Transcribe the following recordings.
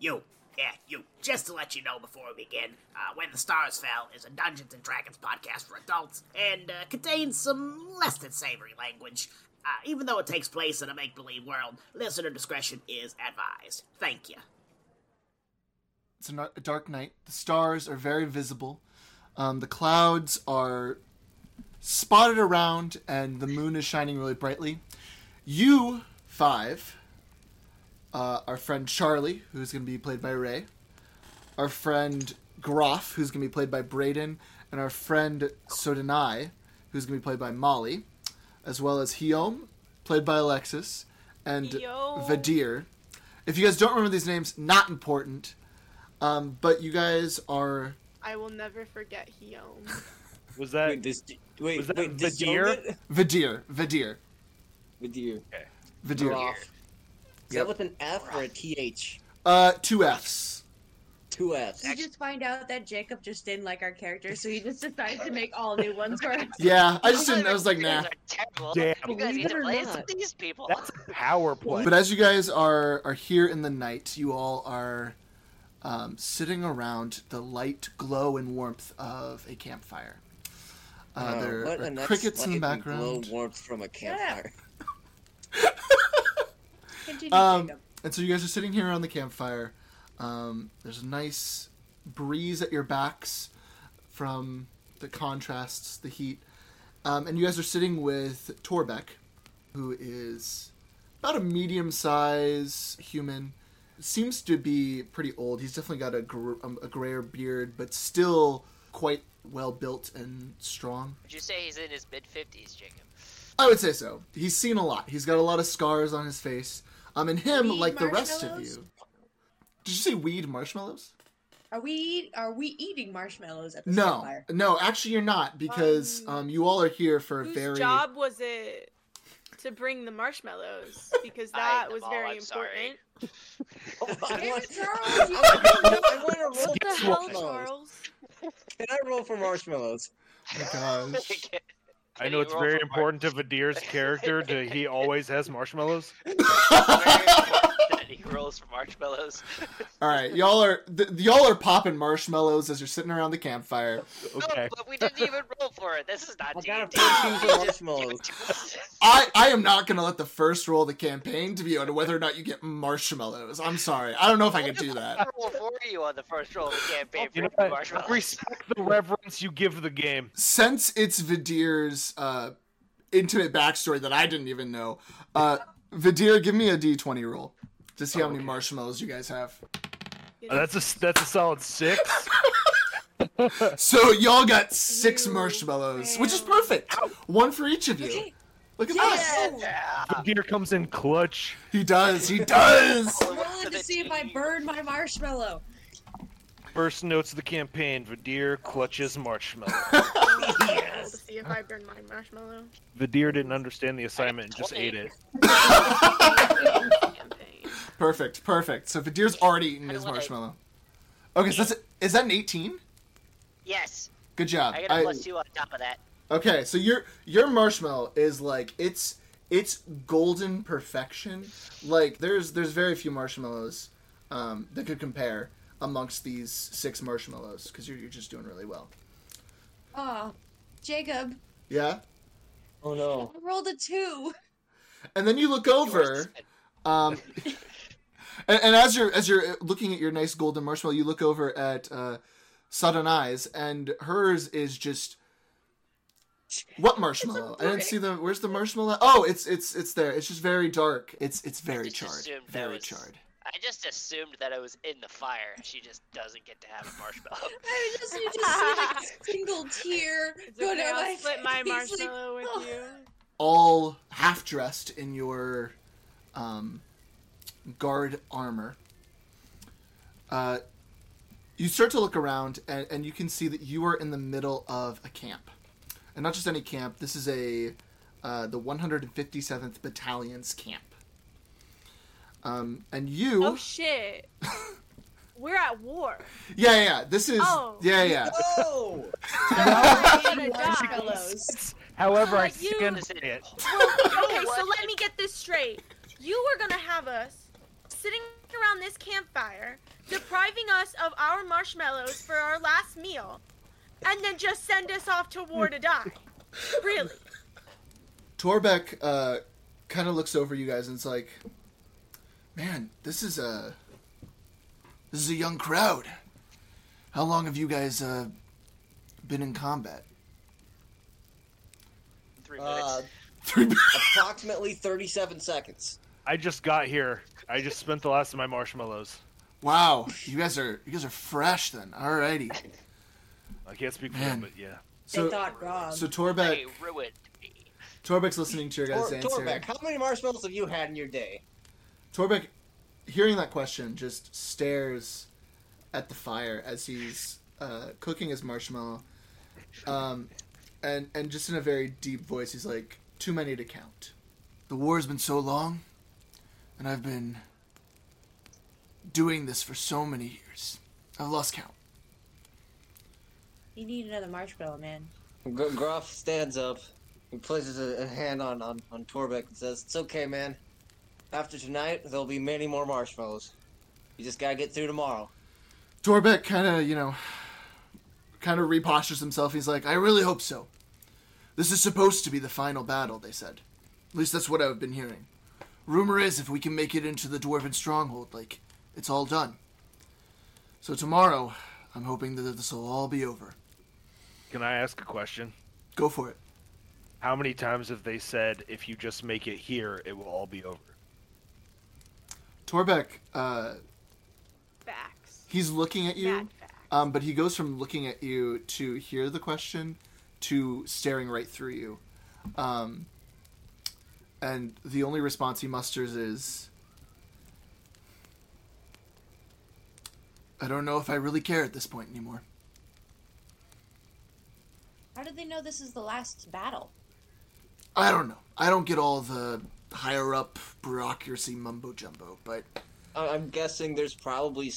You. Just to let you know before we begin, When the Stars Fell is a Dungeons & Dragons podcast for adults and contains some less than savory language. Even though it takes place in a make-believe world, listener discretion is advised. Thank you. It's a dark night. The stars are very visible. The clouds are spotted around, and the moon is shining really brightly. You five... our friend Charlie, who's going to be played by Ray. Our friend Groff, who's going to be played by Brayden. And our friend Sodenai, who's going to be played by Molly. As well as Hiom, played by Alexis. And Vadir. If you guys don't remember these names, not important. But you guys are... I will never forget Hiom. Was that... Wait, Vadir? Vadir. Okay. Vadir. Is that with an F or a TH? Two Fs. You just find out that Jacob just didn't like our characters, so he just decided to make all new ones for us. Yeah, I just didn't. I was like, nah. Damn. You guys need to play some of these people. That's power play. But as you guys are here in the night, you all are sitting around the light glow and warmth of a campfire. There are crickets in the background. Glow warmth from a campfire. Yeah. And so you guys are sitting here around the campfire. There's a nice breeze at your backs from the contrasts, the heat. And you guys are sitting with Torbeck, who is about a medium-sized human. Seems to be pretty old. He's definitely got a grayer beard, but still quite well-built and strong. Would you say he's in his mid-50s, Jacob? I would say so. He's seen a lot. He's got a lot of scars on his face. And him, weed like the rest of you. Did you say weed marshmallows? Are we eating marshmallows at the campfire? No, actually you're not, because you all are here for whose very... Whose job was it to bring the marshmallows? Because that was very important. What the hell, Charles? Can I roll for marshmallows? Oh my gosh. I know it's very important to Vadir's character that he always has marshmallows. That he rolls for marshmallows. All right, y'all are popping marshmallows as you're sitting around the campfire. Okay. No, but we didn't even roll for it. This is not D&D. I am not going to let the first roll of the campaign to be on whether or not you get marshmallows. I'm sorry. I don't know if I can do that. I'll roll for you on the first roll of the campaign for marshmallows. Respect the reverence you give the game. Since it's Vadir's intimate backstory that I didn't even know. Vadir, give me a D20 roll to see how many marshmallows you guys have. That's a solid 6. So y'all got 6 marshmallows, which is perfect. One for each of you. Okay. Look at this. Yeah. Vadir comes in clutch. He does. I'm willing to see if I burn my marshmallow. First notes of the campaign, Vadir clutches marshmallow. Yes. To see if I burn my marshmallow. Vadir didn't understand the assignment and just ate it. Perfect. So Vadir's already eaten his marshmallow. Okay, so is that an 18? Yes. Good job. I got a +2 on top of that. Okay, so your marshmallow is like it's golden perfection. Like there's very few marshmallows that could compare amongst these 6 marshmallows, because you're just doing really well. Oh, Jacob. Yeah? Oh, no. I rolled a 2. And then you look over, and as you're looking at your nice golden marshmallow, you look over at Sadanai's, and hers is just... What marshmallow? I didn't see the... Where's the marshmallow? Oh, it's there. It's just very dark. It's very charred. Very charred. I just assumed that it was in the fire. She just doesn't get to have a marshmallow. I just need to see like a single tear go down my face. Split my marshmallow with you. All half dressed in your guard armor. You start to look around, and you can see that you are in the middle of a camp, and not just any camp. This is the 157th Battalion's camp. And you... Oh, shit. We're at war. Yeah. This is... Oh. Yeah. Oh! However, I stand by it. Well, okay, so let me get this straight. You were gonna have us sitting around this campfire, depriving us of our marshmallows for our last meal, and then just send us off to war to die. Really. Torbeck kind of looks over you guys and it's like, man, this is a young crowd. How long have you guys been in combat? 3 minutes. Approximately 37 seconds. I just got here. I just spent the last of my marshmallows. Wow, you guys are fresh then. Alrighty. I can't speak for them, but yeah. So, they thought wrong. So Torbeck, they ruined me. Torbeck's listening to your guys' answer. Torbeck, how many marshmallows have you had in your day? Torbeck, hearing that question, just stares at the fire as he's cooking his marshmallow, and just in a very deep voice, he's like, "Too many to count. The war has been so long, and I've been doing this for so many years. I've lost count." You need another marshmallow, man. Groff stands up. He places a hand on Torbeck and says, "It's okay, man. After tonight, there'll be many more marshmallows. You just gotta get through tomorrow." Torbeck kind of repostures himself. He's like, "I really hope so. This is supposed to be the final battle," they said. At least that's what I've been hearing. Rumor is if we can make it into the Dwarven Stronghold, like, it's all done. So tomorrow, I'm hoping that this will all be over. Can I ask a question? Go for it. How many times have they said, if you just make it here, it will all be over? Torbeck, facts. He's looking at you, but he goes from looking at you to hear the question to staring right through you. And the only response he musters is, "I don't know if I really care at this point anymore." How did they know this is the last battle? I don't know. I don't get all the higher up bureaucracy mumbo jumbo, but I'm guessing there's probably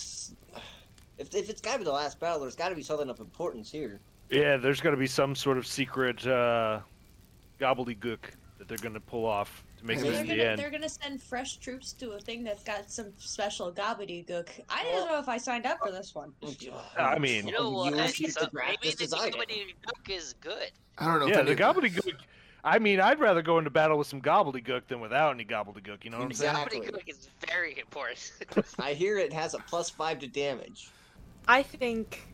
if it's gotta be the last battle, there's gotta be something of importance here. Yeah, there's gotta be some sort of secret gobbledygook that they're gonna pull off to make it to the end. They're gonna send fresh troops to a thing that's got some special gobbledygook. I don't know if I signed up for this one. I mean, maybe the gobbledygook is good. I don't know. Yeah, the gobbledygook. I mean, I'd rather go into battle with some gobbledygook than without any gobbledygook, you know what exactly. I'm saying? Gobbledygook is very important. I hear it has a +5 to damage. I think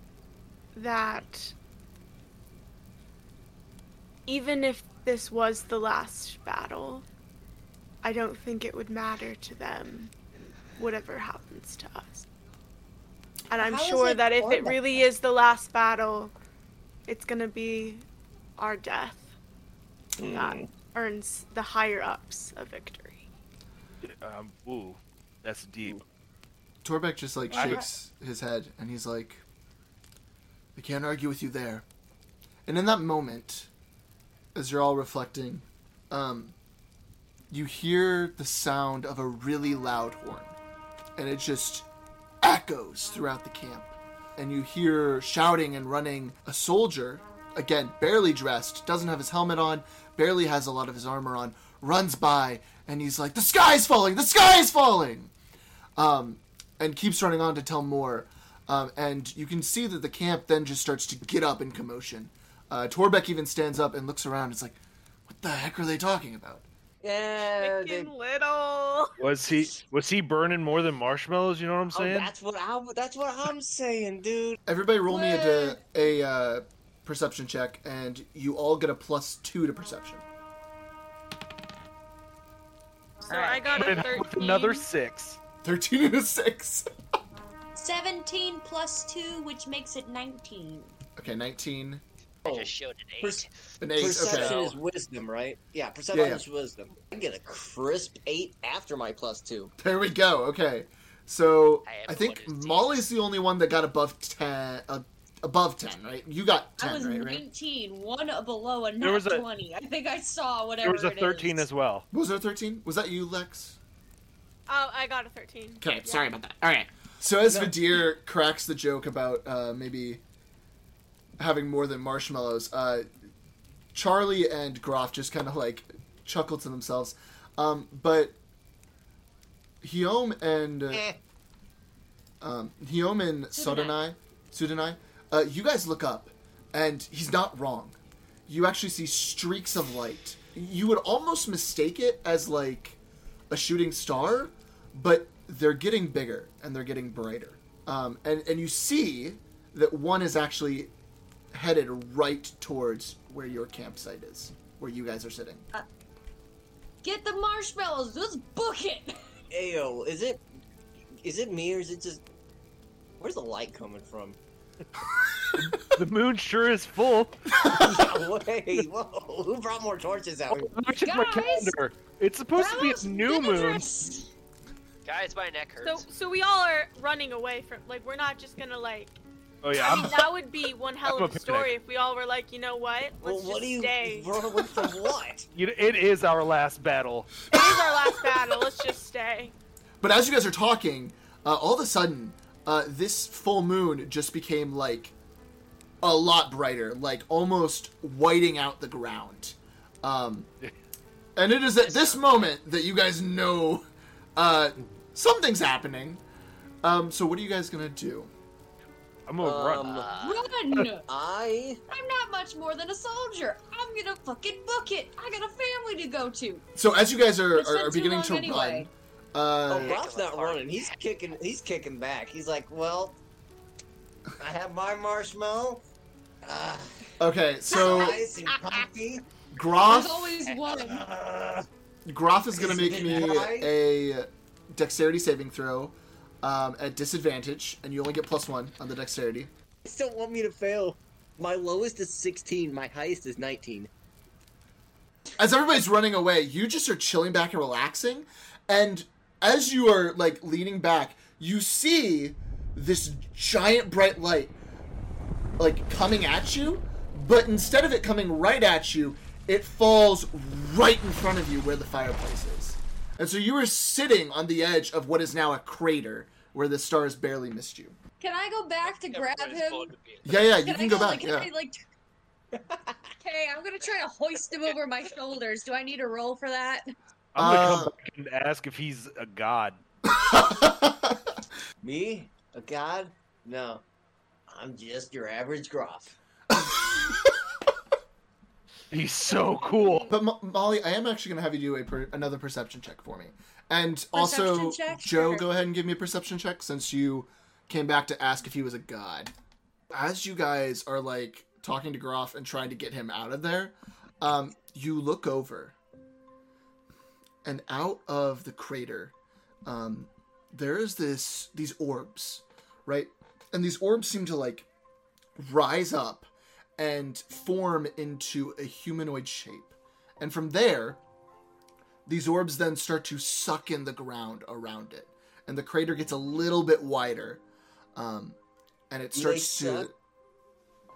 that even if this was the last battle, I don't think it would matter to them whatever happens to us. And I'm sure that if it really is the last battle, it's going to be our death that earns the higher-ups a victory. Ooh, that's deep. Torbeck just, shakes his head, and he's like, "I can't argue with you there." And in that moment, as you're all reflecting, you hear the sound of a really loud horn, and it just echoes throughout the camp. And you hear shouting and running a soldier, again, barely dressed, doesn't have his helmet on, barely has a lot of his armor on, runs by, and he's like, "The sky's falling! The sky's falling!" And keeps running on to tell more. And you can see that the camp then just starts to get up in commotion. Torbeck even stands up and looks around. It's like, what the heck are they talking about? Yeah, little. Was he burning more than marshmallows? You know what I'm saying? That's what I'm saying, dude. Everybody roll me a perception check, and you all get a +2 to perception. So I got a 13. With another 6. 13 and a 6. 17 +2, which makes it 19. Okay, 19. I just showed an 8. An 8. Perception is wisdom, right? Yeah, perception is wisdom. I can get a crisp 8 after my +2. There we go, okay. So, I think Molly's the only one that got above 10... Above 10, right? You got 10, right? I was 19, right? One below, and not 20. I think I saw whatever it is. There was a 13 as well. Was there a 13? Was that you, Lex? Oh, I got a 13. Okay, yeah. Sorry about that. All right. So as Vadir cracks the joke about maybe having more than marshmallows, Charlie and Groff just kind of, chuckle to themselves. But Guillaume and Hyomin Sudanai, you guys look up, and he's not wrong. You actually see streaks of light. You would almost mistake it as, like, a shooting star, but they're getting bigger, and they're getting brighter. And you see that one is actually headed right towards where your campsite is, where you guys are sitting. Get the marshmallows! Let's book it! Ayo, is it me, or is it just... Where's the light coming from? The moon sure is full. Yeah, wait, whoa! Who brought more torches out? Oh, I checked my calendar. It's supposed to be a new moon. Guys, my neck hurts. So we all are running away from. Like, we're not just gonna like. Oh yeah. I mean, that would be one hell of a story if we all were like, you know what? Let's just stay. Run away from what? It is our last battle. It is our last battle. Let's just stay. But as you guys are talking, all of a sudden, this full moon just became like. A lot brighter, like almost whiting out the ground. And it is at this moment that you guys know something's happening. So what are you guys going to do? I'm going to run. Run! I'm not much more than a soldier. I'm going to fucking book it. I got a family to go to. So as you guys are beginning to anyway. Run... Roth's not running. He's kicking back. He's like, well... I have my marshmallow. Okay, so nice and Groth. There's always one. Groth is gonna make me a dexterity saving throw at disadvantage, and you only get +1 on the dexterity. You still want me to fail. My lowest is 16. My highest is 19. As everybody's running away, you just are chilling back and relaxing, and as you are like leaning back, you see. This giant bright light, like, coming at you, but instead of it coming right at you, it falls right in front of you where the fireplace is. And so you were sitting on the edge of what is now a crater where the stars barely missed you. Can I go back to grab him? Yeah, you can go back, yeah. Okay, I'm going to try to hoist him over my shoulders. Do I need a roll for that? I'm going to come back and ask if he's a god. Me? A god? No. I'm just your average Groff. He's so cool. But Molly, I am actually going to have you do another perception check for me. And also, Joe, go ahead and give me a perception check since you came back to ask if he was a god. As you guys are, like, talking to Groff and trying to get him out of there, you look over. And out of the crater, there is these orbs, right? And these orbs seem to, like, rise up and form into a humanoid shape. And from there, these orbs then start to suck in the ground around it. And the crater gets a little bit wider. And it starts to... Suck?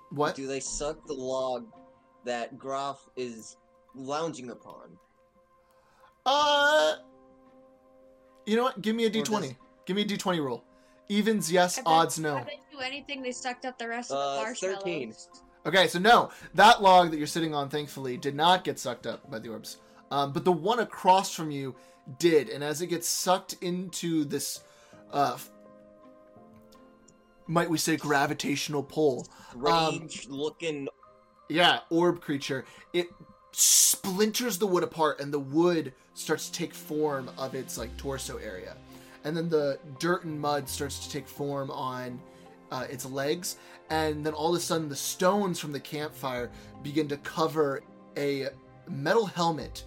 What? Do they suck the log that Groff is lounging upon? You know what? Give me a D20. Give me a D20 roll. Evens, yes. Odds, no. If they do anything, they sucked up the rest of the marshmallows. 13. Okay, so no. That log that you're sitting on, thankfully, did not get sucked up by the orbs. But the one across from you did. And as it gets sucked into this, might we say, gravitational pull. Strange-looking... yeah, orb creature. It... splinters the wood apart, and the wood starts to take form of its, like, torso area. And then the dirt and mud starts to take form on its legs, and then all of a sudden the stones from the campfire begin to cover a metal helmet,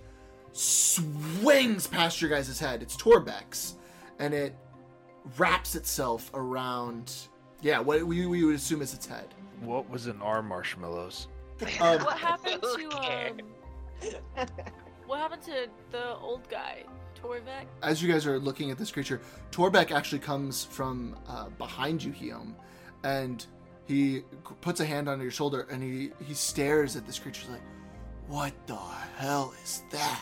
swings past your guys' head. It's Torbex, and it wraps itself around, what we would assume is its head. What was in our marshmallows? What happened to what happened to the old guy, Torbeck? As you guys are looking at this creature, Torbeck actually comes from behind you, Hiom, and he puts a hand on your shoulder, and he stares at this creature like, what the hell is that?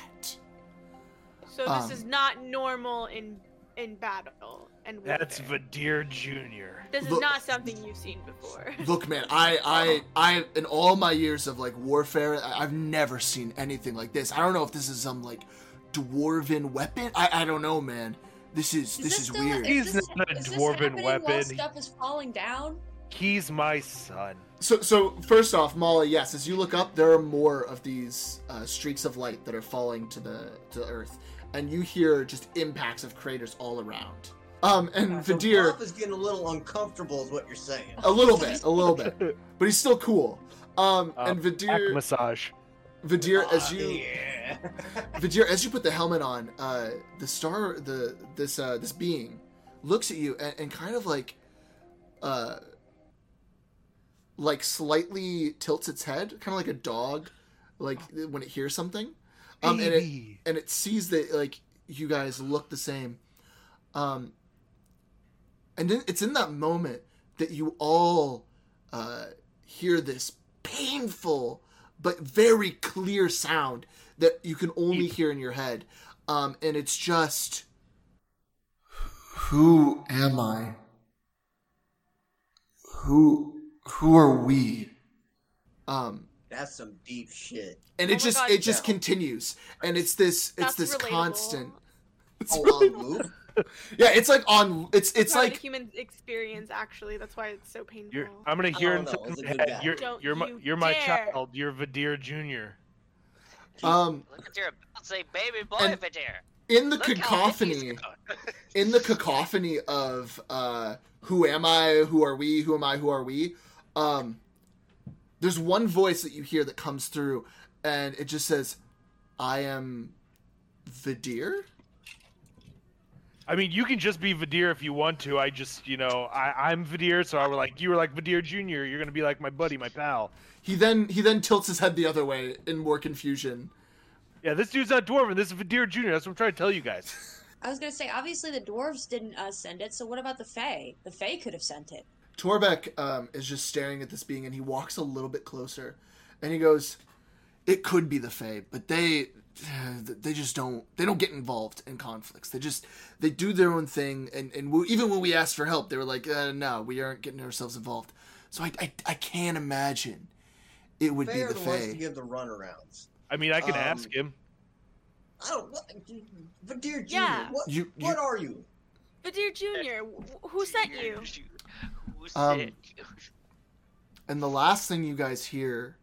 So this is not normal in battle. And that's Vadir Jr. This is not something you've seen before. Look, man, I, in all my years of, like, warfare, I've never seen anything like this. I don't know if this is some, like, dwarven weapon. I don't know, man. This is still weird. He's not a dwarven weapon. While stuff is falling down. He's my son. So first off, Molly, yes, as you look up, there are more of these streaks of light that are falling to the earth, and you hear just impacts of craters all around. And Vadir... Ralph is getting a little uncomfortable is what you're saying. A little bit. But he's still cool. And Vadir... massage. Vadir, as you... Yeah. Vadir, as you put the helmet on, the star... This being looks at you and kind of like slightly tilts its head, kind of like a dog, like when it hears something. And it sees that, like, you guys look the same. And then it's in that moment that you all hear this painful but very clear sound that you can only hear in your head. And it's just, who am I? Who are we? That's some deep shit. And it just continues. And it's this relatable. Constant. It's really... Yeah, it's like on. It's like the human experience. Actually, that's why it's so painful. I'm gonna hear into my head. You're my child. You're Vadir Jr. Look at your say, baby boy, Vadir. In the cacophony of who am I? Who are we? Who am I? Who are we? There's one voice that you hear that comes through, and it just says, "I am Vadir." I mean, you can just be Vadir if you want to. I just, I'm Vadir, so I were like, you were like Vadir Jr. You're gonna be like my buddy, my pal. He then tilts his head the other way in more confusion. Yeah, this dude's not dwarven. This is Vadir Jr. That's what I'm trying to tell you guys. I was gonna say, obviously the dwarves didn't send it, so what about the Fae? The Fae could have sent it. Torbeck is just staring at this being, and he walks a little bit closer, and he goes, "It could be the Fae, but they just don't. They don't get involved in conflicts. They do their own thing. And even when we asked for help, they were like, no, we aren't getting ourselves involved. So I can't imagine it would be the Fae. Wants to give the runarounds. I mean, I can ask him. Oh, Vadir Jr. Yeah. What are you? Vadir Jr. Who sent you? Who sent you? And the last thing you guys hear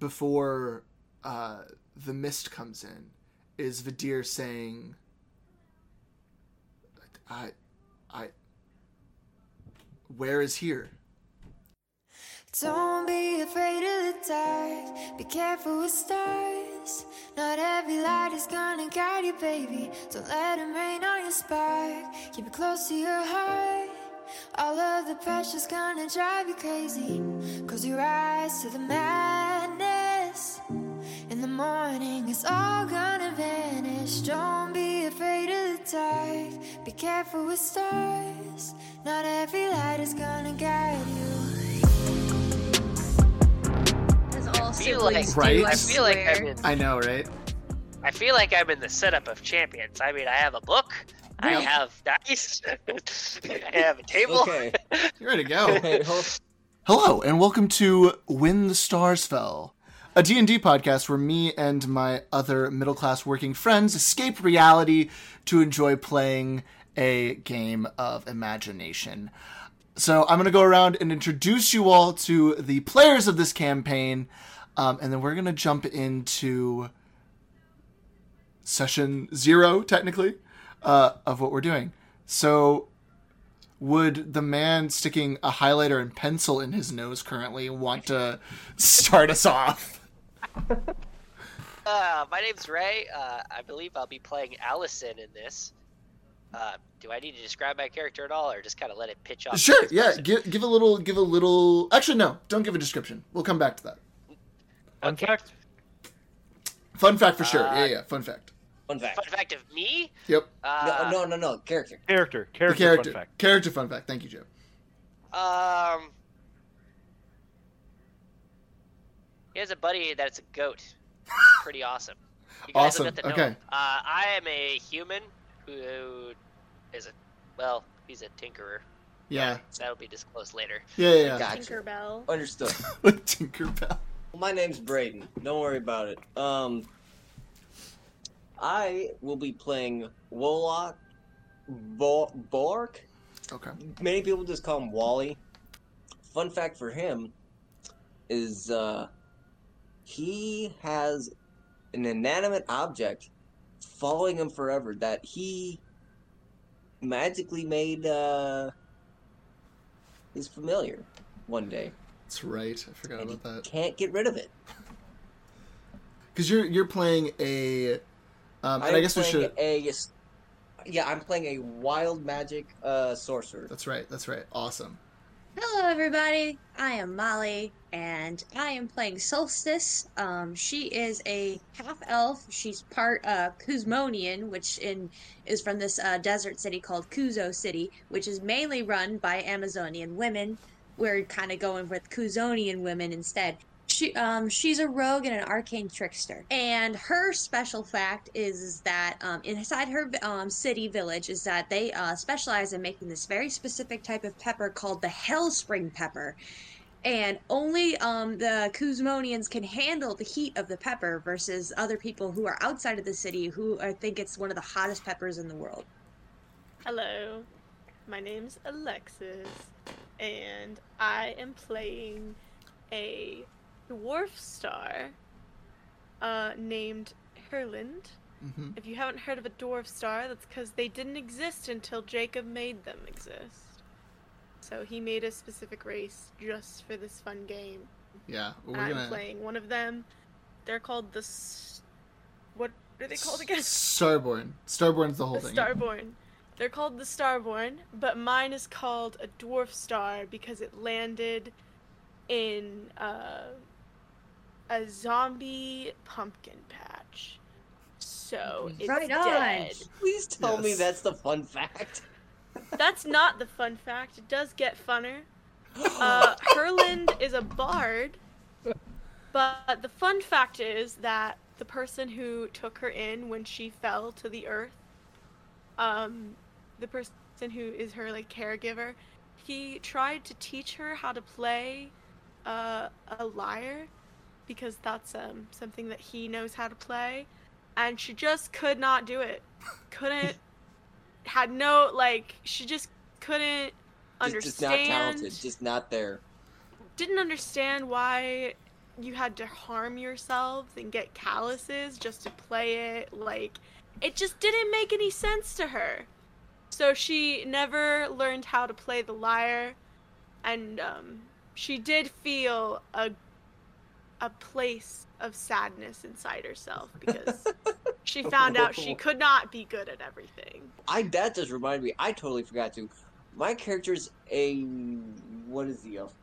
before the mist comes in is Vadir saying, where is here? Don't be afraid of the dark. Be careful with stars. Not every light is gonna guide you, baby. Don't let them rain on your spark. Keep it close to your heart. All of the pressure's gonna drive you crazy. Close your eyes to the madness. In the morning, it's all gonna vanish. Don't be afraid of the dark. Be careful with stars. Not every light is gonna guide you. I feel like I'm in the setup of champions. I mean, I have a book. Yep. I have dice. I have a table. Okay. You're ready to go. Okay. Hello, and welcome to When the Stars Fell, a D&D podcast where me and my other middle-class working friends escape reality to enjoy playing a game of imagination. So I'm going to go around and introduce you all to the players of this campaign, and then we're going to jump into session 0, technically, of what we're doing. So would the man sticking a highlighter and pencil in his nose currently want to start us off? My name's Ray. I believe I'll be playing Alison in this. Do I need to describe my character at all, or just kind of let it pitch off? Sure, yeah. Give a little. Actually, no. Don't give a description. We'll come back to that. Okay. Fun fact for sure. Yeah. Fun fact. Fun fact of me? Yep. No. Character. Fun fact. Character fun fact. Thank you, Joe. He has a buddy that's a goat. Pretty awesome. You guys awesome. Have got to know. Okay. I am a human who is he's a tinkerer. Yeah. That'll be disclosed later. Yeah. Gotcha. Tinkerbell. Understood. Tinkerbell. Well, my name's Braden. Don't worry about it. I will be playing Wahlock, Boark. Okay. Many people just call him Waly. Fun fact for him is he has an inanimate object following him forever that he magically made his familiar one day. That's right. I forgot about that. Can't get rid of it. Because you're playing a... and I guess we should... Yeah, I'm playing a wild magic sorcerer. That's right. That's right. Awesome. Hello, everybody. I am Molly, and I am playing Solstice. She is a half-elf. She's part Kuzonian, which is from this desert city called Kuzo City, which is mainly run by Amazonian women. We're kind of going with Kuzonian women instead. She's a rogue and an arcane trickster. And her special fact is that inside her city village is that they specialize in making this very specific type of pepper called the Hellspring pepper. And only the Kuzonians can handle the heat of the pepper versus other people who are outside of the city who think it's one of the hottest peppers in the world. Hello, my name's Alexis, and I am playing a... Dwarf Star named Herlinde. Mm-hmm. If you haven't heard of a Dwarf Star, that's because they didn't exist until Jacob made them exist. So he made a specific race just for this fun game. Yeah. Well, I'm playing one of them. They're called the... What are they called again? Starborn. Starborn's the whole thing. Starborn. Yeah. They're called the Starborn, but mine is called a Dwarf Star because it landed in... a zombie pumpkin patch. So it's right on. Dead. Please tell me that's the fun fact. That's not the fun fact. It does get funner. Herlinde is a bard, but the fun fact is that the person who took her in when she fell to the earth, the person who is her caregiver, he tried to teach her how to play a lyre, because that's something that he knows how to play, and she just could not do it. She just couldn't understand. Just not talented, just not there. Didn't understand why you had to harm yourselves and get calluses just to play it. It just didn't make any sense to her. So she never learned how to play the lyre, and she did feel a place of sadness inside herself because she found out she could not be good at everything. That just reminded me. I totally forgot to. My character's a 4'8"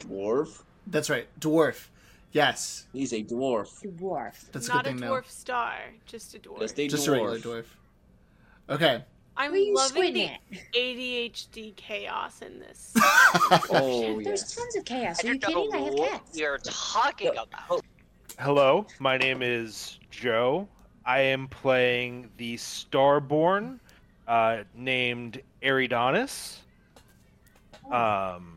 dwarf. That's right, dwarf. Yes, he's a dwarf. Dwarf. That's not a dwarf star, just a dwarf. Just a regular dwarf. Okay. I'm loving the ADHD chaos in this. There's tons of chaos. Are you kidding? I have cats. You're talking about. Hello, my name is Joe. I am playing the Starborn, named Eridanus. Fun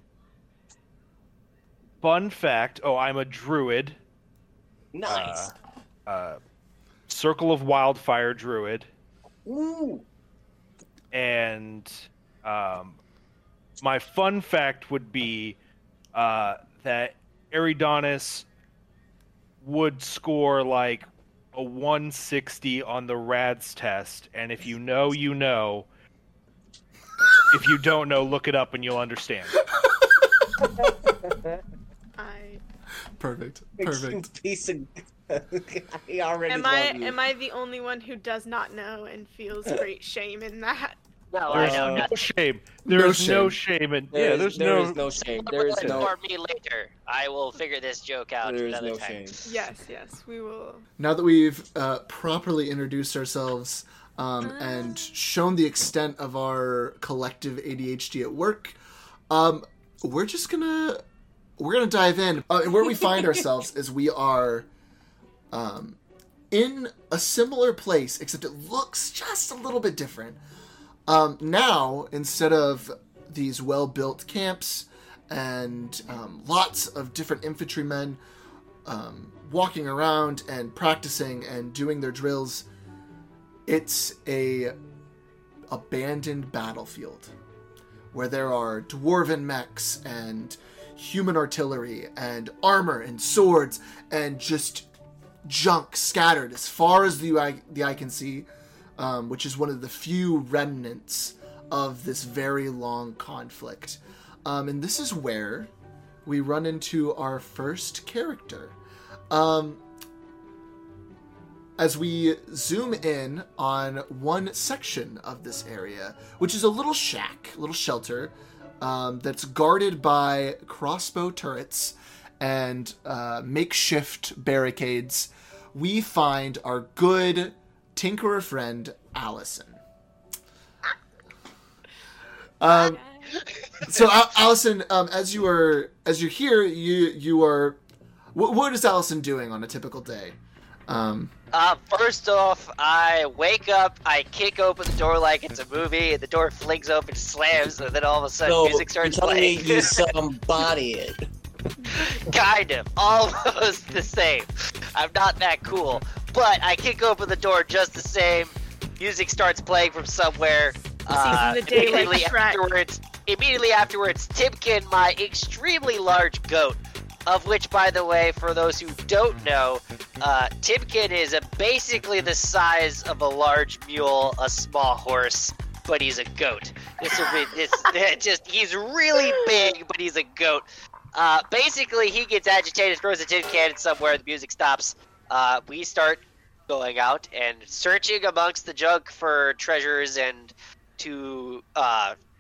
fact. Oh, I'm a druid. Nice. Circle of Wildfire druid. Ooh. And my fun fact would be that Eridanus would score a 160 on the RADS test. And if you know, you know. If you don't know, look it up and you'll understand. Perfect. Piece of... I already love you. Am I the only one who does not know and feels great shame in that? No, I know nothing. Shame. There's no shame. There is no shame. For me later. I will figure this joke out another time. Shame. Yes, we will. Now that we've properly introduced ourselves and shown the extent of our collective ADHD at work, we're gonna dive in. And where we find ourselves is we are in a similar place, except it looks just a little bit different. Now, instead of these well-built camps and lots of different infantrymen walking around and practicing and doing their drills, It's a abandoned battlefield where there are dwarven mechs and human artillery and armor and swords and just junk scattered as far as the eye can see, which is one of the few remnants of this very long conflict. And this is where we run into our first character. As we zoom in on one section of this area, which is a little shack, a little shelter, that's guarded by crossbow turrets and makeshift barricades, we find our good tinkerer friend, Alison. Alison, as you're here, you are... What is Alison doing on a typical day? First off, I wake up, I kick open the door like it's a movie, and the door flings open, slams, and then all of a sudden music starts playing. You somebody it. Kind of. Almost the same. I'm not that cool. But I kick open the door just the same. Music starts playing from somewhere. Immediately afterwards, Timkin, my extremely large goat, of which, by the way, for those who don't know, Timkin is basically the size of a large mule, a small horse, but he's a goat. He's really big, but he's a goat. Basically, he gets agitated, throws a tin can somewhere, the music stops. We start going out and searching amongst the junk for treasures and to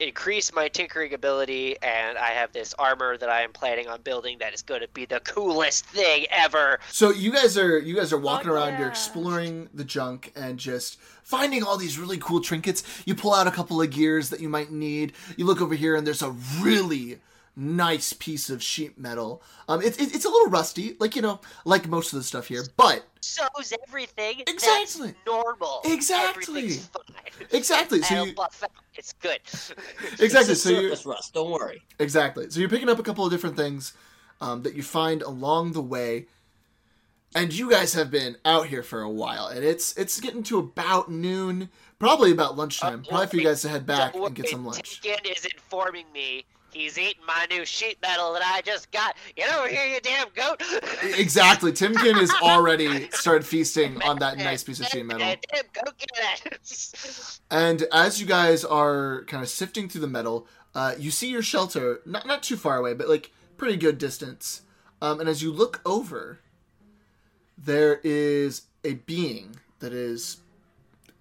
increase my tinkering ability, and I have this armor that I am planning on building that is going to be the coolest thing ever. So you guys are walking around, yeah. You're exploring the junk and just finding all these really cool trinkets. You pull out a couple of gears that you might need. You look over here and there's a really nice piece of sheet metal. It's a little rusty, like most of the stuff here, but so's everything. Exactly. That's normal. Exactly. Everything's fine. Exactly. So it's good. Exactly. It's so surface rust. Don't worry. Exactly. So you're picking up a couple of different things that you find along the way, and you guys have been out here for a while, and it's getting to about noon, probably about lunchtime, probably for you guys to head back and get some lunch. Ken is informing me. He's eating my new sheet metal that I just got. Get over here, you damn goat. Exactly. Timkin has already started feasting on that nice piece of sheet metal. And as you guys are kind of sifting through the metal, you see your shelter, not too far away, but like pretty good distance. And as you look over, there is a being that is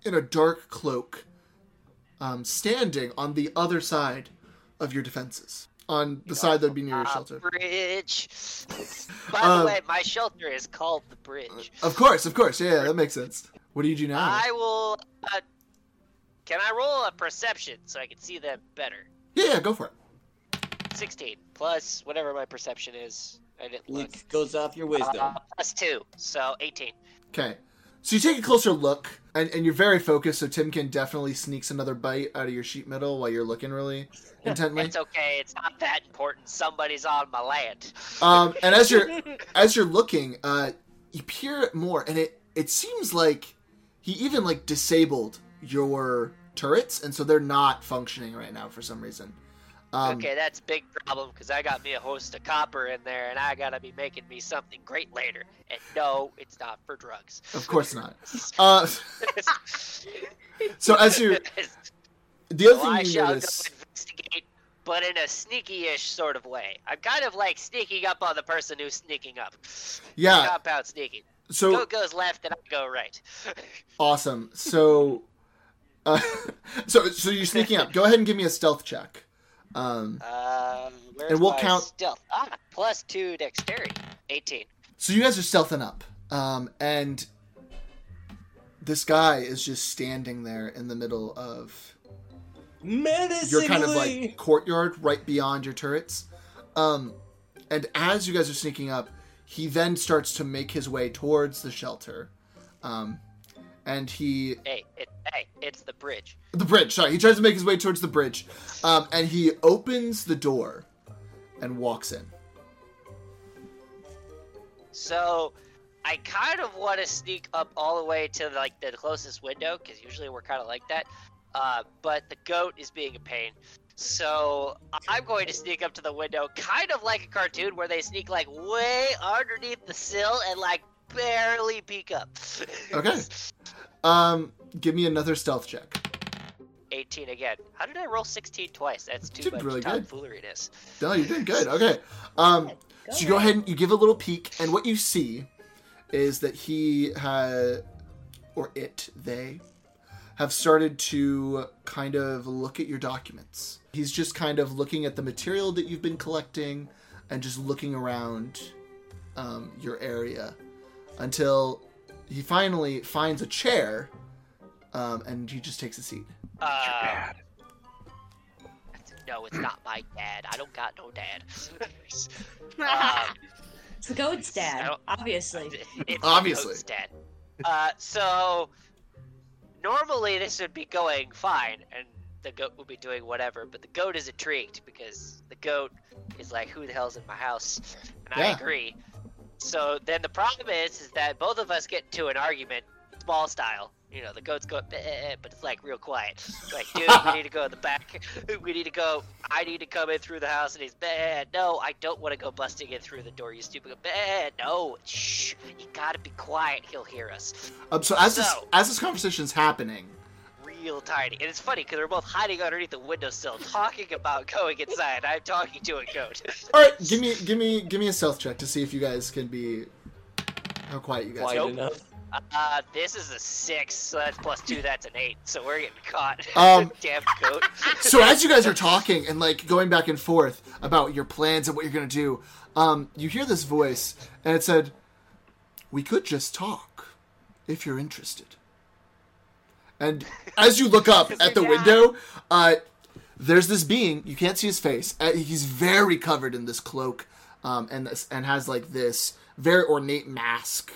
in a dark cloak, standing on the other side of your defenses, on the side that would be near your shelter. Bridge. By the way, my shelter is called the Bridge. Of course. Yeah, that makes sense. What do you do now? I will... can I roll a perception so I can see them better? Yeah, go for it. 16, plus whatever my perception is. I didn't look. It goes off your wisdom. Plus 2, so 18. Okay. So you take a closer look, and you're very focused, so Timkin definitely sneaks another bite out of your sheet metal while you're looking really intently. It's okay, it's not that important. Somebody's on my land. And as you're looking, you peer more, and it seems like he even disabled your turrets, and so they're not functioning right now for some reason. Okay, that's a big problem, because I got me a host of copper in there, and I gotta be making me something great later. And no, it's not for drugs. Of course not. So as you... The other thing you notice... Go investigate, but in a sneaky-ish sort of way. I'm kind of like sneaking up on the person who's sneaking up. Yeah. Compound sneaking. So... Goat goes left, and I go right. Awesome. So you're sneaking up. Go ahead and give me a stealth check. And we'll count stealth. Plus 2 dexterity, 18. So you guys are stealthing up, and this guy is just standing there in the middle of your kind of courtyard right beyond your turrets. And as you guys are sneaking up, he then starts to make his way towards the shelter. And he... Hey, it's the Bridge. The Bridge, sorry. He tries to make his way towards the Bridge. And he opens the door and walks in. So, I kind of want to sneak up all the way to like the closest window, because usually we're kind of like that. But the goat is being a pain. So I'm going to sneak up to the window, kind of like a cartoon where they sneak like way underneath the sill and like barely peek up. Okay. Give me another stealth check. 18 again. How did I roll 16 twice? That's too much really tomfooleriness. No, you did good. Okay. So you go ahead and you give a little peek, and what you see is that he they have started to kind of look at your documents. He's just kind of looking at the material that you've been collecting and just looking around your area until he finally finds a chair and he just takes a seat. No, it's not my dad. I don't got no dad. It's the goat's dad, obviously. Obviously. Goat's dad. So normally this would be going fine, and the goat would be doing whatever, but the goat is intrigued because the goat is like, who the hell's in my house? And I agree. So then the problem is that both of us get into an argument, small style. You know, the goat's going, but it's like real quiet. It's like, dude, we need to go in the back. We need to go. I need to come in through the house. And he's, no, I don't want to go busting in through the door. You stupid. No, shh. You gotta be quiet. He'll hear us. So as this conversation's happening, real tiny, and it's funny because we're both hiding underneath the windowsill, talking about going inside. I'm talking to a goat. All right, give me a stealth check to see if you guys can be how quiet you guys are. Enough. This is a 6, so that's plus 2, that's an 8, so we're getting caught. Damn goat. So as you guys are talking and, like, going back and forth about your plans and what you're going to do, you hear this voice, and it said, "We could just talk, if you're interested." And as you look up at the window, there's this being, you can't see his face, he's very covered in this cloak, and has, like, this very ornate mask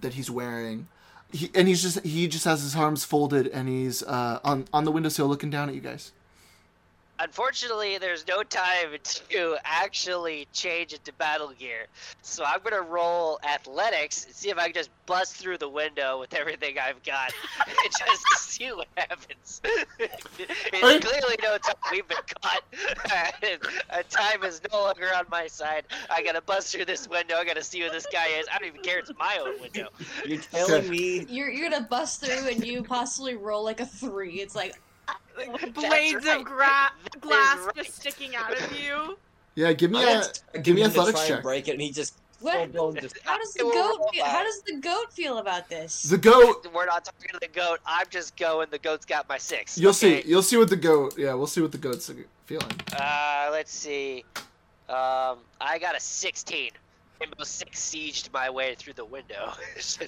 that he's wearing. He just has his arms folded, and he's on the windowsill looking down at you guys. Unfortunately, there's no time to actually change into battle gear, so I'm gonna roll athletics and see if I can just bust through the window with everything I've got and just see what happens. It's clearly no time. We've been caught. Time is no longer on my side. I gotta bust through this window. I gotta see who this guy is. I don't even care. It's my own window. You're telling me you're gonna bust through and you possibly roll like a 3. It's like. Blades of glass just sticking out of you. Yeah, give me athletics check. Break it, and he just. How does the goat feel about this? The goat. We're not talking to the goat. I'm just going. The goat's got my 6. You'll see what the goat. Yeah, we'll see what the goat's feeling. Let's see. I got a 16. Rainbow Six Sieged my way through the window.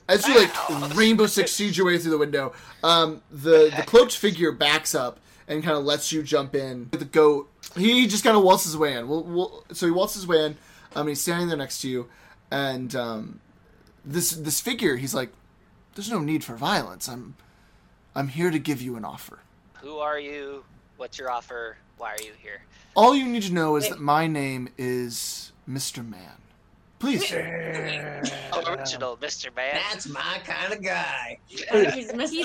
As you like Rainbow Six Siege your way through the window, the cloaked figure backs up and kind of lets you jump in. The goat, he just kind of waltzes his way in. So he waltzes his way in. He's standing there next to you, and this figure, he's like, "There's no need for violence. I'm here to give you an offer." Who are you? What's your offer? Why are you here? All you need to know is that my name is Mr. Mann. Please. Original Mr. Mann. That's my kind of guy. He's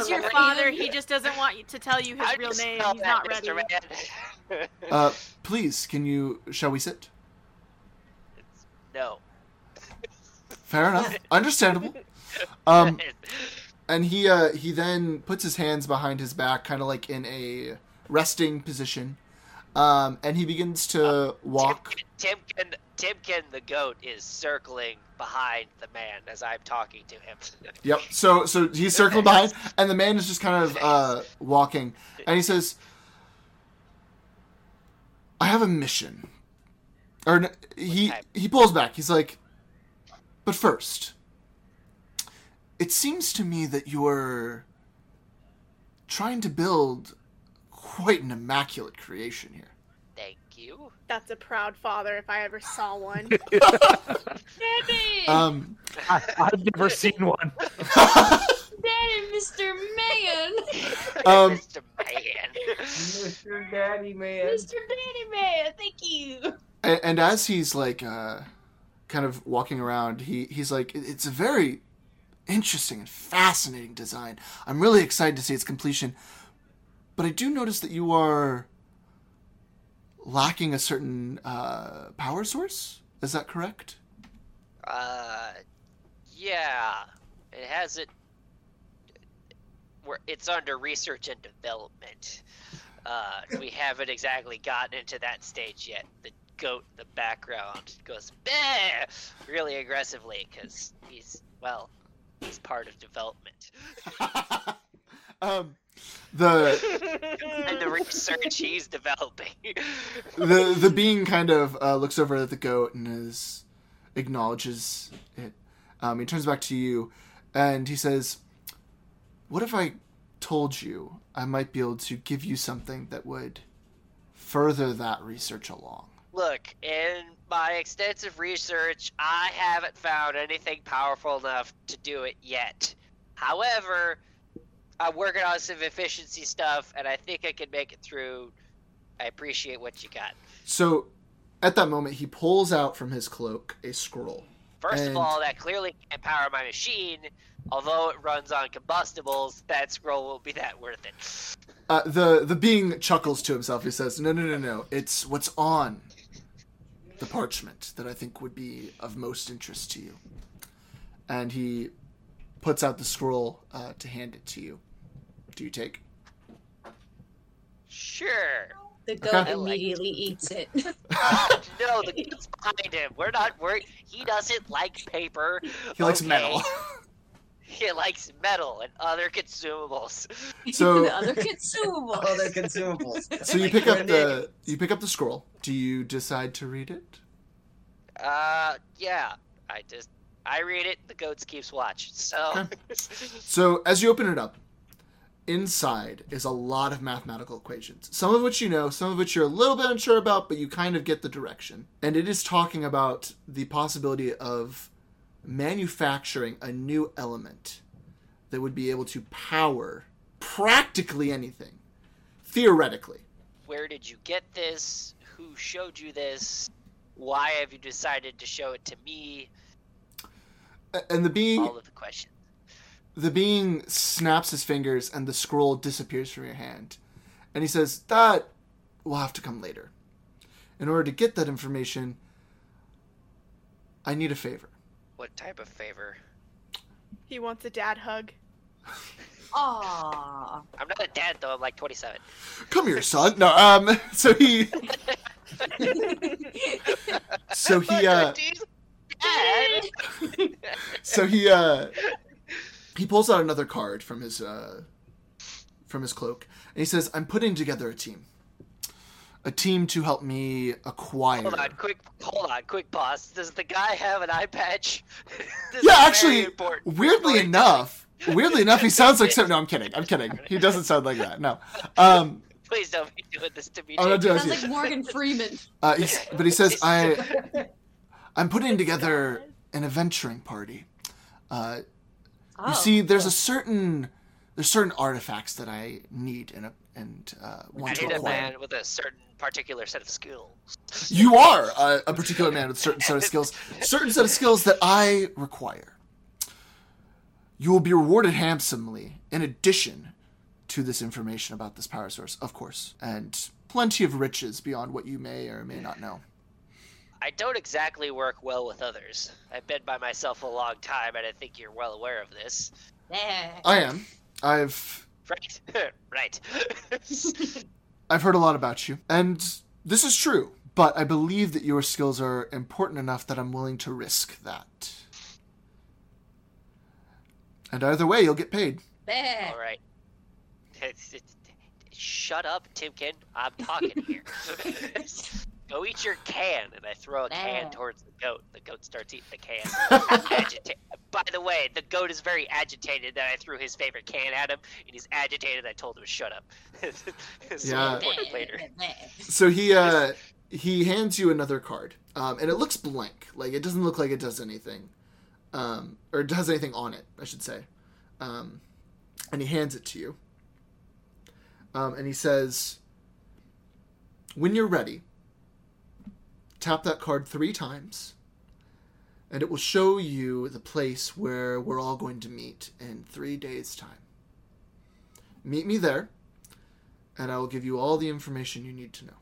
your father. He just doesn't want you to tell you his real name. He's not ready. Mr. Mann. Please, shall we sit? No. Fair enough. Understandable. And he then puts his hands behind his back, kind of like in a resting position. And he begins to walk. Timkin the goat is circling behind the man as I'm talking to him. Yep. So he's circling behind, and the man is just kind of walking. And he says, "I have a mission." Or he pulls back. He's like, "But first, it seems to me that you're trying to build quite an immaculate creation here." Thank you. That's a proud father if I ever saw one. Daddy! I've never seen one. Daddy, Mr. Mann! Mr. Mann. Mr. Daddy Mann. Mr. Daddy Mann, thank you. And as he's like, kind of walking around, he's like, it's a very interesting and fascinating design. I'm really excited to see its completion. But I do notice that you are lacking a certain power source. Is that correct? Yeah. It has it. It's under research and development. We haven't exactly gotten into that stage yet. The goat in the background goes bah! Really aggressively because he's part of development. And the research he's developing. the being kind of looks over at the goat and acknowledges it. He turns back to you and he says, what if I told you I might be able to give you something that would further that research along? Look, in my extensive research, I haven't found anything powerful enough to do it yet. However, I'm working on some efficiency stuff, and I think I can make it through. I appreciate what you got. So, at that moment, he pulls out from his cloak a scroll. First of all, that clearly can't power my machine. Although it runs on combustibles, that scroll won't be that worth it. The being chuckles to himself. He says, no. It's what's on the parchment that I think would be of most interest to you. And he puts out the scroll to hand it to you. Do you take? Sure. The goat immediately eats it. No, the goat's behind him. We're not worried. He doesn't like paper. He likes metal. He likes metal and other consumables. So So you pick up the scroll. Do you decide to read it? Yeah. I read it. The goats keeps watch. So okay. So as you open it up, inside is a lot of mathematical equations. Some of which you know, some of which you're a little bit unsure about, but you kind of get the direction. And it is talking about the possibility of manufacturing a new element that would be able to power practically anything, theoretically. Where did you get this? Who showed you this? Why have you decided to show it to me? And the being... all of the questions. The being snaps his fingers and the scroll disappears from your hand. And he says, that will have to come later. In order to get that information, I need a favor. What type of favor? He wants a dad hug. Aww. I'm not a dad, though. I'm like 27. Come here, son. No, He pulls out another card from his cloak, and he says, I'm putting together a team. A team to help me acquire. Hold on, quick pause. Does the guy have an eye patch? Weirdly enough, he sounds like something. No, I'm kidding. He doesn't sound like that. No. Please don't be doing this to me. Sounds like Morgan Freeman. But he says, I'm putting together an adventuring party. You see, there's certain artifacts that I need want to acquire. I need a man with a certain particular set of skills. You are a particular man with a certain set of skills. Certain set of skills that I require. You will be rewarded handsomely in addition to this information about this power source, of course, and plenty of riches beyond what you may or may not know. I don't exactly work well with others. I've been by myself a long time, and I think you're well aware of this. I am. Right. I've heard a lot about you, and this is true, but I believe that your skills are important enough that I'm willing to risk that. And either way, you'll get paid. All right. Shut up, Timkin. I'm talking here. Go eat your can, and I throw a can towards the goat. The goat starts eating the can. By the way, the goat is very agitated that I threw his favorite can at him, and he's agitated I told him to shut up. Later. So he hands you another card, and it looks blank. Like, it doesn't look like it does anything. Or it does anything on it, I should say. And he hands it to you. And he says, when you're ready, tap that card 3 times, and it will show you the place where we're all going to meet in 3 days' time. Meet me there, and I will give you all the information you need to know.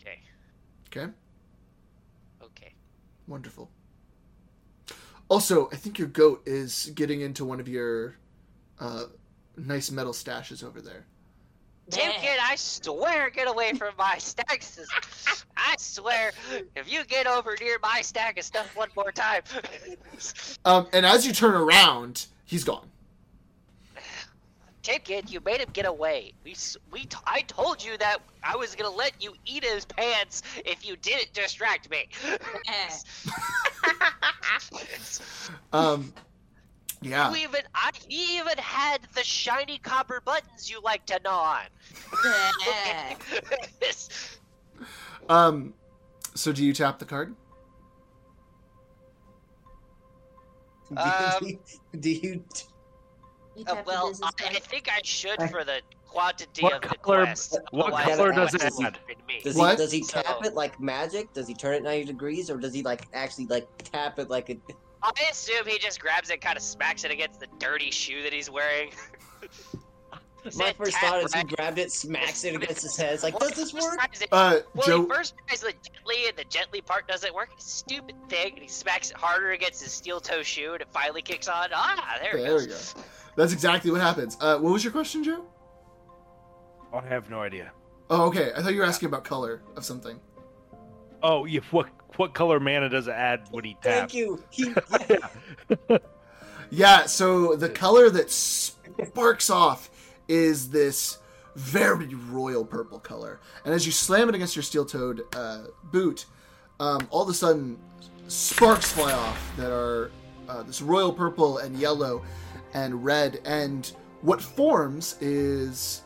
Okay. Okay? Okay. Wonderful. Also, I think your goat is getting into one of your nice metal stashes over there. Timkin, I swear, get away from my stacks. I swear, if you get over near my stack of stuff one more time. And as you turn around, he's gone. Timkin, you made him get away. I told you that I was going to let you eat his pants if you didn't distract me. Yeah. He even had the shiny copper buttons you like to gnaw on. So do you tap the card? I think I should for the quantity of the quest. What color does it add? Does he tap it like magic? Does he turn it 90 degrees? Or does he actually tap it like a... I assume he just grabs it, kind of smacks it against the dirty shoe that he's wearing. My first thought is he grabbed it, smacks it against his head. It's like, does this work? He first tries it gently, and the gently part doesn't work. It's a stupid thing, and he smacks it harder against his steel toe shoe, and it finally kicks on. There it goes. There we go. That's exactly what happens. What was your question, Joe? I have no idea. Oh, okay. I thought you were asking about color of something. Oh, yeah, what color mana does it add when he taps? Thank you. Yeah, so the color that sparks off is this very royal purple color. And as you slam it against your steel-toed boot, all of a sudden sparks fly off that are this royal purple and yellow and red. And what forms is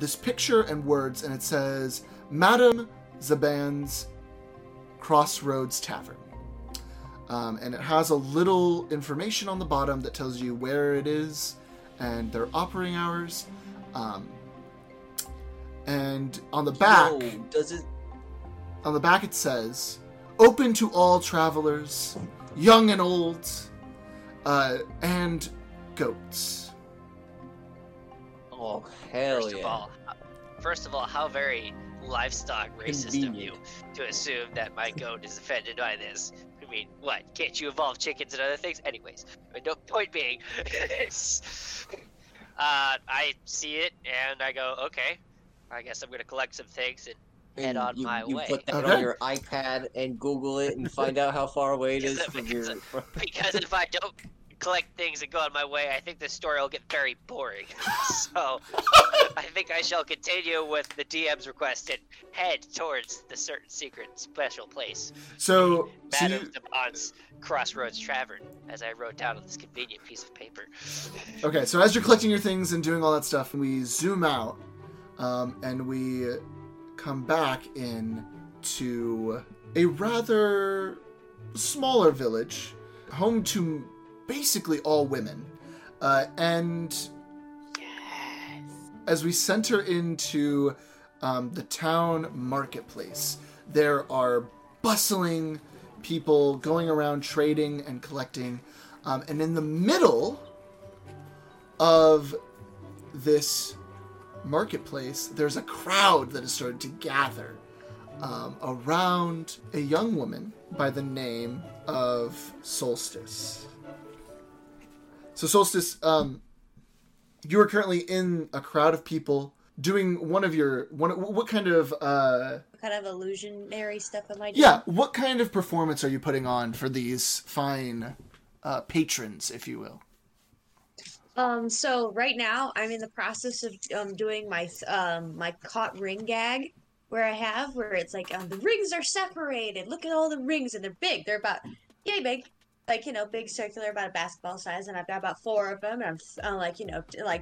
this picture and words, and it says, Madam Zanda's Crossroads Tavern. And it has a little information on the bottom that tells you where it is and their operating hours. And on the back, it says, open to all travelers, young and old, and goats. Oh, hell First of all, how very... livestock racist of you to assume that my goat is offended by this. I mean, what? Can't you evolve chickens and other things? Anyways, no point being. I see it and I go, okay, I guess I'm gonna collect some things and head on my way. You put that on your iPad and Google it and find out how far away it is from you. Because if I don't collect things and go on my way, I think this story will get very boring. So I think I shall continue with the DM's request and head towards the certain secret special place. So Madame Zanda's Crossroads Tavern, as I wrote down on this convenient piece of paper. Okay, so as you're collecting your things and doing all that stuff, we zoom out and we come back in to a rather smaller village, home to basically all women. And as we center into the town marketplace, there are bustling people going around trading and collecting. And in the middle of this marketplace, there's a crowd that has started to gather around a young woman by the name of Solstice. So Solstice, you are currently in a crowd of people doing what kind of illusionary stuff am I doing? Yeah, what kind of performance are you putting on for these fine patrons, if you will? So right now I'm in the process of doing my my caught ring gag, where it's like the rings are separated. Look at all the rings, and they're big. They're about yay big. Like, big circular, about a basketball size, and I've got about 4 of them, and I'm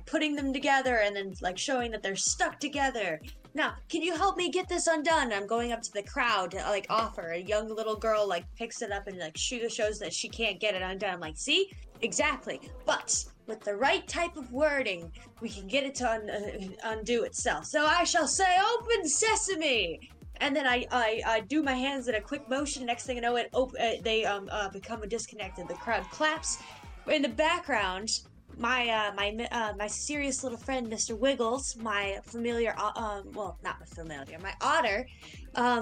putting them together and then, showing that they're stuck together. Now, can you help me get this undone? I'm going up to the crowd to, offer. A young little girl, picks it up and, she shows that she can't get it undone. I'm like, see? Exactly. But with the right type of wording, we can get it to undo itself. So I shall say, open sesame! And then I do my hands in a quick motion. Next thing I know, they become disconnected. The crowd claps. In the background, my serious little friend, Mr. Wiggles, my familiar, my otter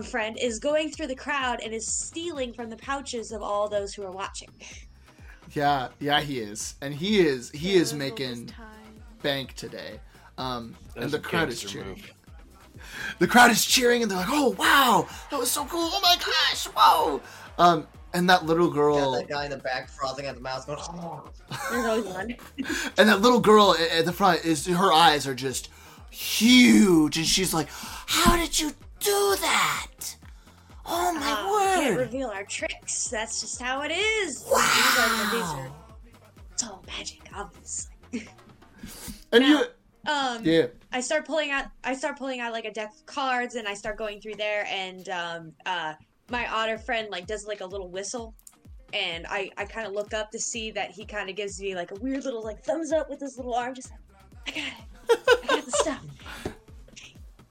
friend, is going through the crowd and is stealing from the pouches of all those who are watching. Yeah, he is. And he is making bank today. And the crowd is cheering. The crowd is cheering, and they're like, "Oh, wow! That was so cool! Oh my gosh! Whoa!" And that little girl... Yeah, that guy in the back frothing at the mouth going, "Oh." There's always one. And that little girl at the front, her eyes are just huge, and she's like, "How did you do that? Oh my word! We can't reveal our tricks. That's just how it is." Wow. These are it's all magic, obviously. And now, yeah. I start pulling out like a deck of cards, and I start going through there, and my otter friend like does like a little whistle, and I kind of look up to see that he kind of gives me like a weird little like thumbs up with his little arm, just like, "I got it, I got the stuff."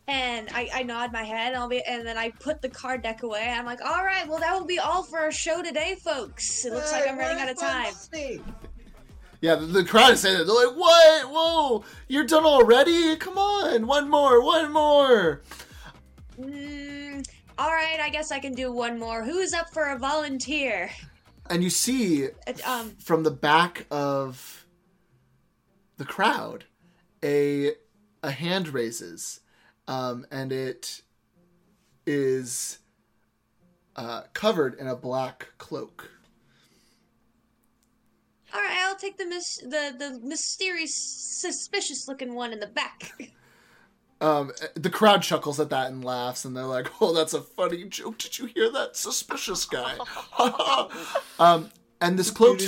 And I nod my head, and then I put the card deck away. I'm like, "All right, well that will be all for our show today, folks. It looks like I'm running out of time." Yeah, the crowd is saying that. They're like, "What? Whoa! You're done already? Come on! One more! Alright, I guess I can do one more. Who's up for a volunteer?" And you see, from the back of the crowd, a hand raises. And it is covered in a black cloak. All right, I'll take the mysterious, suspicious-looking one in the back. The crowd chuckles at that and laughs, and they're like, "Oh, that's a funny joke. Did you hear that suspicious guy?" And this cloaked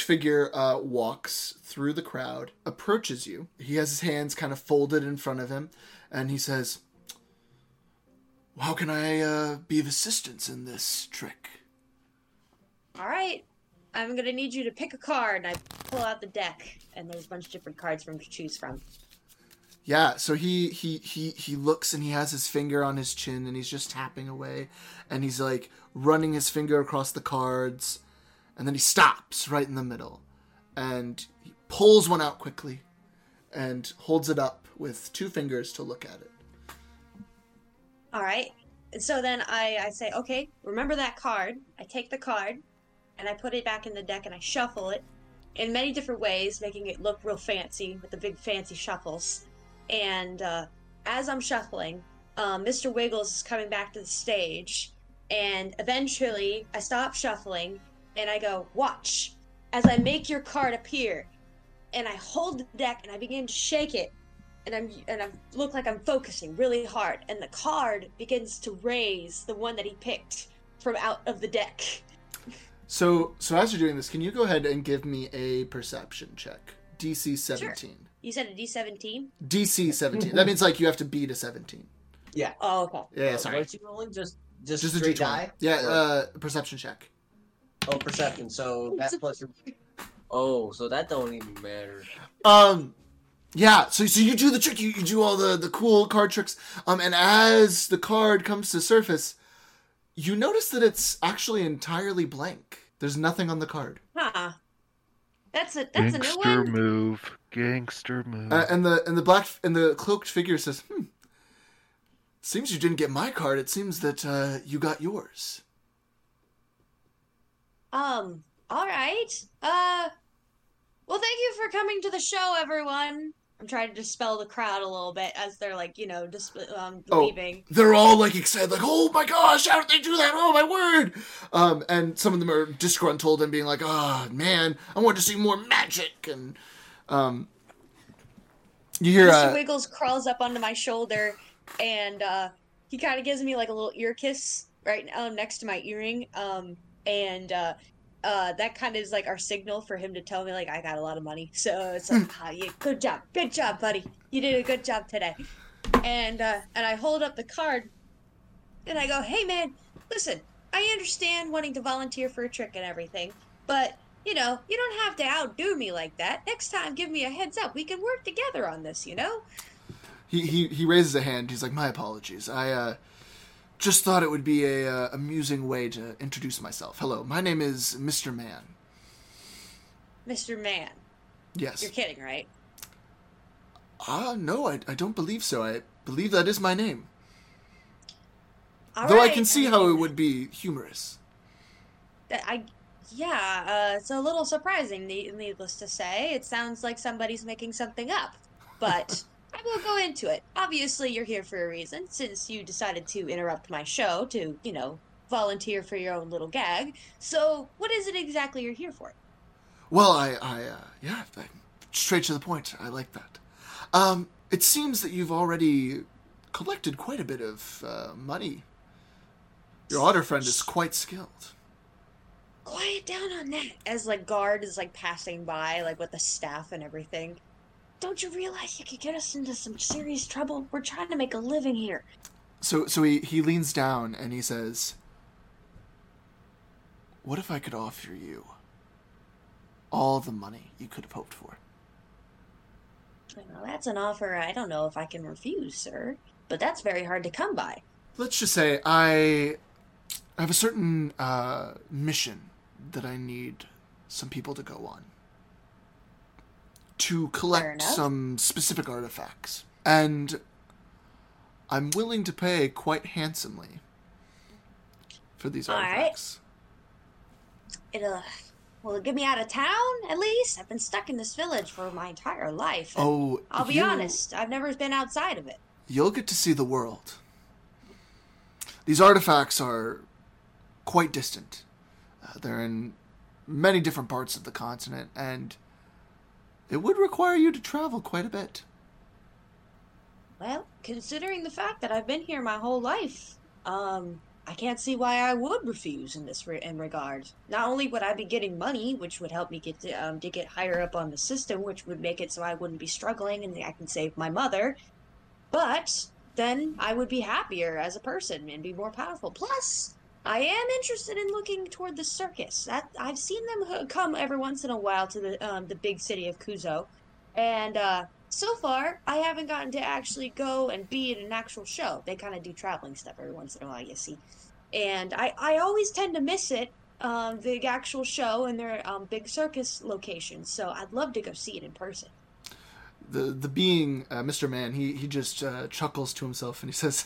figure walks through the crowd, approaches you. He has his hands kind of folded in front of him, and he says, "How can I be of assistance in this trick?" All right. "I'm going to need you to pick a card," and I pull out the deck, and there's a bunch of different cards for him to choose from. Yeah, so he looks, and he has his finger on his chin, and he's just tapping away, and he's like running his finger across the cards, and then he stops right in the middle, and he pulls one out quickly and holds it up with two fingers to look at it. All right, and so then I say, "Okay, remember that card." I take the card, and I put it back in the deck, and I shuffle it in many different ways, making it look real fancy with the big fancy shuffles. And as I'm shuffling, Mr. Wiggles is coming back to the stage, and eventually I stop shuffling, and I go, "Watch," as I make your card appear. And I hold the deck, and I begin to shake it, and I look like I'm focusing really hard, and the card begins to raise the one that he picked from out of the deck. So as you're doing this, can you go ahead and give me a perception check? DC 17. Sure. You said a D17? DC 17. That means like you have to beat a 17. Yeah. Oh, okay. Yeah, sorry. What are you rolling? Just a D20. Die? Yeah, perception check. Oh, perception. So that's plus your... Oh, so that don't even matter. Yeah, so you do the trick. You do all the cool card tricks. And as the card comes to surface, you notice that it's actually entirely blank. There's nothing on the card. Huh. That's a new one. Gangster move. And the black and the cloaked figure says, "Seems you didn't get my card. It seems that you got yours." All right. Well, thank you for coming to the show, everyone. I'm trying to dispel the crowd a little bit as they're like, you know, leaving. They're all like excited, like, "Oh my gosh, how did they do that? Oh my word!" And some of them are disgruntled and being like, "Oh man, I want to see more magic." And you hear Mr. Wiggles crawls up onto my shoulder, and he kind of gives me like a little ear kiss right now next to my earring, that kind of is like our signal for him to tell me like I got a lot of money. So it's like, yeah, good job, buddy. You did a good job today. And I hold up the card, and I go, "Hey man, listen, I understand wanting to volunteer for a trick and everything, but you know, you don't have to outdo me like that. Next time, give me a heads up. We can work together on this, you know?" He raises a hand. He's like, my apologies. I just thought it would be an amusing way to introduce myself. Hello, my name is Mr. Mann. Mr. Mann. Yes. You're kidding, right? No, I don't believe so. I believe that is my name. All Though right. I can see how it would be humorous. It's a little surprising, needless to say. It sounds like somebody's making something up, but I will go into it. Obviously, you're here for a reason, since you decided to interrupt my show to, volunteer for your own little gag. So, what is it exactly you're here for? Well, straight to the point. I like that. It seems that you've already collected quite a bit of money. Your otter friend is quite skilled. Quiet down on that. As, guard is, passing by, with the staff and everything. Don't you realize you could get us into some serious trouble? We're trying to make a living here. So he leans down and he says, what if I could offer you all the money you could have hoped for? Well, that's an offer I don't know if I can refuse, sir. But that's very hard to come by. Let's just say I have a certain mission that I need some people to go on. To collect some specific artifacts. And I'm willing to pay quite handsomely for these artifacts. All right. Will it get me out of town, at least? I've been stuck in this village for my entire life. Oh, I'll be honest, I've never been outside of it. You'll get to see the world. These artifacts are quite distant. They're in many different parts of the continent, and it would require you to travel quite a bit. Well, considering the fact that I've been here my whole life, I can't see why I would refuse in this regard. Not only would I be getting money, which would help me get to get higher up on the system, which would make it so I wouldn't be struggling and I can save my mother, but then I would be happier as a person and be more powerful. Plus, I am interested in looking toward the circus. I've seen them come every once in a while to the big city of Kuzo. And so far, I haven't gotten to actually go and be in an actual show. They kind of do traveling stuff every once in a while, you see. And I always tend to miss it, the actual show and their big circus location. So I'd love to go see it in person. The being, Mr. Mann, he just chuckles to himself and he says,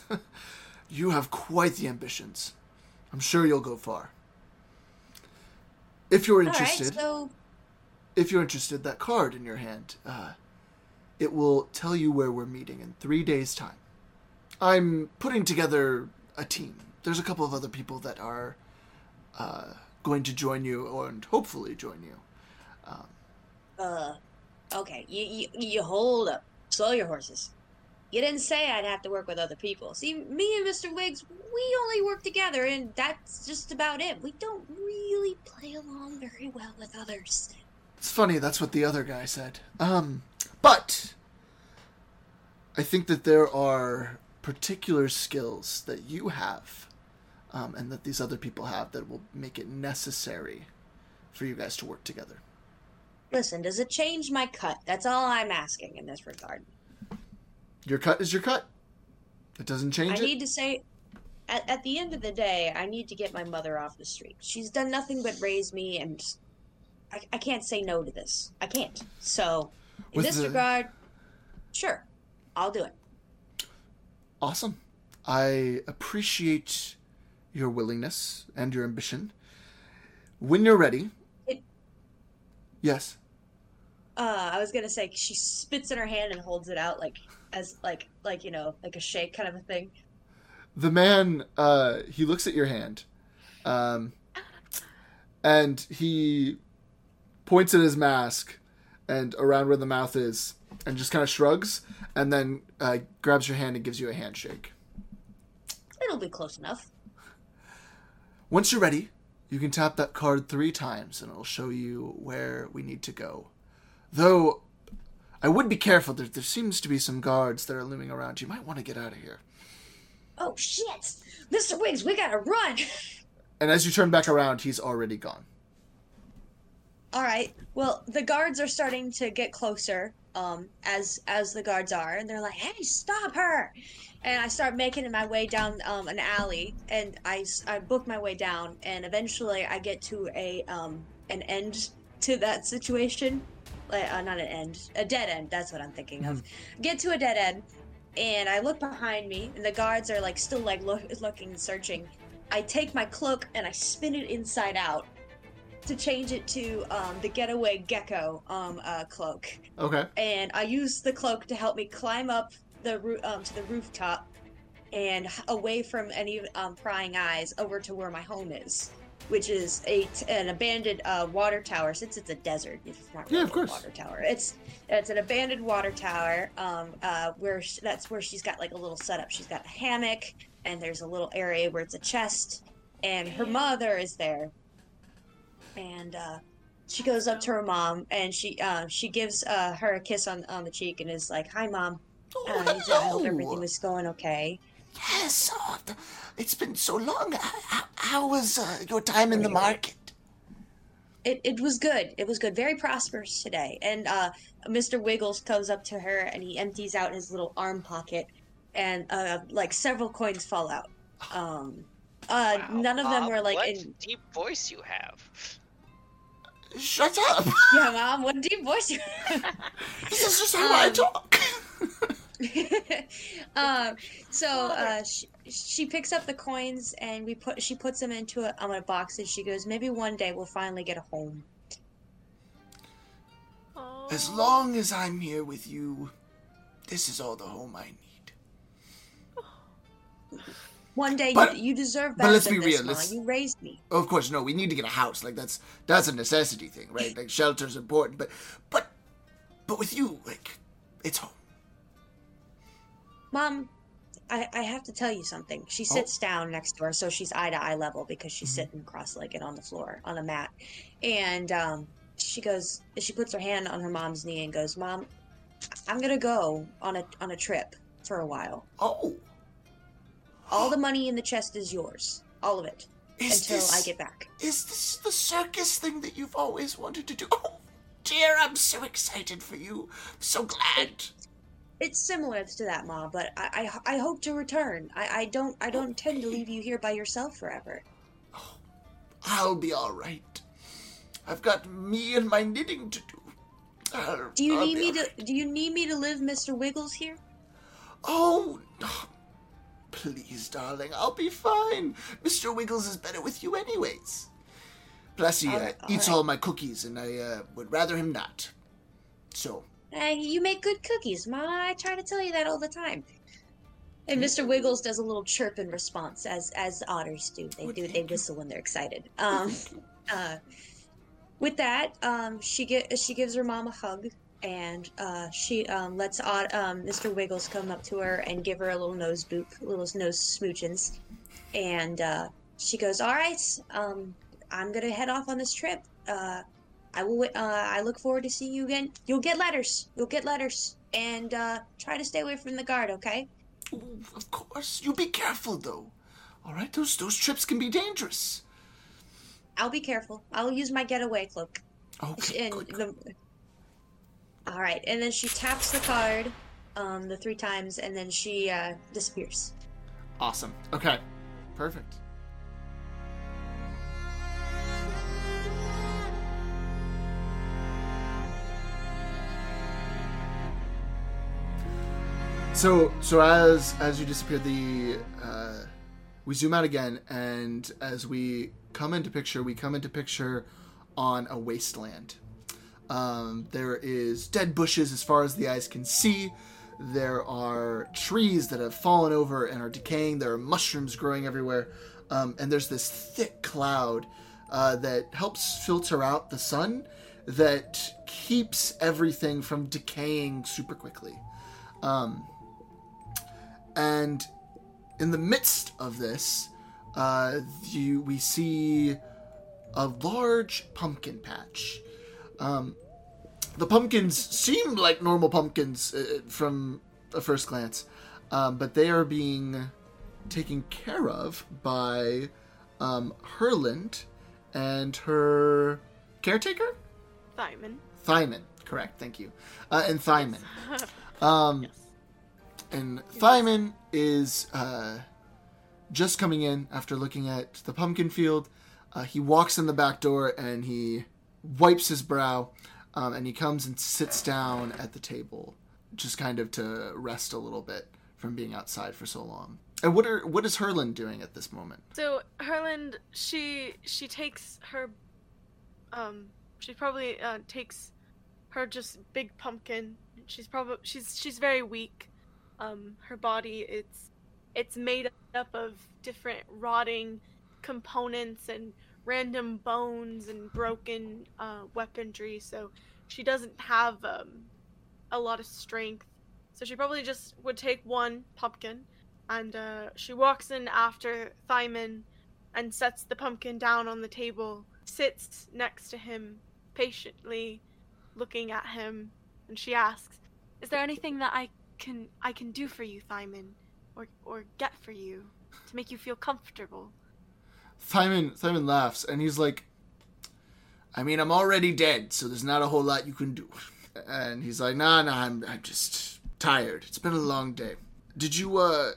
you have quite the ambitions. I'm sure you'll go far. If you're interested, that card in your hand, it will tell you where we're meeting in 3 days' time. I'm putting together a team. There's a couple of other people that are going to join you and hopefully join you. Okay, you hold up. Slow your horses. You didn't say I'd have to work with other people. See, me and Mr. Wiggs, we only work together, and that's just about it. We don't really play along very well with others. It's funny, that's what the other guy said. But I think that there are particular skills that you have, and that these other people have, that will make it necessary for you guys to work together. Listen, does it change my cut? That's all I'm asking in this regard. Your cut is your cut. It doesn't change it. I need to say, at the end of the day, I need to get my mother off the street. She's done nothing but raise me, and I can't say no to this. I can't. So, in this regard, sure, I'll do it. Awesome. I appreciate your willingness and your ambition. When you're ready... Yes. I was gonna say she spits in her hand and holds it out like a shake kind of a thing. The man, he looks at your hand, and he points at his mask and around where the mouth is, and just kind of shrugs, and then grabs your hand and gives you a handshake. It'll be close enough. Once you're ready, you can tap that card 3 times, and it'll show you where we need to go. Though, I would be careful. There seems to be some guards that are looming around. You might want to get out of here. Oh, shit! Mr. Wiggs, we gotta run! And as you turn back around, he's already gone. All right. Well, the guards are starting to get closer, as the guards are, and they're like, "Hey, stop her!" And I start making my way down an alley, and I book my way down, and eventually I get to a an end to that situation. Not an end, a dead end. That's what I'm thinking of. Get to a dead end, and I look behind me, and the guards are like still like looking and searching. I take my cloak and I spin it inside out to change it to the getaway gecko cloak. Okay. And I use the cloak to help me climb up the to the rooftop and away from any prying eyes over to where my home is, which is an abandoned water tower. Since it's a desert, it's not really a water tower. It's an abandoned water tower that's where she's got like a little setup. She's got a hammock, and there's a little area where it's a chest, and her mother is there. And she goes up to her mom, and she gives her a kiss on the cheek, and is like, "Hi, Mom. I hope everything was going okay." Yes, it's been so long. How was your time in the market? It was good. It was good. Very prosperous today. And Mr. Wiggles comes up to her, and he empties out his little arm pocket, and like several coins fall out. Wow, none of Mom, them were like. What deep voice you have. Shut up! Yeah, Mom, what deep voice you have. This is just how I talk. She picks up the coins, and she puts them into a box, and she goes, "Maybe one day we'll finally get a home." As long as I'm here with you, this is all the home I need. One day, but, you deserve better. But let's be real. You raised me. Of course, no. We need to get a house. Like that's a necessity thing, right? Like shelter's important, but with you, like it's home. Mom, I have to tell you something. She sits down next to her, so she's eye to eye level because she's sitting cross-legged on the floor, on a mat. And she puts her hand on her mom's knee and goes, "Mom, I'm gonna go on a trip for a while." Oh. All the money in the chest is yours. All of it. I get back. Is this the circus thing that you've always wanted to do? Oh, dear, I'm so excited for you. I'm so glad. It's similar to that, Ma, but I hope to return. I don't intend to leave you here by yourself forever. Oh, I'll be all right. I've got me and my knitting to do. Do you need me to live, Mr. Wiggles, here? Oh, please, darling, I'll be fine. Mr. Wiggles is better with you, anyways. Plus, he eats all my cookies, and I would rather him not. So. You make good cookies, Ma. I try to tell you that all the time. And Mr. Wiggles does a little chirp in response, as otters do. They whistle when they're excited. With that, she gives her mom a hug, and she lets Mr. Wiggles come up to her and give her a little nose boop, little nose smoochins, and she goes, "All right, I'm gonna head off on this trip. I will. I look forward to seeing you again. You'll get letters, and try to stay away from the guard, okay?" Ooh, of course. You be careful, though. All right, those trips can be dangerous. I'll be careful. I'll use my getaway cloak. Okay. All right, and then she taps the card, the three times, and then she disappears. Awesome. Okay. Perfect. So as you disappear, we zoom out again, and as we come into picture on a wasteland. There is dead bushes as far as the eyes can see. There are trees that have fallen over and are decaying. There are mushrooms growing everywhere, and there's this thick cloud that helps filter out the sun, that keeps everything from decaying super quickly. And in the midst of this, we see a large pumpkin patch. The pumpkins seem like normal pumpkins from a first glance, but they are being taken care of by Herlinde and her caretaker? Thyman. Correct. Thank you. And Thyman. Yes. And Thyman is just coming in after looking at the pumpkin field. He walks in the back door and he wipes his brow, and he comes and sits down at the table, just kind of to rest a little bit from being outside for so long. And what is Herlinde doing at this moment? So Herlinde, she takes her, she probably takes her just big pumpkin. She's very weak. Her body it's made up of different rotting components and random bones and broken weaponry, so she doesn't have a lot of strength. So she probably just would take one pumpkin, and she walks in after Thyman and sets the pumpkin down on the table, sits next to him, patiently looking at him, and she asks, "Is there anything that I can do for you, Thyman, or get for you to make you feel comfortable?" Thyman laughs, and he's like, "I mean, I'm already dead, so there's not a whole lot you can do." And he's like, nah, I'm just tired. It's been a long day. Did you, is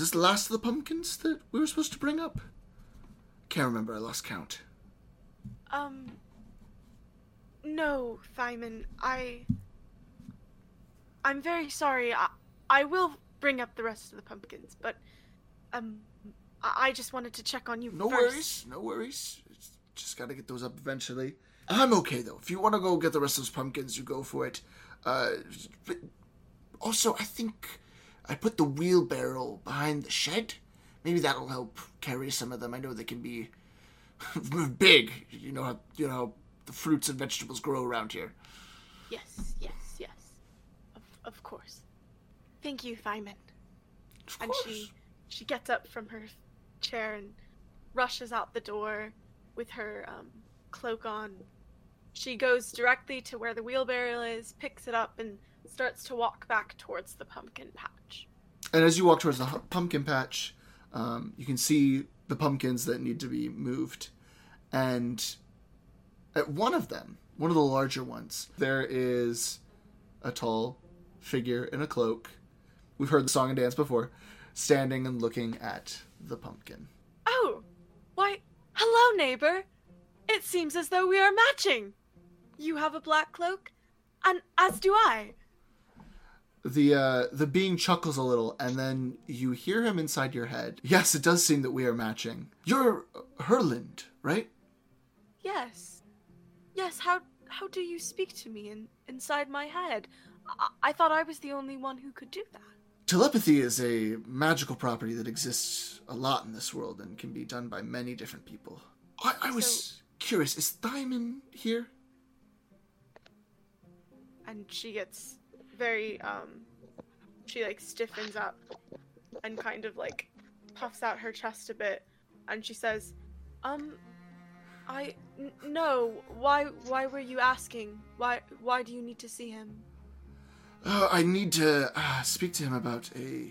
this the last of the pumpkins that we were supposed to bring up? Can't remember, I lost count. No, Thyman, I'm very sorry. I will bring up the rest of the pumpkins, but, I just wanted to check on you first. No worries. Just gotta get those up eventually. I'm okay, though. If you want to go get the rest of those pumpkins, you go for it. Also, I think I put the wheelbarrow behind the shed. Maybe that'll help carry some of them. I know they can be big. You know how the fruits and vegetables grow around here. Yes. Of course. Thank you, Thyman. Of course. And she gets up from her chair and rushes out the door with her cloak on. She goes directly to where the wheelbarrow is, picks it up, and starts to walk back towards the pumpkin patch. And as you walk towards the pumpkin patch, you can see the pumpkins that need to be moved. And at one of them, one of the larger ones, there is a tall figure in a cloak. We've heard the song and dance before. Standing and looking at the pumpkin. Oh, why, hello, neighbor. It seems as though we are matching. You have a black cloak, and as do I. The being chuckles a little, and then you hear him inside your head. Yes, it does seem that we are matching. You're Herlinde, right? Yes, how do you speak to me inside my head? I thought I was the only one who could do that. Telepathy is a magical property that exists a lot in this world and can be done by many different people. I was curious, is Thyman here? And she gets very, she like stiffens up and kind of like puffs out her chest a bit. And she says, no, why were you asking? Why do you need to see him? I need to speak to him about a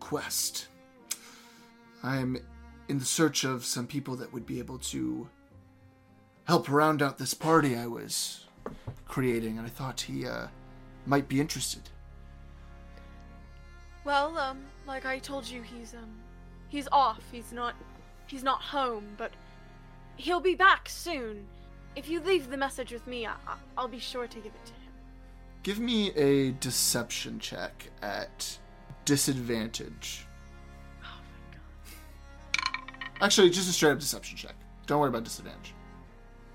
quest. I'm in the search of some people that would be able to help round out this party I was creating, and I thought he might be interested. Well, like I told you, he's off. He's not home, but he'll be back soon. If you leave the message with me, I'll be sure to give it to him. Give me a deception check at disadvantage. Oh my god. Actually, just a straight up deception check. Don't worry about disadvantage.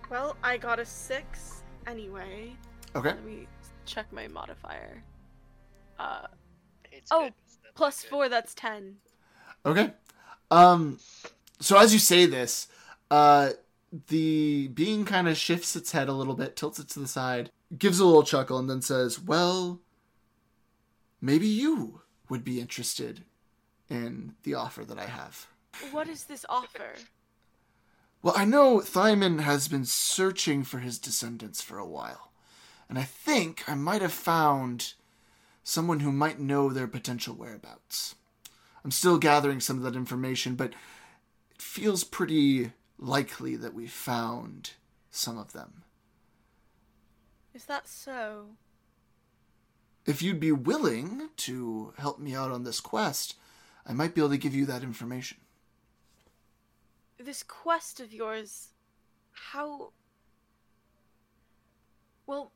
Well, I got a 6 anyway. Okay. Let me check my modifier. Plus 4, that's 10. Okay. So as you say this, the being kind of shifts its head a little bit, tilts it to the side, gives a little chuckle, and then says, well, maybe you would be interested in the offer that I have. What is this offer? Well, I know Thyman has been searching for his descendants for a while, and I think I might have found someone who might know their potential whereabouts. I'm still gathering some of that information, but it feels pretty likely that we found some of them. Is that so? If you'd be willing to help me out on this quest, I might be able to give you that information. This quest of yours, how... Well,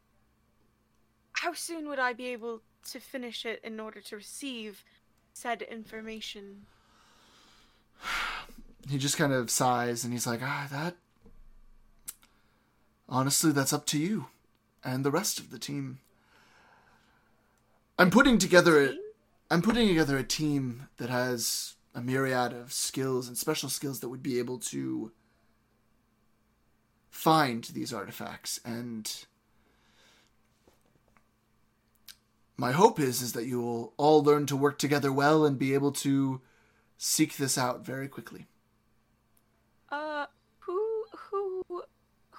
how soon would I be able to finish it in order to receive said information? He just kind of sighs and he's like, that... Honestly, that's up to you and the rest of the team. I'm putting together a team that has a myriad of skills and special skills that would be able to find these artifacts, and my hope is that you will all learn to work together well and be able to seek this out very quickly.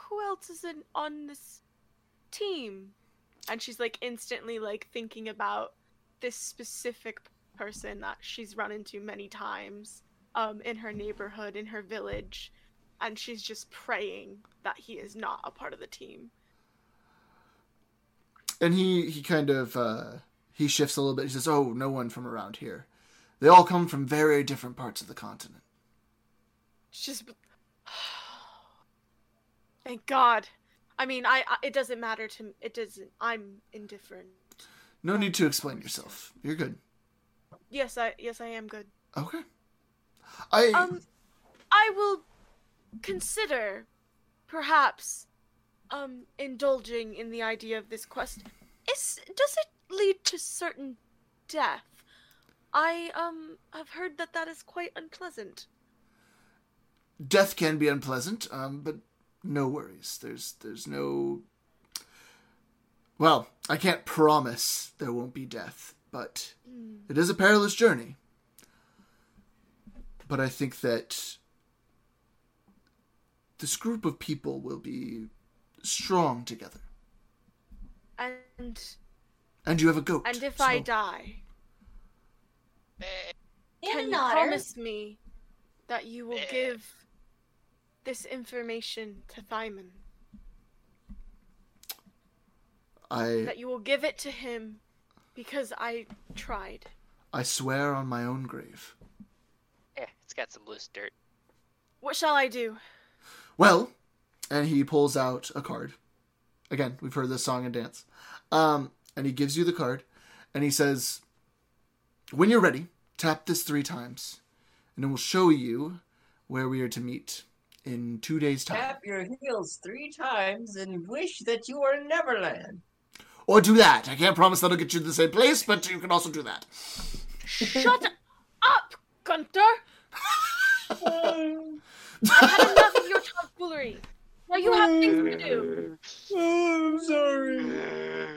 Who else is on this team? And she's instantly thinking about this specific person that she's run into many times in her neighborhood, in her village, and she's just praying that he is not a part of the team. And he kind of he shifts a little bit. He says, "Oh, no one from around here. They all come from very different parts of the continent." It's just thank God. I mean, I it doesn't matter to me. It doesn't. I'm indifferent. No need to explain yourself. You're good. Yes, I am good. Okay. I will consider, perhaps, indulging in the idea of this quest. Does it lead to certain death? I, have heard that is quite unpleasant. Death can be unpleasant, but no worries. There's no... Well, I can't promise there won't be death, but it is a perilous journey. But I think that this group of people will be strong together. And you have a goat. And if I die, can you promise me that you will give this information to Thyman? That you will give it to him, because I tried. I swear on my own grave. Yeah, it's got some loose dirt. What shall I do? Well, and he pulls out a card. Again, we've heard this song and dance. And he gives you the card, and he says, "When you're ready, tap this 3 times, and it will show you where we are to meet in 2 days' time. Tap your heels 3 times and wish that you were in Neverland." Or do that. I can't promise that'll get you to the same place, but you can also do that. Shut up, Gunter! I've had enough of your tomfoolery. Now you have things to do. Oh, I'm sorry. Oh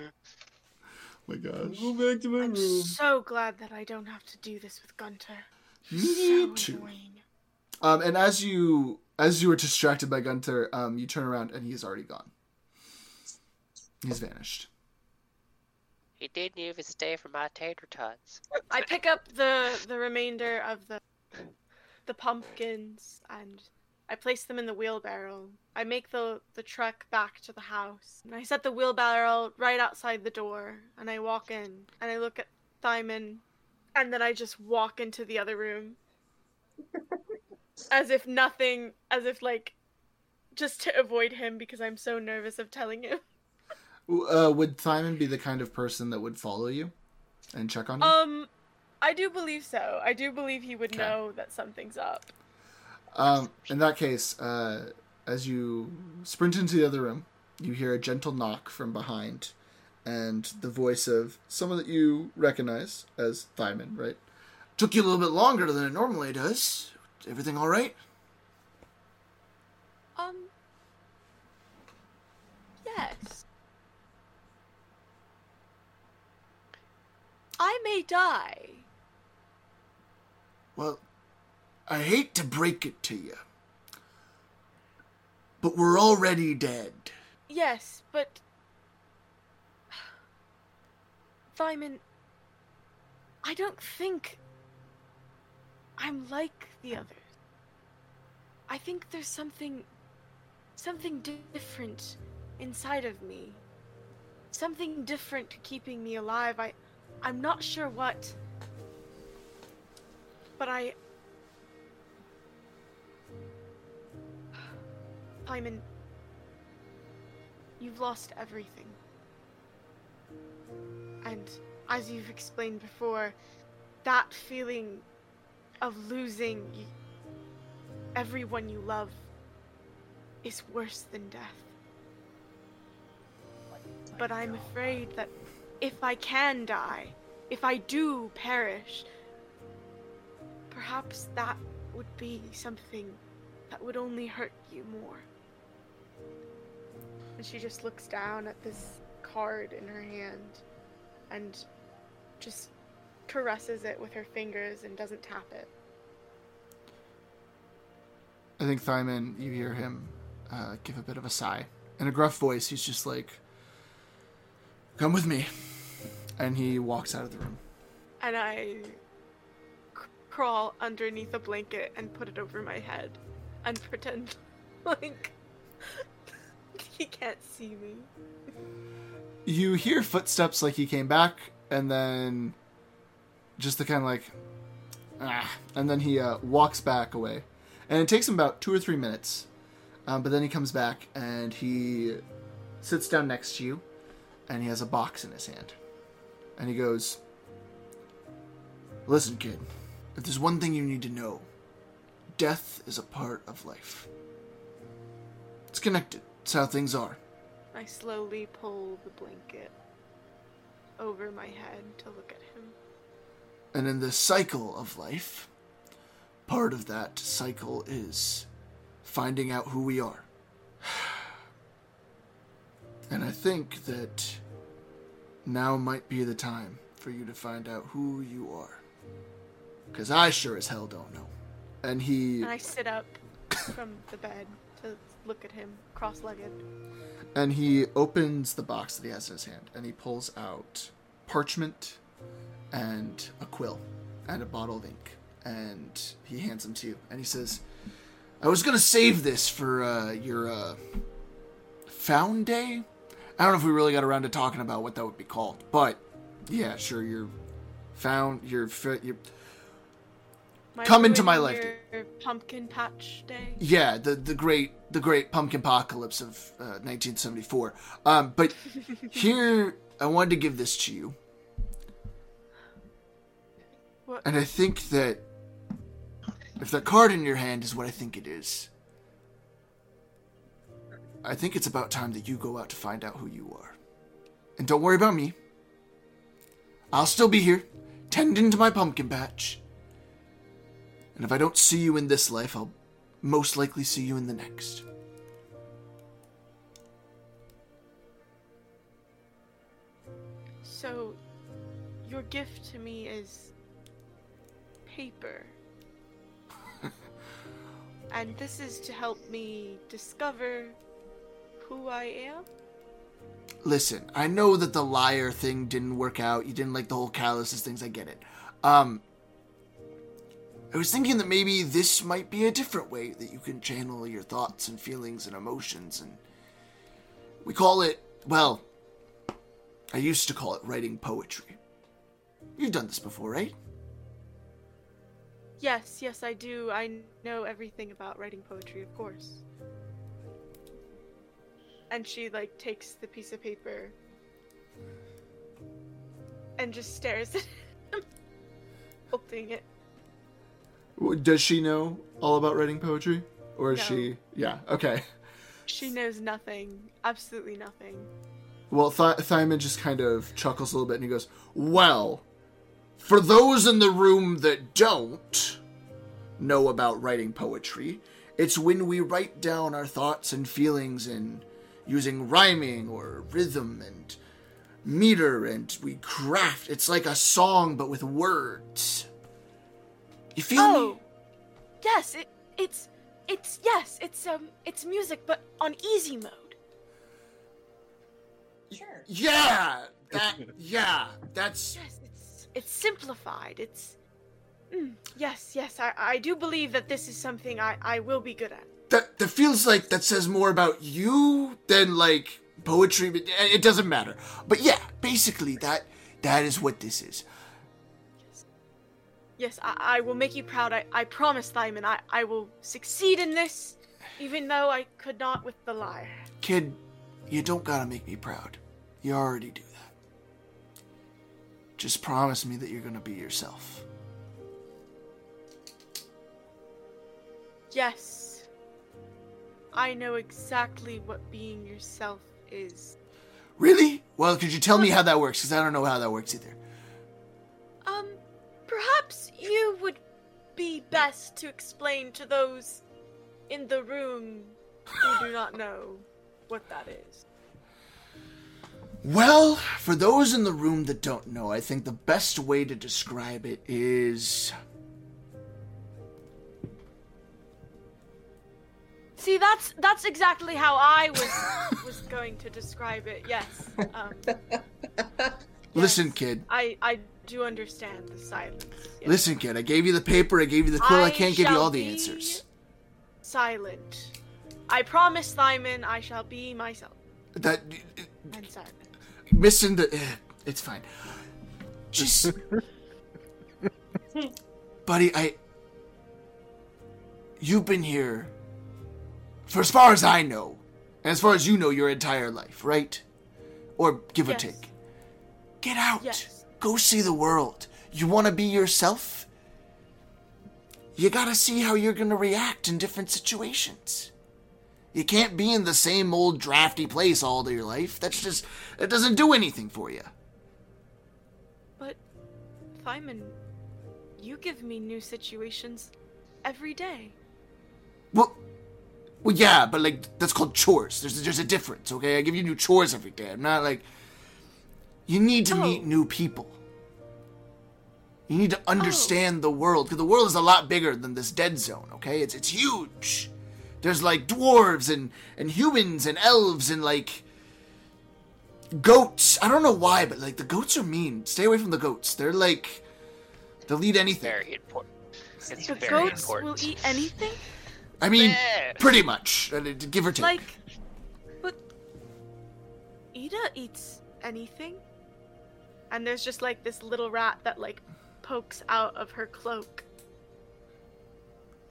my gosh. Go back to my room. I'm so glad that I don't have to do this with Gunter. Me too. Annoying. And as you were distracted by Gunter, you turn around and he's already gone. He's vanished. He didn't even stay for my tater tots. I pick up the remainder of the pumpkins and I place them in the wheelbarrow. I make the trek back to the house. And I set the wheelbarrow right outside the door. And I walk in. And I look at Thyman. And then I just walk into the other room. As if nothing. As if, just to avoid him because I'm so nervous of telling him. Would Thyman be the kind of person that would follow you and check on you? I do believe so. I do believe he would know that something's up. In that case, as you sprint into the other room, you hear a gentle knock from behind and the voice of someone that you recognize as Thyman, right? Took you a little bit longer than it normally does. Everything all right? Yes. I may die. Well, I hate to break it to you, but we're already dead. Yes, but... Thyman, I don't think I'm like the others. I think there's something different inside of me. something different keeping me alive. I'm not sure what, but Paimon, you've lost everything. And as you've explained before, that feeling of losing everyone you love is worse than death. But I'm afraid that if I can die, if I do perish, perhaps that would be something that would only hurt you more. And she just looks down at this card in her hand and just caresses it with her fingers and doesn't tap it. I think Paimon, you hear him give a bit of a sigh. In a gruff voice, he's just like, "Come with me." And he walks out of the room. And I crawl underneath a blanket and put it over my head and pretend like he can't see me. You hear footsteps like he came back, and then just the kind of like, ah. And then he walks back away. And it takes him about 2 or 3 minutes. But then he comes back and he sits down next to you. And he has a box in his hand. And he goes, "Listen, kid, if there's one thing you need to know, death is a part of life. It's connected. It's how things are." I slowly pull the blanket over my head to look at him. "And in the cycle of life, part of that cycle is finding out who we are. And I think that now might be the time for you to find out who you are. Because I sure as hell don't know." And he... And I sit up from the bed to look at him, cross-legged. And he opens the box that he has in his hand, and he pulls out parchment and a quill and a bottle of ink. And he hands them to you. And he says, "I was going to save this for your found day? I don't know if we really got around to talking about what that would be called, but yeah, sure. You're come into my life. Your pumpkin patch day. Yeah, the great pumpkin apocalypse of 1974. But here I wanted to give this to you, and I think that if the card in your hand is what I think it is, I think it's about time that you go out to find out who you are. And don't worry about me. I'll still be here, tending to my pumpkin patch. And if I don't see you in this life, I'll most likely see you in the next." "So, your gift to me is paper. And this is to help me discover who I am?" "Listen, I know that the liar thing didn't work out. You didn't like the whole calluses things. I get it. I was thinking that maybe this might be a different way that you can channel your thoughts and feelings and emotions. And we call it, well, I used to call it writing poetry. You've done this before, right?" Yes, I do. I know everything about writing poetry, of course." And she, like, takes the piece of paper and just stares at him, holding it. Does she know all about writing poetry? Or is she... Yeah, okay. She knows nothing. Absolutely nothing. Well, Thyman just kind of chuckles a little bit and he goes, "Well, for those in the room that don't know about writing poetry, it's when we write down our thoughts and feelings and... using rhyming or rhythm and meter, and we craft. It's like a song, but with words. You feel me?" "Yes, it's music, but on easy mode." "Sure." That's... "Yes, it's simplified. It's... Yes, I do believe that this is something I will be good at." That feels like that says more about you than, like, poetry, it doesn't matter. But yeah, basically that is what this is. Yes, I will make you proud. I promise, Thyman. I will succeed in this, even though I could not with the liar. Kid, you don't gotta make me proud. You already do that. Just promise me that you're gonna be yourself. Yes. I know exactly what being yourself is. Really? Well, could you tell me how that works? Because I don't know how that works either. Perhaps you would be best to explain to those in the room who do not know what that is. Well, for those in the room that don't know, I think the best way to describe it is... See, that's exactly how I was going to describe it, yes. Yes. Listen, kid. I do understand the silence. Yes. Listen, kid, I gave you the paper, I gave you the quill, I can't give you all the answers. Silent. I promise, Thyman, I shall be myself. I'm silent. Missing the... it's fine. Just... Buddy, you've been here for as far as I know, and as far as you know, your entire life, right? Or give or take. Get out. Yes. Go see the world. You want to be yourself? You got to see how you're going to react in different situations. You can't be in the same old drafty place all of your life. That doesn't do anything for you. But, Thyman, you give me new situations every day. Well, yeah, but, that's called chores. There's a difference, okay? I give you new chores every day. I'm not, You need to meet new people. You need to understand the world, because the world is a lot bigger than this dead zone, okay? It's huge. There's, dwarves and humans and elves and, goats. I don't know why, but, the goats are mean. Stay away from the goats. They're, they'll eat anything. Very important. It's the very goats important. Will eat anything? I mean, pretty much. Give or take. But Ida eats anything? And there's just, this little rat that, pokes out of her cloak.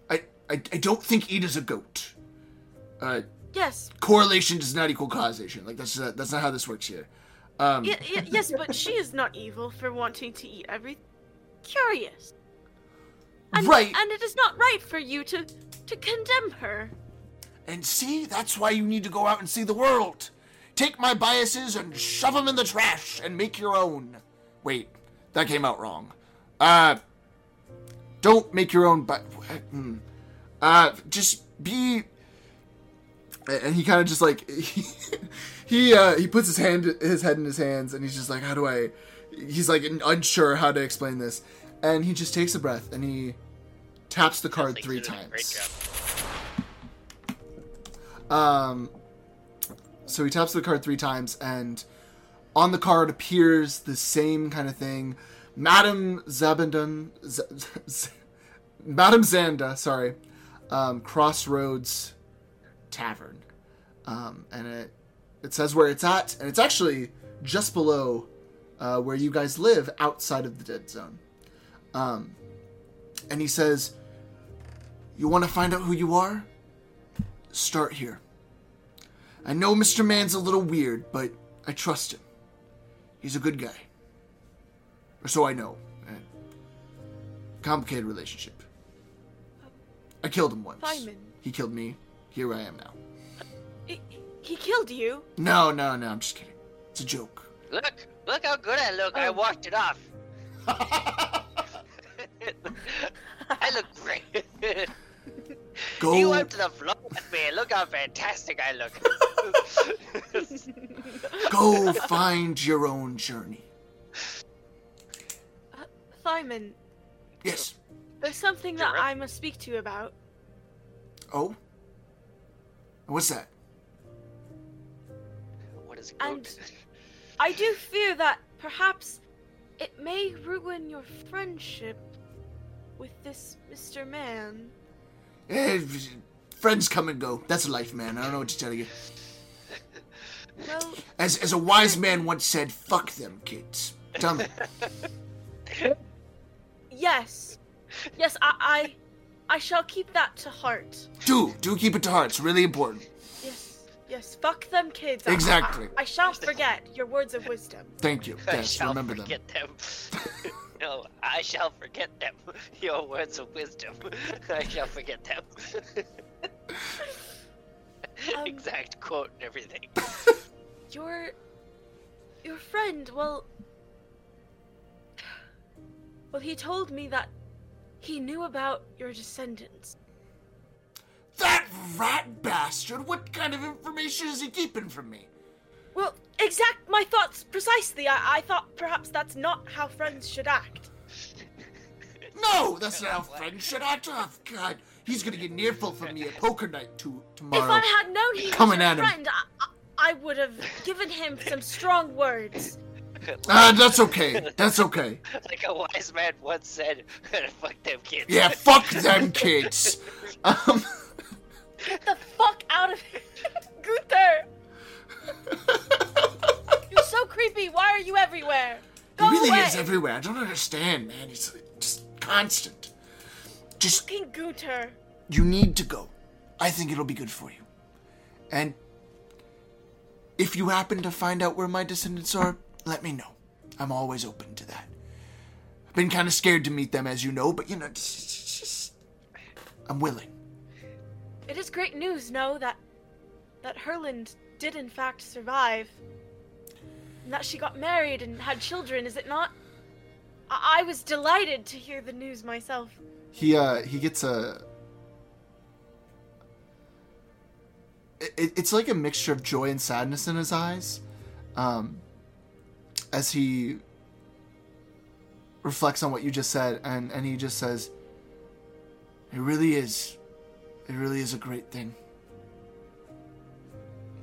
I don't think Ida's a goat. Yes. Correlation does not equal causation. That's not how this works here. Yes, but she is not evil for wanting to eat everything. Curious. And, right. And it is not right for you to condemn her. And see, that's why you need to go out and see the world. Take my biases and shove them in the trash and make your own. Wait, that came out wrong. Don't make your own just be... And he kind of just he puts his head in his hands and he's just how do I... He's unsure how to explain this. And he just takes a breath and he... taps the card three times. So he taps the card three times, and on the card appears the same kind of thing. Madam Zanda, sorry, Crossroads Tavern. And it says where it's at, and it's actually just below where you guys live, outside of the dead zone. And he says... You want to find out who you are? Start here. I know Mr. Mann's a little weird, but I trust him. He's a good guy. Or so I know. Complicated relationship. I killed him once. Simon. He killed me. Here I am now. He killed you? No, I'm just kidding. It's a joke. Look how good I look. I washed it off. I look great. Go. You went to the floor with me. Look how fantastic I look. Go find your own journey. Thyman. Yes. There's something that I must speak to you about. Oh? What's that? What is it? And I do fear that perhaps it may ruin your friendship with this Mr. Mann. Friends come and go. That's life, man. I don't know what to tell you. Well, as a wise man once said, fuck them kids. Tell me. Yes. Yes, I shall keep that to heart. Do keep it to heart. It's really important. Yes, fuck them kids. Exactly. I shall forget your words of wisdom. Thank you. Yes, I shall remember forget them. No, I shall forget them. Your words of wisdom. I shall forget them. Exact quote and everything. Your friend, well, he told me that he knew about your descendants. That rat bastard! What kind of information is he keeping from me? Well, exact my thoughts precisely. I thought perhaps that's not how friends should act. No, that's not how friends should act. Oh, God, he's gonna get an earful from me at poker night tomorrow. If I had known he was your friend, I would have given him some strong words. That's okay. That's okay. Like a wise man once said, fuck them kids. Yeah, fuck them kids. Get the fuck out of here. Gunther! You're so creepy. Why are you everywhere? Go away. He really is everywhere. I don't understand, man. He's just constant. Just fucking Gunther. You need to go. I think it'll be good for you. And if you happen to find out where my descendants are, let me know. I'm always open to that. I've been kind of scared to meet them, as you know, but, you know, just I'm willing. It is great news, no, that Herlinde did, in fact, survive. And that she got married and had children, is it not? I was delighted to hear the news myself. He gets a... It's like a mixture of joy and sadness in his eyes. As he reflects on what you just said, and he just says, it really is a great thing.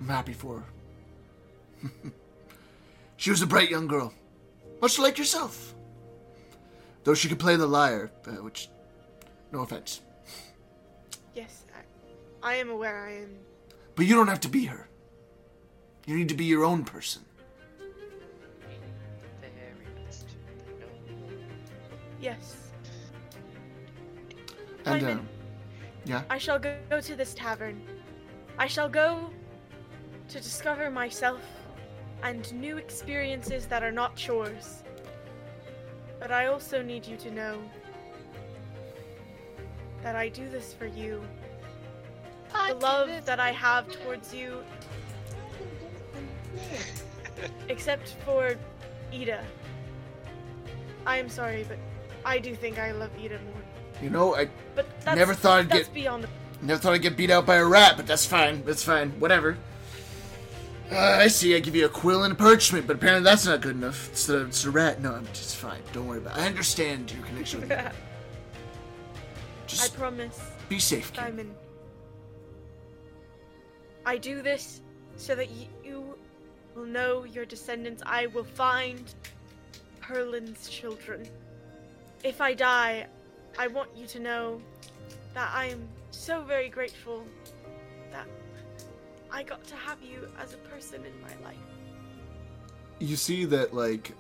I'm happy for her. She was a bright young girl, much like yourself. Though she could play the lyre, which, no offense. Yes, I am aware I am. But you don't have to be her. You need to be your own person. Yes. And, yeah? I shall go to this tavern. I shall go to discover myself and new experiences that are not chores. But I also need you to know that I do this for you. The love that I have towards you, except for Ida. I am sorry, but I do think I love Ida more. You know, never thought I'd get beat out by a rat, but that's fine. That's fine. Whatever. I see. I give you a quill and a parchment, but apparently that's not good enough. It's a rat. No, I'm just fine. Don't worry about it. I understand your connection with you. Just I promise. Be safe, kid. Simon. I do this so that you will know your descendants. I will find Herlinde's children. If I die, I want you to know that I am so very grateful that I got to have you as a person in my life. You see that, like,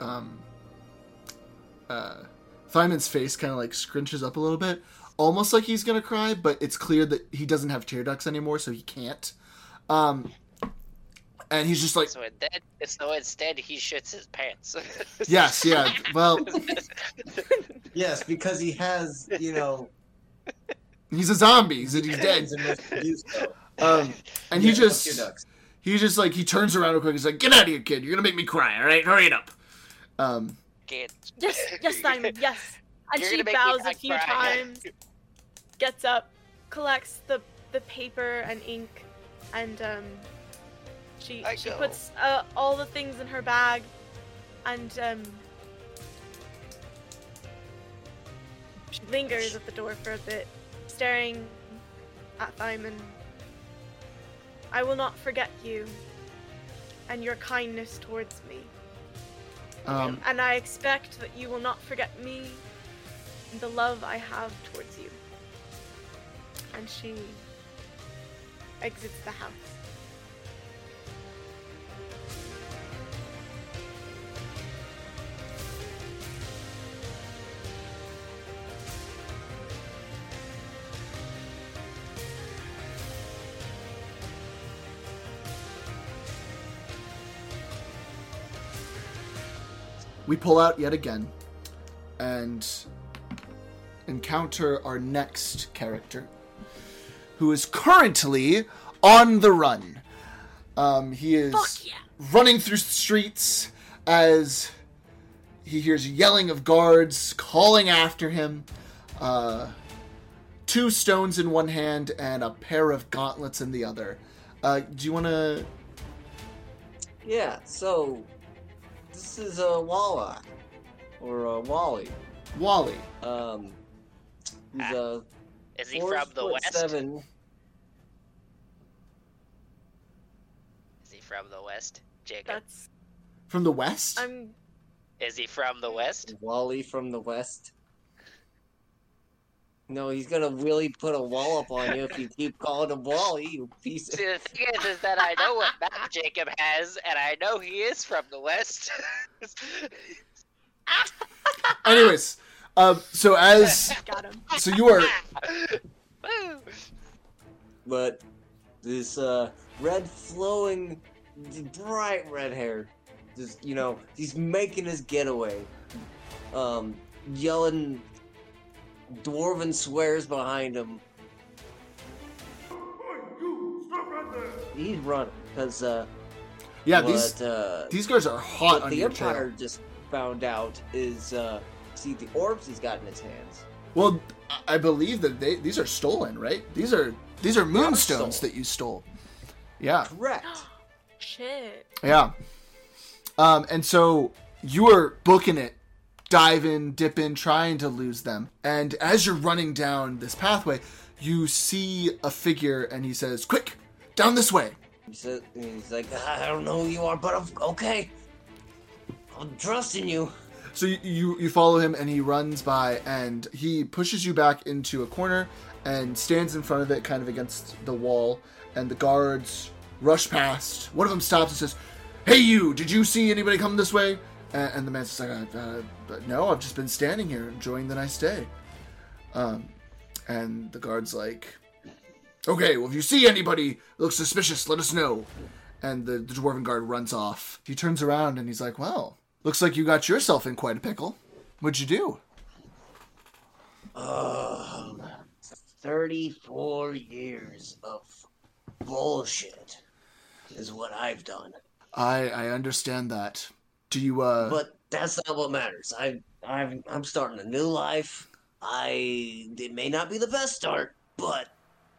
Thyman's face kind of, like, scrunches up a little bit, almost like he's gonna cry, but it's clear that he doesn't have tear ducts anymore, so he can't. And he's just like... So instead he shits his pants. Yes, yeah, well... Yes, because he has, you know... He's a zombie, and he's dead. And he just like, he turns around real quick, he's like, get out of here, kid, you're gonna make me cry, alright? Hurry it up. Yes, Simon, yes. And she bows a few times, gets up, collects the paper and ink, and, She puts all the things in her bag, and she lingers at the door for a bit, staring at Thyman. I will not forget you and your kindness towards me. And I expect that you will not forget me and the love I have towards you. And she exits the house. We pull out yet again and encounter our next character, who is currently on the run. He is running through streets as he hears yelling of guards calling after him. Two stones in one hand and a pair of gauntlets in the other. Do you want to... Yeah, so... This is Wahlock. Or Waly. Waly. He's is he from the West? 7. Is he from the West, Jacob? That's... From the West? Is he from the West? Waly from the West. No, he's gonna really put a wall up on you if you keep calling him Waly, you piece of... See, the thing is that I know what map Jacob has, and I know he is from the West. Anyways, so as... Got him. So you are... But this red flowing, bright red hair, just, you know, he's making his getaway, yelling... Dwarven swears behind him. Stop right there. He's running because these guys are hot. What the Empire just found out is see the orbs he's got in his hands. Well, I believe that these are stolen, right? These are moonstones that you stole. Yeah, correct. Shit. Yeah, and so you were booking it. Dive in, dip in, trying to lose them. And as you're running down this pathway, you see a figure and he says, "Quick, down this way." He's like, "I don't know who you are, but okay. I'm trusting you." So you follow him and he runs by and he pushes you back into a corner and stands in front of it, kind of against the wall. And the guards rush past. One of them stops and says, "Hey you, did you see anybody come this way?" And the man's just like, "No, I've just been standing here enjoying the nice day." And the guard's like, "Okay, well, if you see anybody that looks suspicious, let us know." And the dwarven guard runs off. He turns around and he's like, "Well, looks like you got yourself in quite a pickle. What'd you do?" 34 years of bullshit is what I've done. I understand that. Do you, But that's not what matters. I'm starting a new life. It may not be the best start, but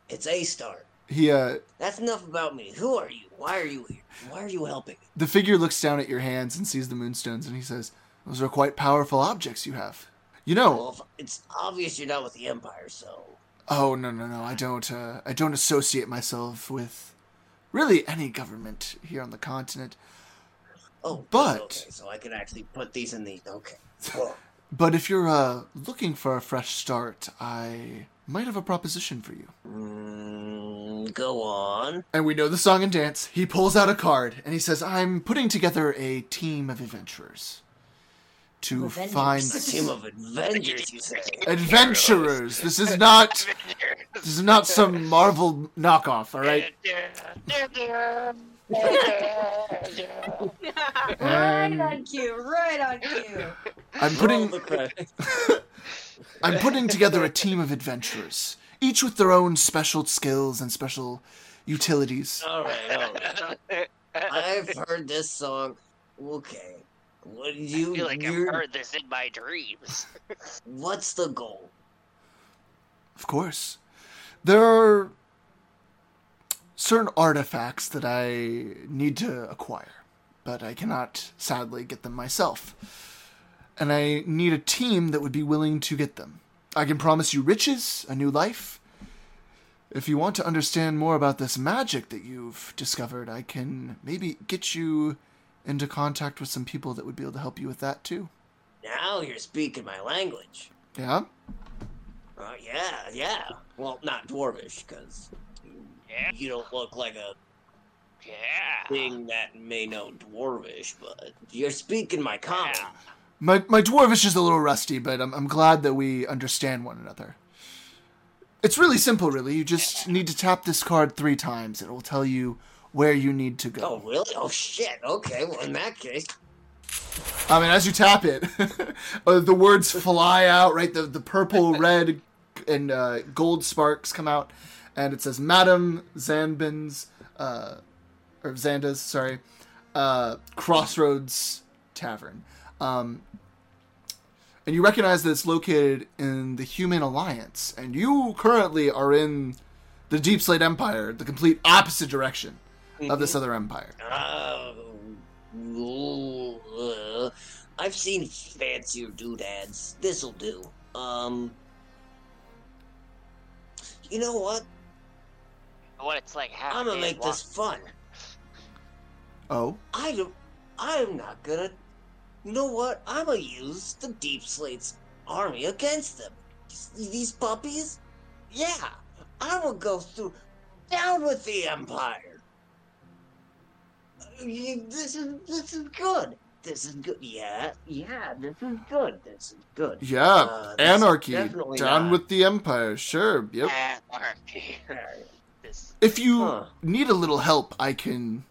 it's a start. That's enough about me. Who are you? Why are you here? Why are you helping? The figure looks down at your hands and sees the moonstones, and he says, "Those are quite powerful objects you have. You know..." Well, it's obvious you're not with the Empire, so... Oh, no. I don't associate myself with really any government here on the continent. Oh, but... Okay, so I can actually put these in the... Okay. Whoa. But if you're looking for a fresh start, I might have a proposition for you. Go on. And we know the song and dance. He pulls out a card, and he says, "I'm putting together a team of adventurers to find..." A team of adventurers, you say? Adventurers. This is not some Marvel knockoff, all right? Right on cue. I'm putting together a team of adventurers, each with their own special skills and special utilities. All right. I've heard this song. Okay. What do you... I feel like I've heard this in my dreams. What's the goal? Of course. There are certain artifacts that I need to acquire, but I cannot, sadly, get them myself. And I need a team that would be willing to get them. I can promise you riches, a new life. If you want to understand more about this magic that you've discovered, I can maybe get you into contact with some people that would be able to help you with that, too. Now you're speaking my language. Yeah? Yeah. Well, not Dwarvish, because... You don't look like a thing that may know Dwarvish, but you're speaking my common. My Dwarvish is a little rusty, but I'm glad that we understand one another. It's really simple, really. You just need to tap this card 3 times. It will tell you where you need to go. Oh, really? Oh, shit. Okay, well, in that case... I mean, as you tap it, the words fly out, right? The purple, red, and gold sparks come out, and it says, Madam Zanda's Crossroads Tavern. And you recognize that it's located in the Human Alliance, and you currently are in the Deep Slate Empire, the complete opposite direction of this other empire. I've seen fancier doodads. This'll do. You know what? What it's like half I'm gonna make walk. This fun. Oh? I'm not gonna... You know what? I'm gonna use the Deep Slate's army against them. These puppies? Yeah! I will go through... Down with the Empire! This is good! This is good. Yeah, this is good. Yeah, anarchy. Down with the Empire, sure. Yep. Anarchy. If you need a little help, I can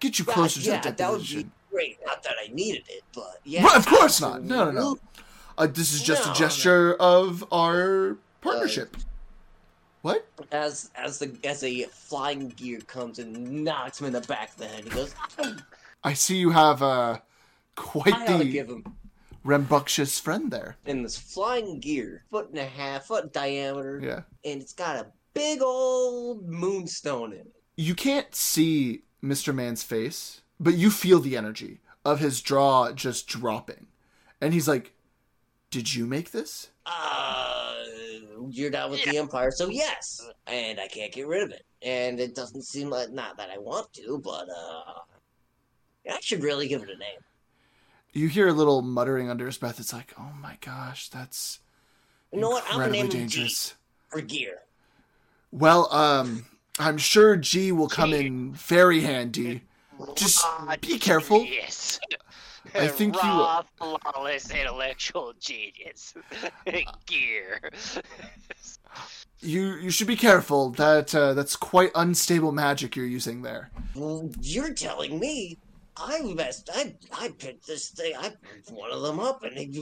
get you closer to the deposition. That would be great. Not that I needed it, but yeah. Well, of course not. No. This is just a gesture of our partnership. What? As a flying gear comes and knocks him in the back of the head, he goes... I see you have quite the rambunctious friend there. In this flying gear, 1.5 feet, foot in diameter, and it's got a big old moonstone in it. You can't see Mr. Mann's face, but you feel the energy of his jaw just dropping. And he's like, did you make this? You're down with the Empire, so yes. And I can't get rid of it. And it doesn't seem like, not that I want to, but... I should really give it a name. You hear a little muttering under his breath. It's like, oh my gosh, that's incredibly I'm dangerous. G for gear. Well, I'm sure G will come in very handy. Just be careful. Yes. I think raw, flawless intellectual genius. Gear. You should be careful. That's quite unstable magic you're using there. You're telling me. I picked this thing. I picked one of them up, and it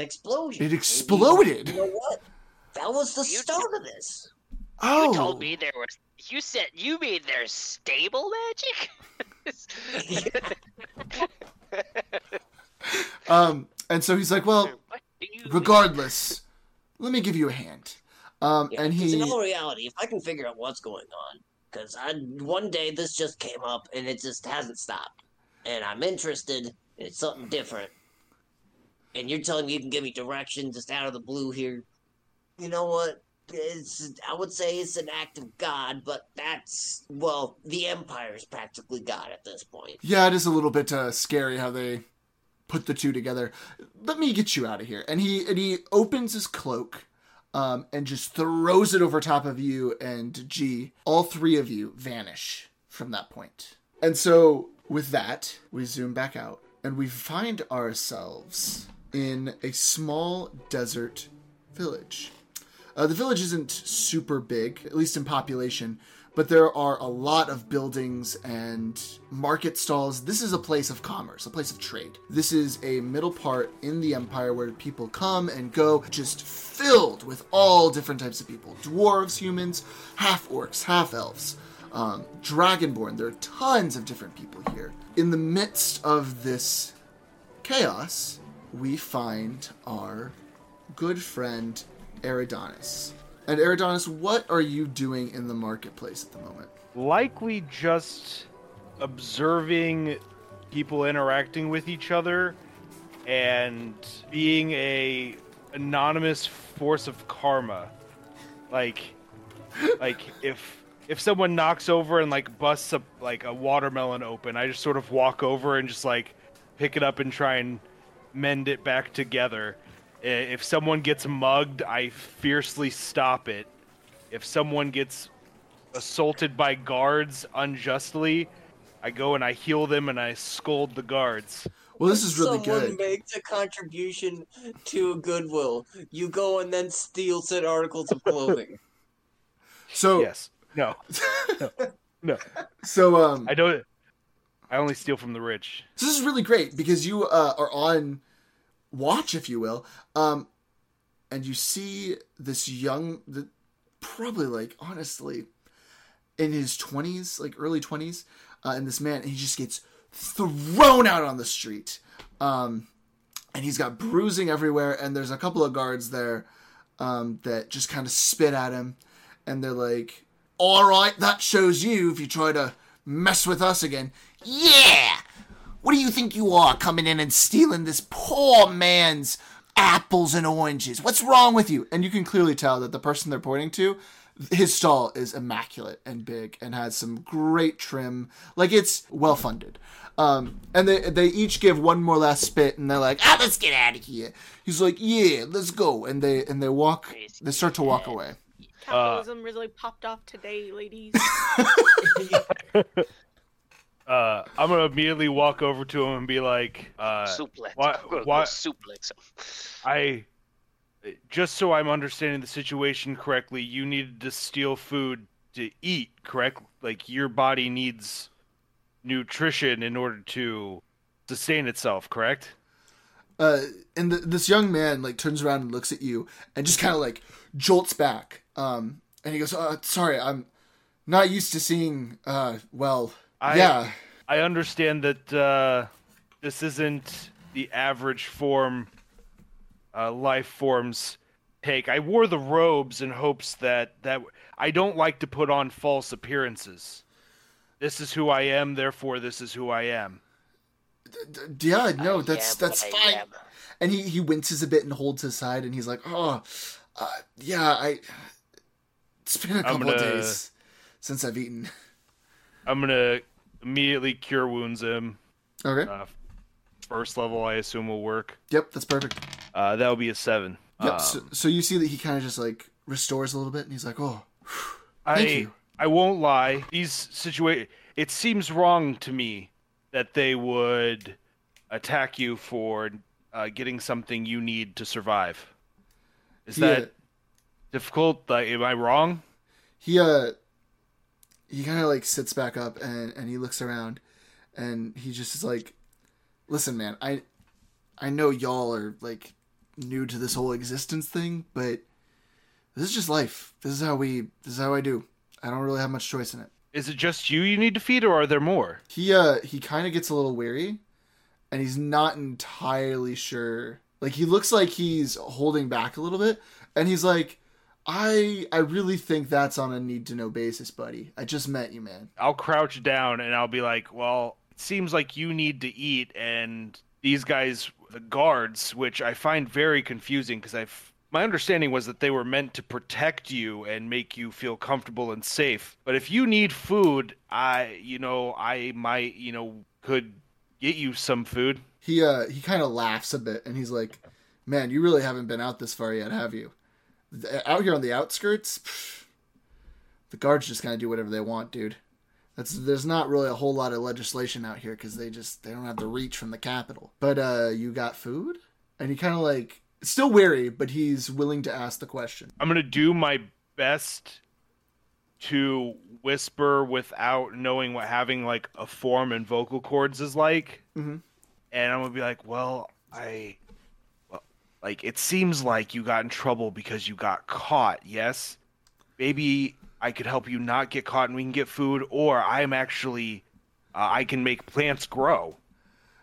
exploded. It exploded. You know what? That was the start of this. You told me there was. You said you mean there's stable magic. And so he's like, well, regardless, let me give you a hand. And he. In all reality, if I can figure out what's going on. Because one day this just came up, and it just hasn't stopped. And I'm interested, and it's something different. And you're telling me you can give me direction just out of the blue here. You know what? I would say it's an act of God, but that's... Well, the Empire's practically God at this point. Yeah, it is a little bit scary how they put the two together. Let me get you out of here. And he opens his cloak... and just throws it over top of you and G. All three of you vanish from that point. And so, with that, we zoom back out, and we find ourselves in a small desert village. The village isn't super big, at least in population, but there are a lot of buildings and market stalls. This is a place of commerce, a place of trade. This is a middle part in the Empire where people come and go, just filled with all different types of people. Dwarves, humans, half-orcs, half-elves, dragonborn. There are tons of different people here. In the midst of this chaos, we find our good friend Eridanus. And Eridanus, what are you doing in the marketplace at the moment? Likely just observing people interacting with each other and being an anonymous force of karma. Like if someone knocks over and like busts up like a watermelon open, I just sort of walk over and just like pick it up and try and mend it back together. If someone gets mugged, I fiercely stop it. If someone gets assaulted by guards unjustly, I go and I heal them and I scold the guards. Well, this is really good. Someone makes a contribution to Goodwill. You go and then steal said articles of clothing. So yes, no. No. So I don't. I only steal from the rich. So this is really great because you are on watch, if you will, and you see this young, probably like honestly in his 20s, like early 20s, and this man, he just gets thrown out on the street. And he's got bruising everywhere, and there's a couple of guards there that just kind of spit at him. And they're like, all right, that shows you if you try to mess with us again. Yeah! What do you think you are, coming in and stealing this poor man's apples and oranges? What's wrong with you? And you can clearly tell that the person they're pointing to, his stall is immaculate and big and has some great trim. Like, it's well-funded. And they each give one more last spit, and they're like, ah, let's get out of here. He's like, yeah, let's go. And they start to walk away. Capitalism really popped off today, ladies. I'm going to immediately walk over to him and be like, suplex. Why suplex. Just so I'm understanding the situation correctly, you needed to steal food to eat, correct? Like, your body needs nutrition in order to sustain itself, correct? And this young man, like, turns around and looks at you and just kind of, like, jolts back. And he goes, sorry, I'm not used to seeing, yeah. I understand that this isn't the average form... life forms take. I wore the robes in hopes that I don't like to put on false appearances. This is who I am, therefore this is who I am. Yeah, no, that's fine. And he winces a bit and holds his side, and he's like, it's been a couple of days since I've eaten. I'm gonna immediately cure wounds him. Okay. First level, I assume, will work. Yep, that's perfect. That would be a 7. Yep. So you see that he kind of just like restores a little bit, and he's like, "Oh, thank you." I won't lie. It seems wrong to me that they would attack you for getting something you need to survive. Is that difficult? Like, am I wrong? He kind of like sits back up and he looks around, and he just is like, "Listen, man, I know y'all are, like, new to this whole existence thing, but this is just life. This is how I do. I don't really have much choice in it." Is it just you need to feed, or are there more? He kind of gets a little weary, and he's not entirely sure. Like, he looks like he's holding back a little bit, and he's like, I really think that's on a need-to-know basis, buddy. I just met you, man. I'll crouch down, and I'll be like, well, it seems like you need to eat, and... these guys, the guards, which I find very confusing because my understanding was that they were meant to protect you and make you feel comfortable and safe. But if you need food, I might could get you some food. He kind of laughs a bit and he's like, "Man, you really haven't been out this far yet, have you? Out here on the outskirts, the guards just kind of do whatever they want, dude." There's not really a whole lot of legislation out here because they don't have the reach from the capital. But you got food? And he kind of like, still wary, but he's willing to ask the question. I'm going to do my best to whisper without knowing what having like a form and vocal cords is like. Mm-hmm. And I'm going to be like, well, it seems like you got in trouble because you got caught, yes? Maybe... I could help you not get caught and we can get food, or I'm actually, I can make plants grow.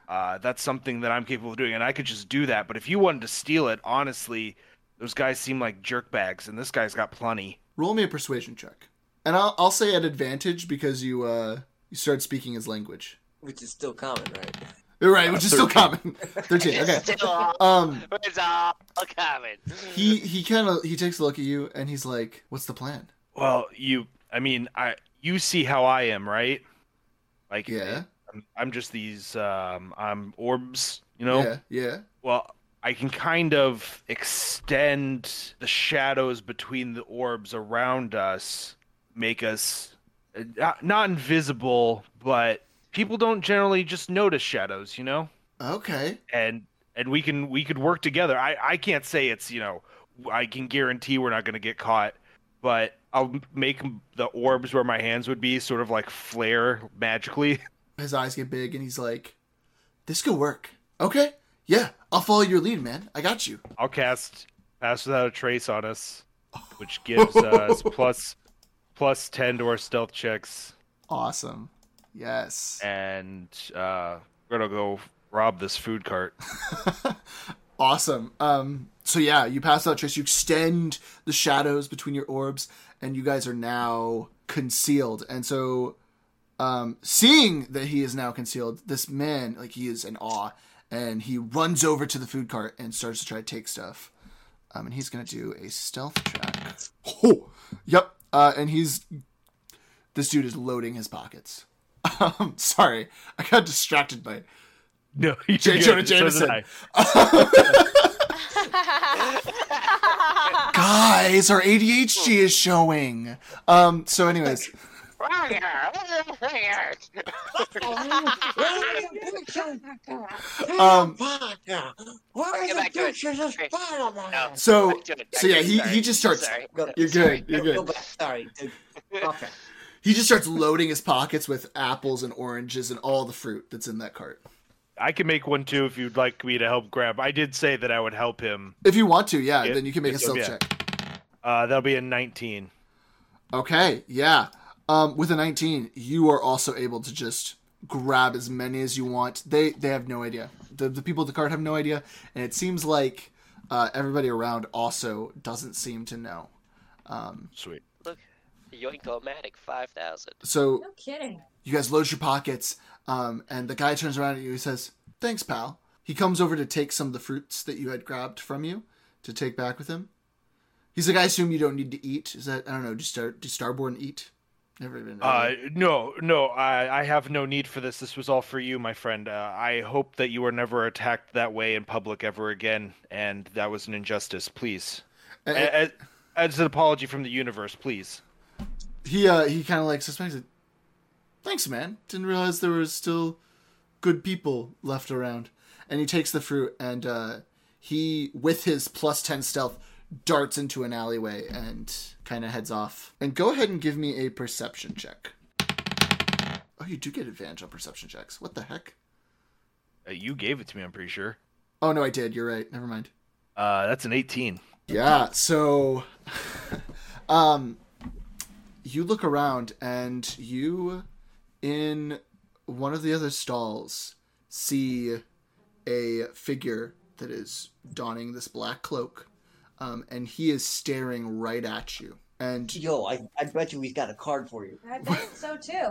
That's something that I'm capable of doing, and I could just do that. But if you wanted to steal it, honestly, those guys seem like jerkbags, and this guy's got plenty. Roll me a persuasion check. And I'll say at advantage because you started speaking his language. Which is still common, right? Right, which is 13. Still common. 13, okay. It's all common. He takes a look at you, and he's like, what's the plan? Well, you see how I am, right? Like, yeah. I'm just these, I'm orbs, you know? Yeah. Well, I can kind of extend the shadows between the orbs around us, make us not invisible, but people don't generally just notice shadows, you know? Okay. And we could work together. I can't say it's, I can guarantee we're not going to get caught, but I'll make the orbs where my hands would be sort of like flare magically. his eyes get big, and he's like, this could work. Okay, yeah, I'll follow your lead, man. I got you. I'll cast Pass Without a Trace on us, which gives us plus 10 to our stealth checks. Awesome. Yes. And we're going to go rob this food cart. Awesome. So yeah, you pass out Trace. You extend the shadows between your orbs, and you guys are now concealed. And so seeing that he is now concealed, this man, like, he is in awe, and he runs over to the food cart and starts to try to take stuff. And he's going to do a stealth check. Oh, yep. And this dude is loading his pockets. Sorry, I got distracted by it. No, you're J. Jonah Jameson. So guys, our ADHD is showing. So anyways. So yeah, he just starts. Sorry. You're good. Sorry. Okay. He just starts loading his pockets with apples and oranges and all the fruit that's in that cart. I can make one too if you'd like me to help grab. I did say that I would help him. If you want to, yeah, then you can make a stealth check. That'll be a 19. Okay, yeah. With a 19, you are also able to just grab as many as you want. They have no idea. The people at the cart have no idea, and it seems like everybody around also doesn't seem to know. Sweet. Look, Yoinkomatic 5,000. So no kidding. You guys load your pockets. And the guy turns around at you. He says, thanks, pal. He comes over to take some of the fruits that you had grabbed from you to take back with him. He's like, I assume you don't need to eat. Is that, I don't know, do Starborn eat? Never even. No, I have no need for this. This was all for you, my friend. I hope that you were never attacked that way in public ever again. And that was an injustice, please. As an apology from the universe, please. He kind of like suspects it. Thanks, man. Didn't realize there were still good people left around. And he takes the fruit and he, with his plus 10 stealth, darts into an alleyway and kind of heads off. And go ahead and give me a perception check. Oh, you do get advantage on perception checks. What the heck? You gave it to me, I'm pretty sure. Oh, no, I did. You're right. Never mind. That's an 18. Yeah, so you look around and you... in one of the other stalls, see a figure that is donning this black cloak, and he is staring right at you. And I bet you he's got a card for you. I bet so too.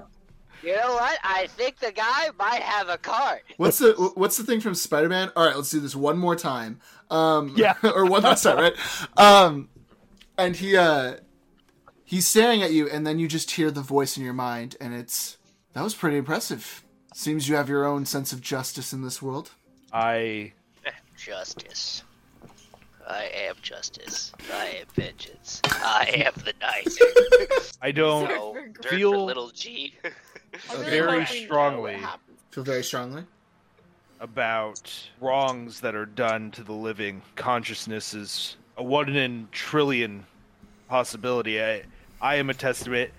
You know what? I think the guy might have a card. What's the thing from Spider-Man? All right, let's do this one more time. Yeah, or one last time, right? And he's staring at you, and then you just hear the voice in your mind, and it's. That was pretty impressive. Seems you have your own sense of justice in this world. I am justice. I am vengeance. I am the knight. I don't feel little G. Feel very strongly about wrongs that are done to the living. Consciousness is a one in trillion possibility. I am a testament.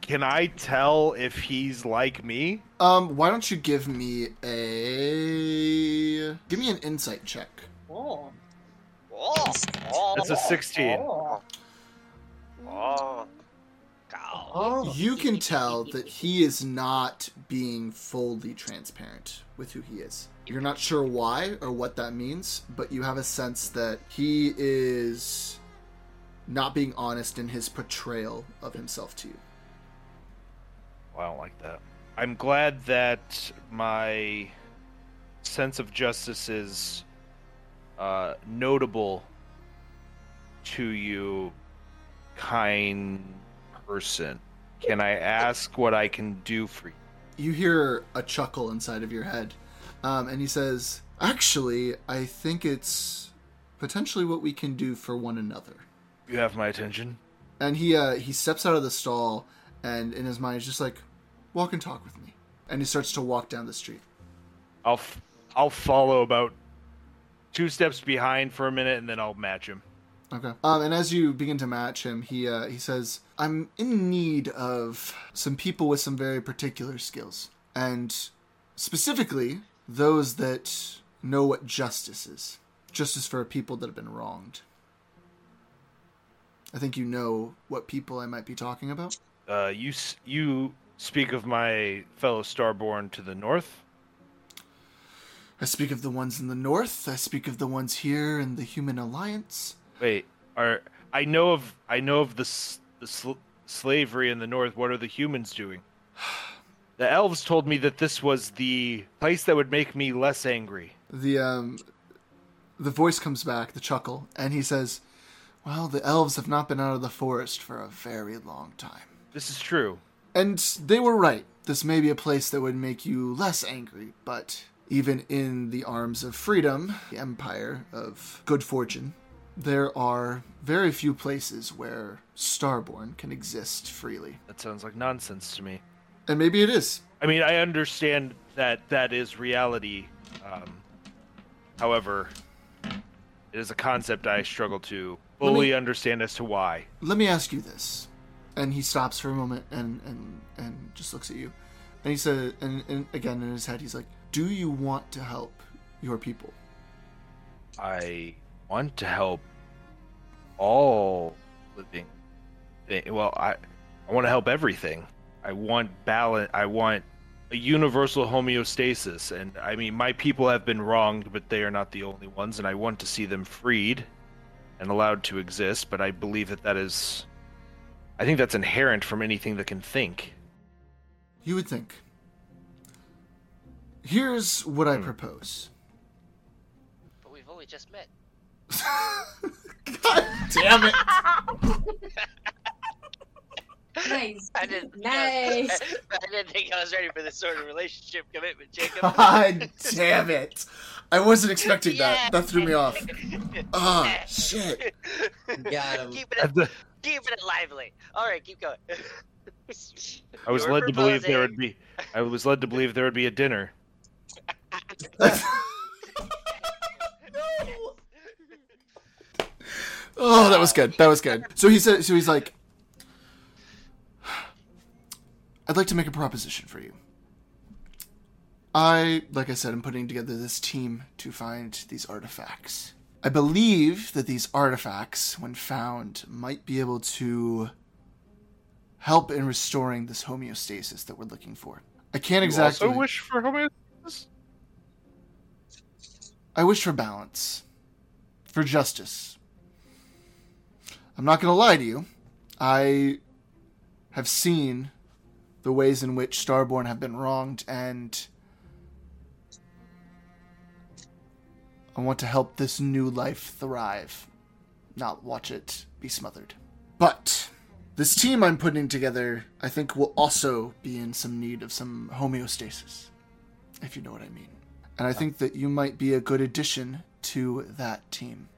Can I tell if he's like me? Why don't you give me an insight check. Oh. That's a 16. Oh. You can tell that he is not being fully transparent with who he is. You're not sure why or what that means, but you have a sense that he is not being honest in his portrayal of himself to you. I don't like that. I'm glad that my sense of justice is notable to you, kind person. Can I ask what I can do for you? You hear a chuckle inside of your head, and he says, actually, I think it's potentially what we can do for one another. You have my attention. And he steps out of the stall, and in his mind, he's just like, walk and talk with me. And he starts to walk down the street. I'll follow about 2 steps behind for a minute, and then I'll match him. Okay. And as you begin to match him, he says, I'm in need of some people with some very particular skills. and specifically those that know what justice is. Justice for people that have been wronged. I think you know what people I might be talking about. You speak of my fellow Starborn to the north? I speak of the ones in the north. I speak of the ones here in the Human Alliance. Wait, I know of the slavery in the north. What are the humans doing? The elves told me that this was the place that would make me less angry. The voice comes back, the chuckle, and he says, well, the elves have not been out of the forest for a very long time. This is true. And they were right. This may be a place that would make you less angry, but even in the arms of freedom, the empire of good fortune, there are very few places where Starborn can exist freely. That sounds like nonsense to me. And maybe it is. I mean, I understand that is reality. However, it is a concept I struggle to fully understand as to why. Let me ask you this. And he stops for a moment and just looks at you. And he said, and again in his head, he's like, do you want to help your people? I want to help all living. Well, I want to help everything. I want balance. I want a universal homeostasis. And I mean, my people have been wronged, but they are not the only ones. And I want to see them freed and allowed to exist. But I believe that is... I think that's inherent from anything that can think. You would think. Here's what I propose. But we've only just met. God damn it! Nice. Nice. I didn't think I was ready for this sort of relationship commitment, Jacob. God damn it! I wasn't expecting that. That threw me off. Oh, shit. Got him. Keeping it lively. All right, keep going. I was led to believe there would be a dinner. No. Oh, that was good. That was good. So he said. So he's like, I'd like to make a proposition for you. Like I said, I'm putting together this team to find these artifacts. I believe that these artifacts, when found, might be able to help in restoring this homeostasis that we're looking for. I can't exactly... You also wish for homeostasis? I wish for balance. For justice. I'm not going to lie to you. I have seen the ways in which Starborn have been wronged, and I want to help this new life thrive, not watch it be smothered. But this team I'm putting together, I think, will also be in some need of some homeostasis, if you know what I mean. And I think that you might be a good addition to that team.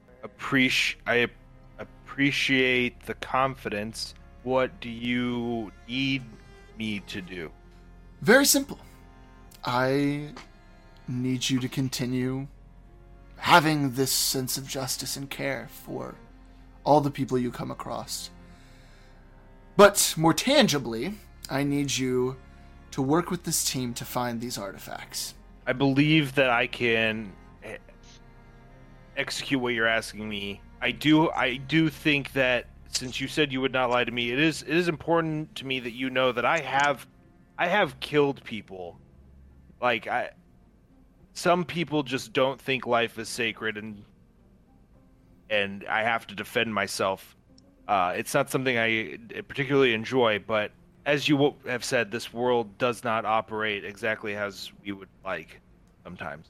I appreciate the confidence. What do you need me to do? Very simple. I need you to continue having this sense of justice and care for all the people you come across. But more tangibly, I need you to work with this team to find these artifacts. I believe that I can execute what you're asking me. I do think that since you said you would not lie to me, it is important to me that you know that I have killed people. Like Some people just don't think life is sacred, and I have to defend myself. It's not something I particularly enjoy, but as you have said, this world does not operate exactly as we would like sometimes.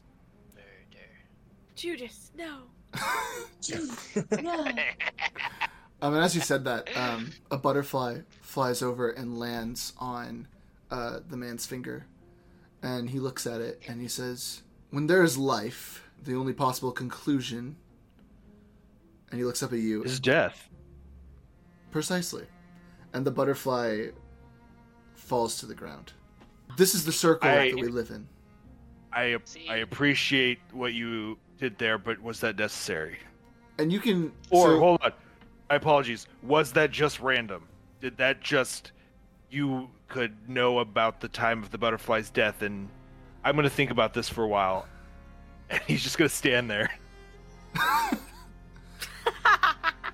Murder. Judas, no. Judas, no. And as you said that, a butterfly flies over and lands on the man's finger, and he looks at it and he says... When there is life, the only possible conclusion, and he looks up at you, is death. Precisely. And the butterfly falls to the ground. This is the circle that we live in. I appreciate what you did there, but was that necessary? And you can... Hold on. My apologies. Was that just random? Did that just you could know about the time of the butterfly's death, and I'm going to think about this for a while. And he's just going to stand there.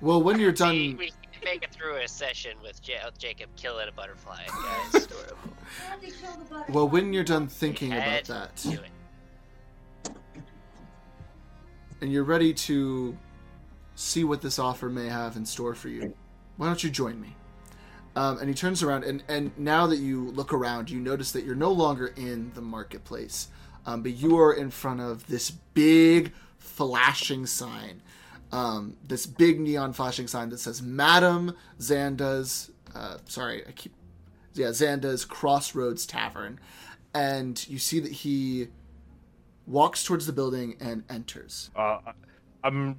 Well, when you're done... We can make it through a session with Jacob killing a butterfly. Yeah, it's adorable. Well, when you're done thinking about that... Do it. And you're ready to see what this offer may have in store for you. Why don't you join me? And he turns around, and now that you look around, you notice that you're no longer in the marketplace, but you are in front of this big flashing sign, this big neon flashing sign that says Madam Zanda's, Zanda's Crossroads Tavern, and you see that he walks towards the building and enters. I'm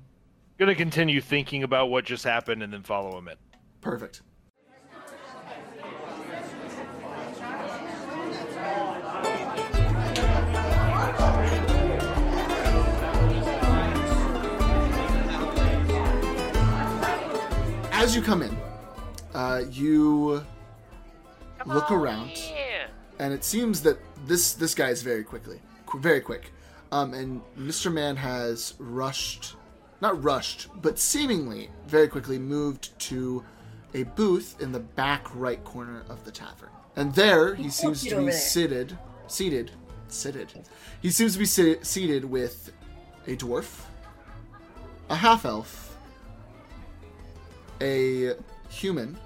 going to continue thinking about what just happened and then follow him in. Perfect. As you come in, you look around, and it seems that this guy is very quick. And Mr. Mann has seemingly very quickly moved to a booth in the back right corner of the tavern. And there, he seems to be seated with a dwarf, a half-elf, a human,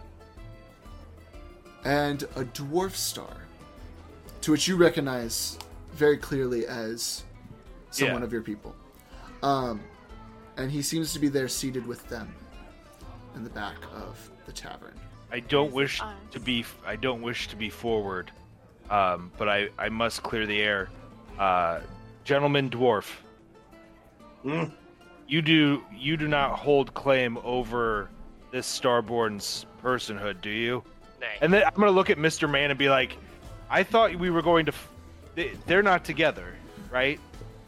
and a dwarf star, to which you recognize very clearly as someone of your people. And he seems to be there seated with them in the back of the tavern. I don't wish to be forward, but I must clear the air. Gentleman dwarf, you do not hold claim over this Starborn's personhood, do you? Nice. And then I'm going to look at Mr. Mann and be like, I thought we were going to... They're not together, right?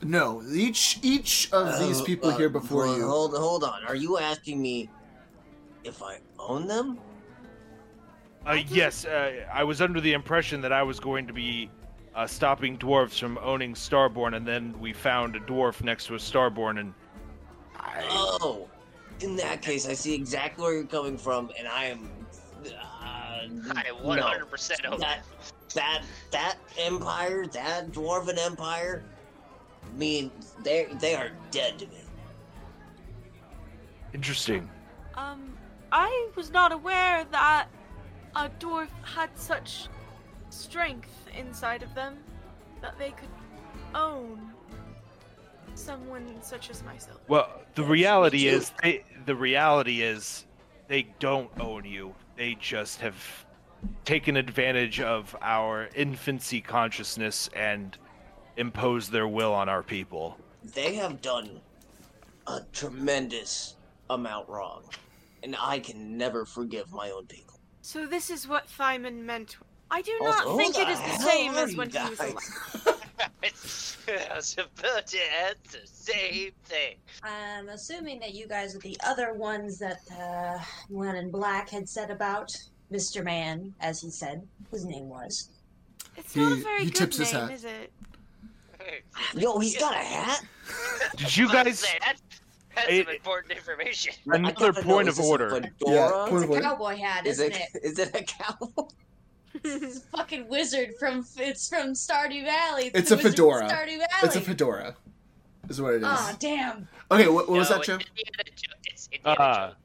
No, each of these people here before you... Hold on, are you asking me if I own them? Yes, I was under the impression that I was going to be stopping dwarves from owning Starborn, and then we found a dwarf next to a Starborn, and... In that case, I see exactly where you're coming from, and I am... I 100% own that empire, that dwarven empire, I mean, they are dead to me. Interesting. I was not aware that a dwarf had such strength inside of them that they could own someone such as myself. Well, the reality is they don't own you. They just have taken advantage of our infancy consciousness and imposed their will on our people. They have done a tremendous amount wrong, and I can never forgive my own people. So this is what Thyman meant. I do not think it is the same as when he was alive. I was about to ask the same thing. I'm assuming that you guys are the other ones that the one in black had said about Mr. Mann, as he said his name was. It's not a very good name, is it? Yo, he's got a hat? Did you guys... That's some important information. Another point of order. Yeah, it's a cowboy hat, isn't it? Is it a cowboy? This is fucking wizard from Stardew Valley. It's a fedora. It's a fedora. Is what it is. Oh, damn. Okay, what was that, Joe? It's Indiana Jones.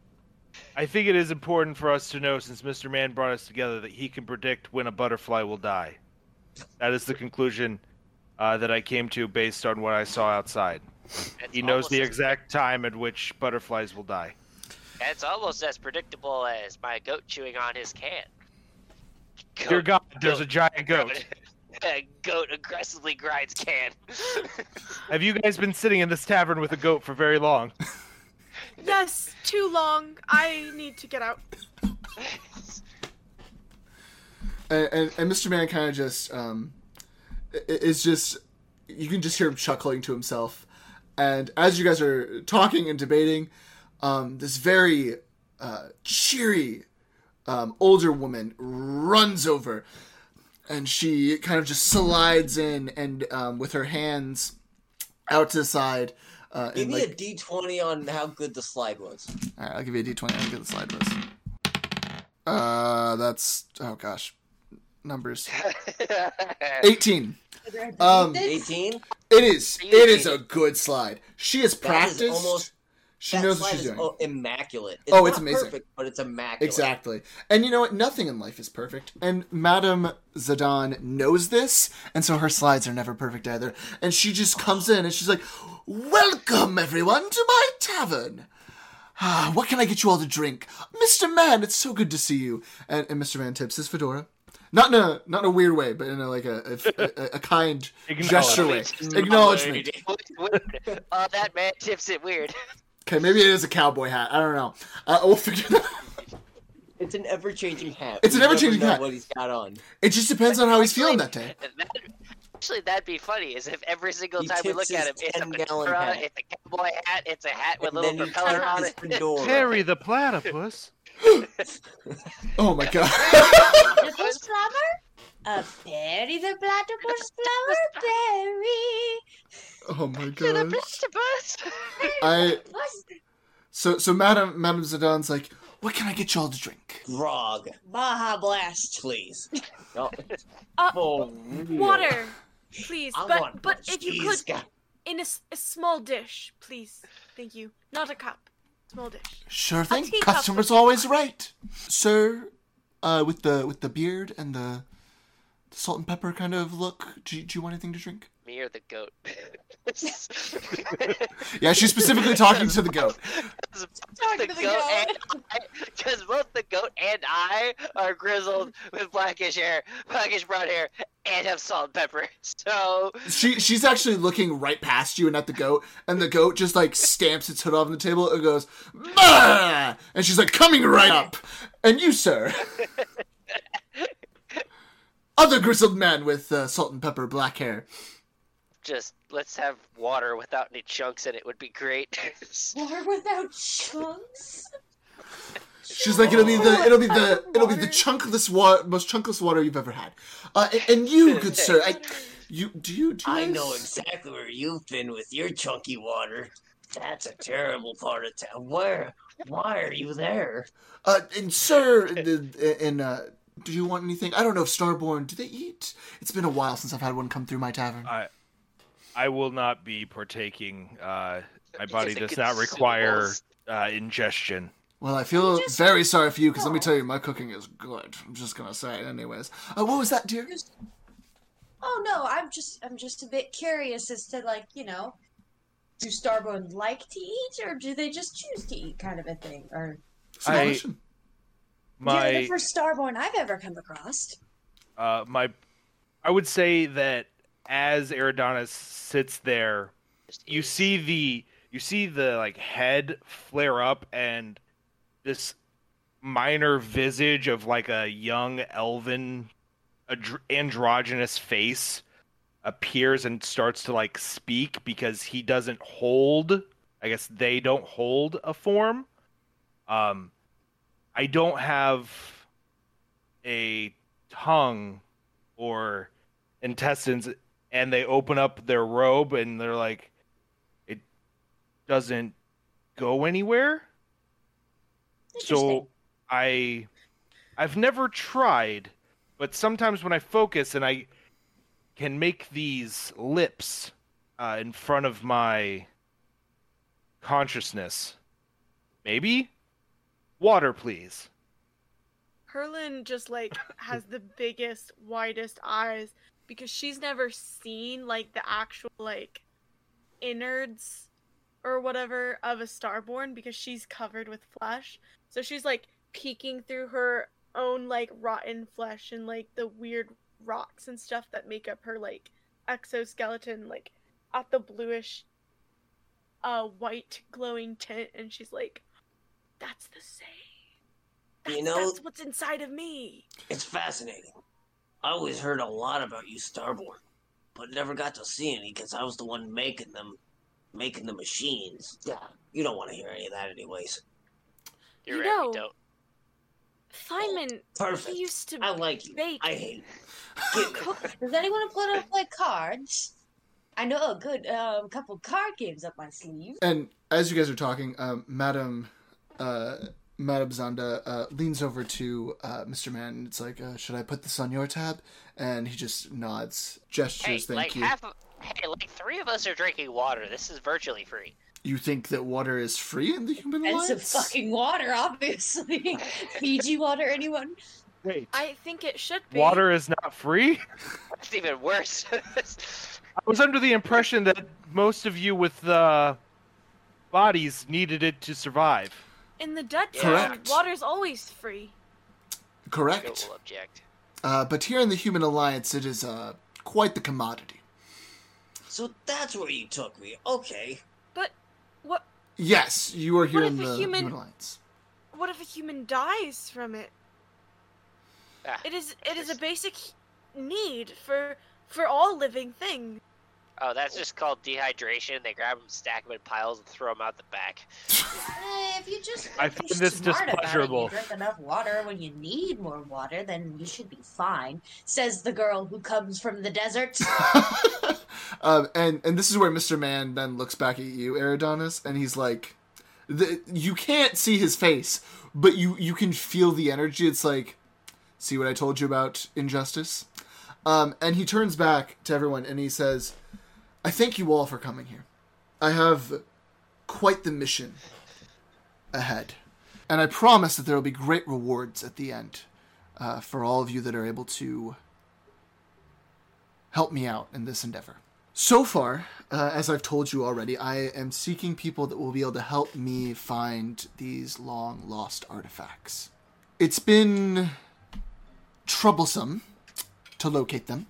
I think it is important for us to know, since Mr. Mann brought us together, that he can predict when a butterfly will die. That is the conclusion that I came to based on what I saw outside. He knows the exact time at which butterflies will die. That's almost as predictable as my goat chewing on his can. Goat, dear God, there's a giant goat. A goat aggressively grinds can. Have you guys been sitting in this tavern with a goat for very long? Yes, too long. I need to get out. And Mr. Mann kind of just is just... You can just hear him chuckling to himself. And as you guys are talking and debating, this very cheery older woman runs over, and she kind of just slides in and with her hands out to the side. Give me a D20 on how good the slide was. All right, I'll give you a D20 on how good the slide was. That's... Oh, gosh. Numbers. 18. 18? It is a good slide. She has practiced. That is almost... She knows what she's doing. Oh, immaculate. It's amazing. Perfect, but it's immaculate. Exactly. And you know what? Nothing in life is perfect. And Madam Zidane knows this, and so her slides are never perfect either. And she just comes in and she's like, "Welcome everyone to my tavern. Ah, what can I get you all to drink? Mr. Mann, it's so good to see you." And Mr. Mann tips his fedora. Not in a weird way, but in a kind gesture way. Acknowledgement. That man tips it weird. Okay, maybe it is a cowboy hat. I don't know. We'll figure that out. It's an ever-changing hat. It's an ever-changing hat. What he's got on. It just depends on how he's feeling that day. Actually, that'd be funny, is if every single time we look at him, it's a fedora, it's a cowboy hat, it's a hat with a little propeller on it. Terry the platypus. Oh, my God. Platypus flower? A berry the platypus flower? Berry. Oh my God! So Madam Zidane's like, "What can I get y'all to drink?" Grog, Baja Blast, please. Water, please. But if you could, in a small dish, please. Thank you. Not a cup, small dish. Sure thing. Customer's always right, sir. With the beard and the salt and pepper kind of look. Do you want anything to drink? Me or the goat? Yeah, she's specifically talking to the goat. Because both the goat and I are grizzled with blackish brown hair, and have salt and pepper. So she's actually looking right past you and at the goat, and the goat just like stamps its hood off on the table and goes, "Bah!" And she's like, "Coming right up, and you, sir." Other grizzled man with salt and pepper black hair. Just let's have water without any chunks in it would be great. Water without chunks? She's like, it'll be the chunkless water, most chunkless water you've ever had. And you, good sir, I know exactly where you've been with your chunky water. That's a terrible part of town. Why are you there? And sir, do you want anything? I don't know if Starborn, do they eat? It's been a while since I've had one come through my tavern. I will not be partaking. My body does not require ingestion. Well, I feel very sorry for you, because let me tell you, my cooking is good. I'm just going to say it anyways. What was that, dear? Oh, no, I'm just a bit curious as to, like, you know, do Starborn like to eat, or do they just choose to eat kind of a thing? Or You're the first Starborn I've ever come across. I would say that as Eridanus sits there, you see the like head flare up and this minor visage of like a young elven androgynous face appears and starts to like speak, because he doesn't hold. I guess they don't hold a form. I don't have a tongue or intestines, and they open up their robe and they're like, it doesn't go anywhere. So I've never tried, but sometimes when I focus and I can make these lips in front of my consciousness, maybe. Water, please. Herlinde just, like, has the biggest, widest eyes, because she's never seen, like, the actual, like, innards or whatever of a Starborn, because she's covered with flesh. So she's, like, peeking through her own, like, rotten flesh and, like, the weird rocks and stuff that make up her, like, exoskeleton, like, at the bluish, white glowing tint, and she's like, "That's the same. That's what's inside of me." It's fascinating. I always heard a lot about you, Starborn, but never got to see any because I was the one making the machines. Yeah, you don't want to hear any of that anyways. You right, we don't. Feynman, perfect. He used to bake. I hate it. Does anyone want to play cards? I know a good couple card games up my sleeve. And as you guys are talking, Madam Zanda leans over to Mr. Mann, and it's like, should I put this on your tab? And he just nods, gestures, thank you. Like 3 of us are drinking water. This is virtually free. You think that water is free in the Human Alliance? It's fucking water, obviously. Fiji water, anyone? Wait. I think it should be. Water is not free? That's even worse. I was under the impression that most of you with bodies needed it to survive. In the dead zone, water's always free. Correct. But here in the Human Alliance, it is quite the commodity. So that's where you took me. Okay. But what? Yes, you are here in the Human Alliance. What if a human dies from it? It is a basic need for all living things. Oh, that's just called dehydration. They grab them, stack them in piles, and throw them out the back. Hey, if you just I find this displeasurable. If you drink enough water when you need more water, then you should be fine, says the girl who comes from the desert. And this is where Mr. Mann then looks back at you, Eridanus, and he's like, you can't see his face, but you can feel the energy. It's like, see what I told you about injustice? And he turns back to everyone and he says, I thank you all for coming here. I have quite the mission ahead. And I promise that there will be great rewards at the end for all of you that are able to help me out in this endeavor. So far, as I've told you already, I am seeking people that will be able to help me find these long-lost artifacts. It's been troublesome to locate them,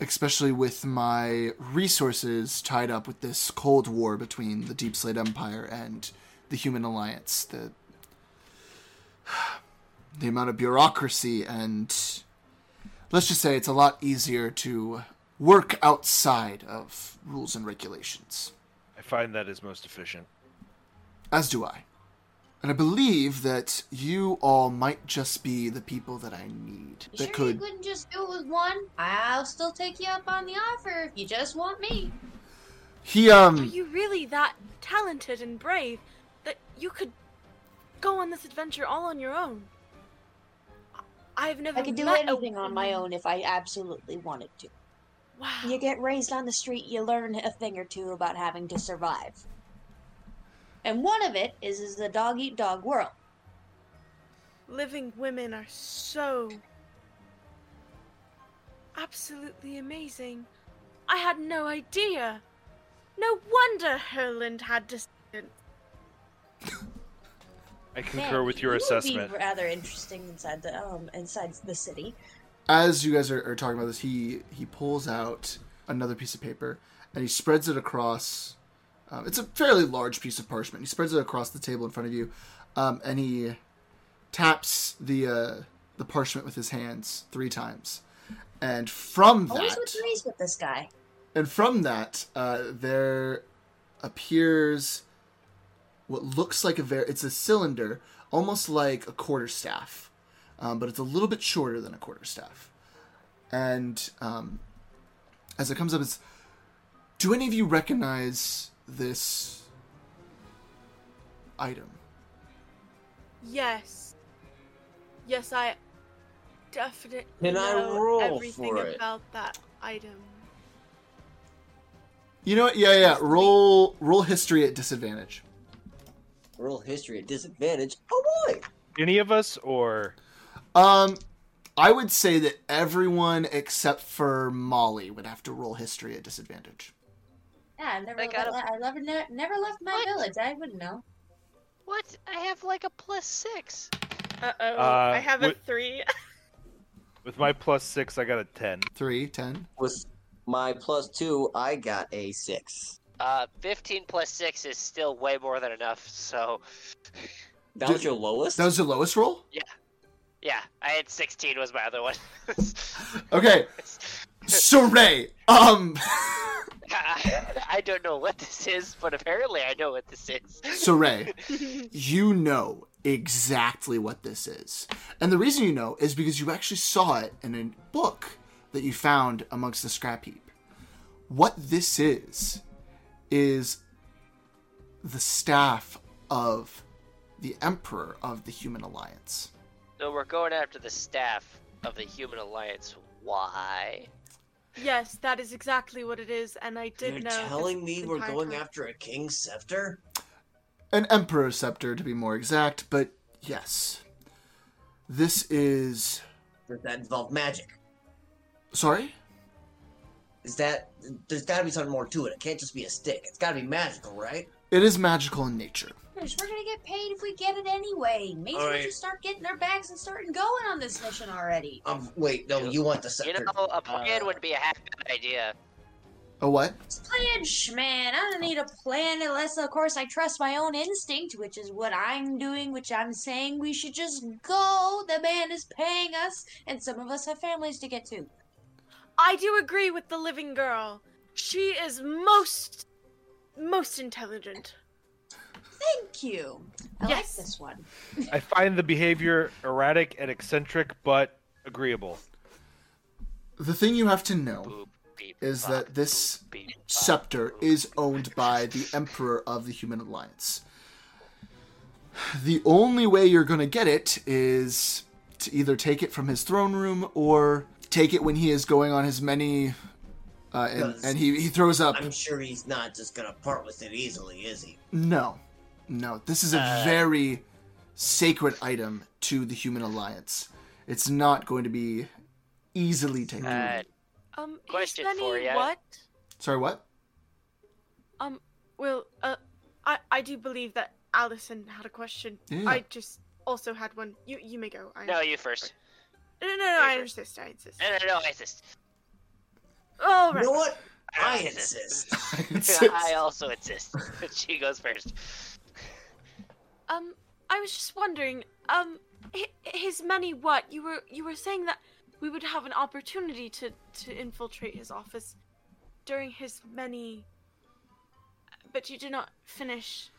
especially with my resources tied up with this Cold War between the Deep Slate Empire and the Human Alliance. The amount of bureaucracy and... Let's just say it's a lot easier to work outside of rules and regulations. I find that is most efficient. As do I. And I believe that you all might just be the people that I need. You sure you couldn't just do it with one? I'll still take you up on the offer if you just want me. Are you really that talented and brave that you could go on this adventure all on your own? I could do anything on my own if I absolutely wanted to. Wow. You get raised on the street, you learn a thing or two about having to survive. And one of it is the dog-eat-dog world. Living women are so absolutely amazing. I had no idea. No wonder Herlinde had descendants. I concur with your assessment. Would be rather interesting inside the city. As you guys are talking about this, he pulls out another piece of paper and he spreads it across... it's a fairly large piece of parchment. He spreads it across the table in front of you, and he taps the parchment with his hands 3 times. And from that... Always with threes with this guy. And from that, there appears what looks like it's a cylinder, almost like a quarterstaff, but it's a little bit shorter than a quarterstaff. And as it comes up, it's... Do any of you recognize... this item? Yes, I definitely know everything about that item. You know what? Yeah. Roll history at disadvantage. Oh boy! Any of us, or? I would say that everyone except for Molly would have to roll history at disadvantage. Yeah, I never left my village. I wouldn't know. What? I have like a +6. Uh-oh. I have a 3. With my +6, I got a 10. 3, 10. With my +2, I got a 6. 15 +6 is still way more than enough, so... That was your lowest? That was your lowest roll? Yeah. I had 16 was my other one. Okay. Charade. I don't know what this is, but apparently I know what this is. Saray, you know exactly what this is. And the reason you know is because you actually saw it in a book that you found amongst the scrap heap. What this is the staff of the Emperor of the Human Alliance. So we're going after the staff of the Human Alliance. Why? Yes, that is exactly what it is, and I did know. You're telling me we're going after a king's scepter? An emperor's scepter, to be more exact, but yes. This is... Does that involve magic? Sorry? There's gotta be something more to it. It can't just be a stick. It's gotta be magical, right? It is magical in nature. We're gonna get paid if we get it anyway. Maybe we should start getting our bags and starting going on this mission already. Wait, no, you want the scepter. You know, a plan would be a half-bad idea. A what? It's plan, man. I don't need a plan unless, of course, I trust my own instinct, which is what I'm doing, which I'm saying we should just go. The man is paying us, and some of us have families to get to. I do agree with the living girl. She is most intelligent. Thank you. I like this one. I find the behavior erratic and eccentric, but agreeable. The thing you have to know is that this scepter is owned by the Emperor of the Human Alliance. The only way you're going to get it is to either take it from his throne room or take it when he is going on his many... and he throws up... I'm sure he's not just going to part with it easily, is he? No, this is a very sacred item to the Human Alliance. It's not going to be easily taken. Question for you. What? Sorry, what? I do believe that Alison had a question. Yeah. I just also had one. You may go. No, you first. No, I insist. I insist. All right. You know what? I insist. I also insist. She goes first. I was just wondering, his many what? You were saying that we would have an opportunity to infiltrate his office during his many, but you did not finish.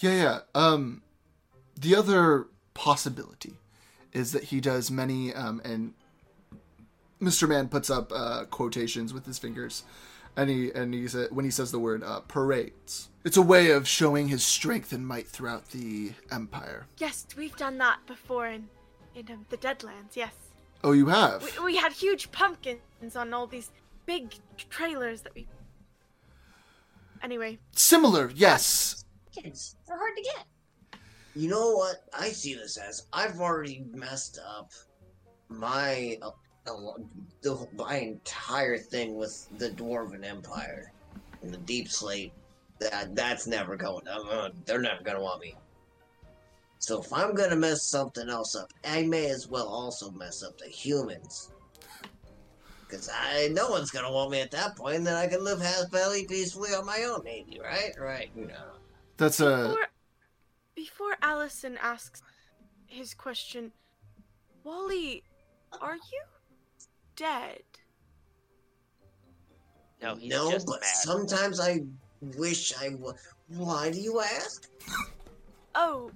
Yeah. The other possibility is that he does many, and Mr. Mann puts up quotations with his fingers. And when he says the word parades, it's a way of showing his strength and might throughout the Empire. Yes, we've done that before in the Deadlands, yes. Oh, you have? We had huge pumpkins on all these big trailers that we... Anyway. Similar, yes. Pumpkins, they're hard to get. You know what I see this as? I've already messed up my... my entire thing with the Dwarven Empire and the Deep Slate, that's never going. They're never going to want me. So if I'm going to mess something else up, I may as well also mess up the humans. Because no one's going to want me at that point, and then I can live half-belly peacefully on my own, maybe, right? Right, you know. That's Before Alison asks his question, Waly, are you dead? No, he's just but mad. Sometimes I wish I was. Why do you ask? Oh,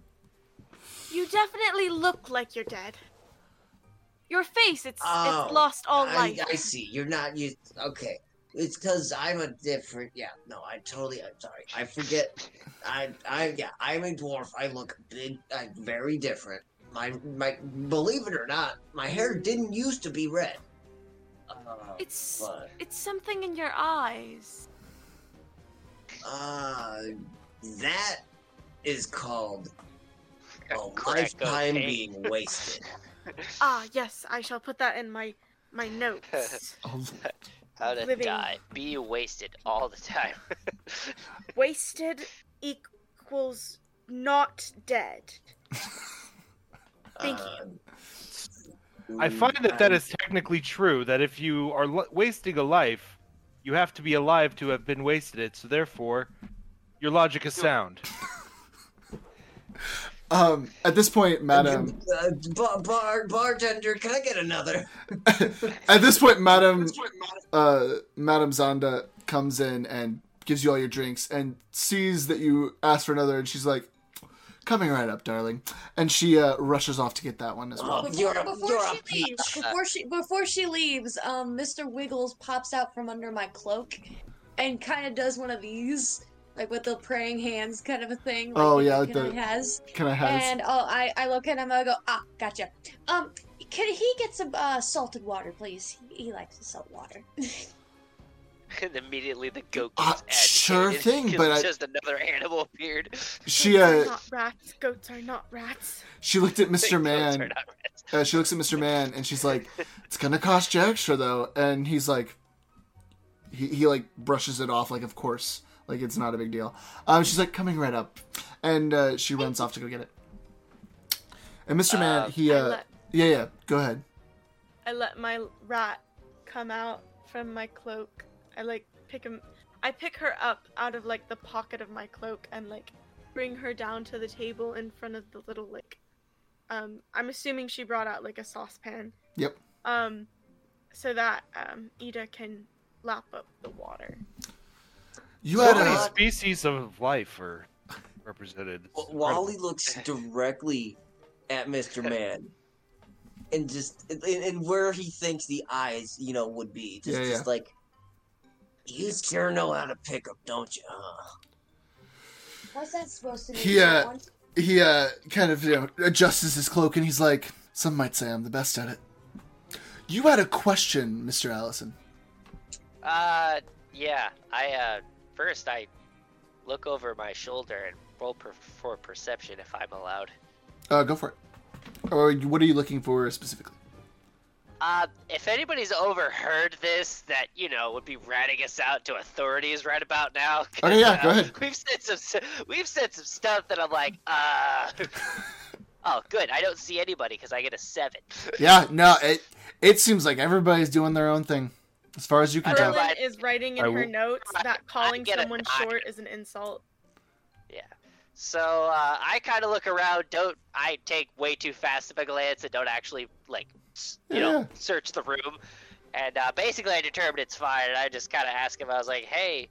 you definitely look like you're dead. Your face, it's lost all life. I see. You're not. Okay. It's because I'm a different. Yeah. No, I'm sorry. I forget. I'm a dwarf. I look big. I'm very different. My. Believe it or not, my hair didn't used to be red. It's something in your eyes. That is called a lifetime being wasted. Yes, I shall put that in my notes. How to die. Be wasted all the time. Wasted equals not dead. Thank you. I find that is technically true, that if you are wasting a life, you have to be alive to have been wasted it, so therefore, your logic is sound. At this point, Madam... Bartender, can I get another? At this point, Madam Zanda comes in and gives you all your drinks and sees that you asked for another, and she's like, coming right up, darling. And she rushes off to get that one as well. Before she leaves, Mr. Wiggles pops out from under my cloak and kind of does one of these... like with the praying hands kind of a thing. Like, oh, yeah. Like Can I has? And I look at him and I go, gotcha. Can he get some salted water, please? He likes the salt water. And immediately the goat gets agitated. Sure thing, but just another animal appeared. Goats are not rats. Goats are not rats. She looked at Mr. Mann. She looks at Mr. Mann and she's like, it's going to cost you extra, though. And he's like, he like brushes it off, like, of course. Like, it's not a big deal. She's like, coming right up. And she runs off to go get it. And Mr. Mann, he... yeah, go ahead. I let my rat come out from my cloak. I, like, pick him... I pick her up out of, like, the pocket of my cloak and, like, bring her down to the table in front of the little, like... I'm assuming she brought out, like, a saucepan. Yep. So that Ida can lap up the water. How many species of life are represented? Wally looks directly at Mr. Mann and just and where he thinks the eyes, you know, would be. Just like, you sure know how to pick up, don't you? What's that supposed to mean? He kind of, you know, adjusts his cloak and he's like, some might say I'm the best at it. You had a question, Mr. Allison. First, I look over my shoulder and roll for perception if I'm allowed. Go for it. Or what are you looking for specifically? If anybody's overheard this, that, you know, would be ratting us out to authorities right about now. Oh, yeah, go ahead. We've said some stuff that I'm like, oh, good. I don't see anybody because I get a 7. Yeah, no, it seems like everybody's doing their own thing. As far as you can tell. Herlinde is writing in her notes that calling someone short is an insult. Yeah. So, I kind of look around, I take way too fast of a glance and don't actually, like, search the room. And, basically I determined it's fine, and I just kind of asked him, I was like, hey,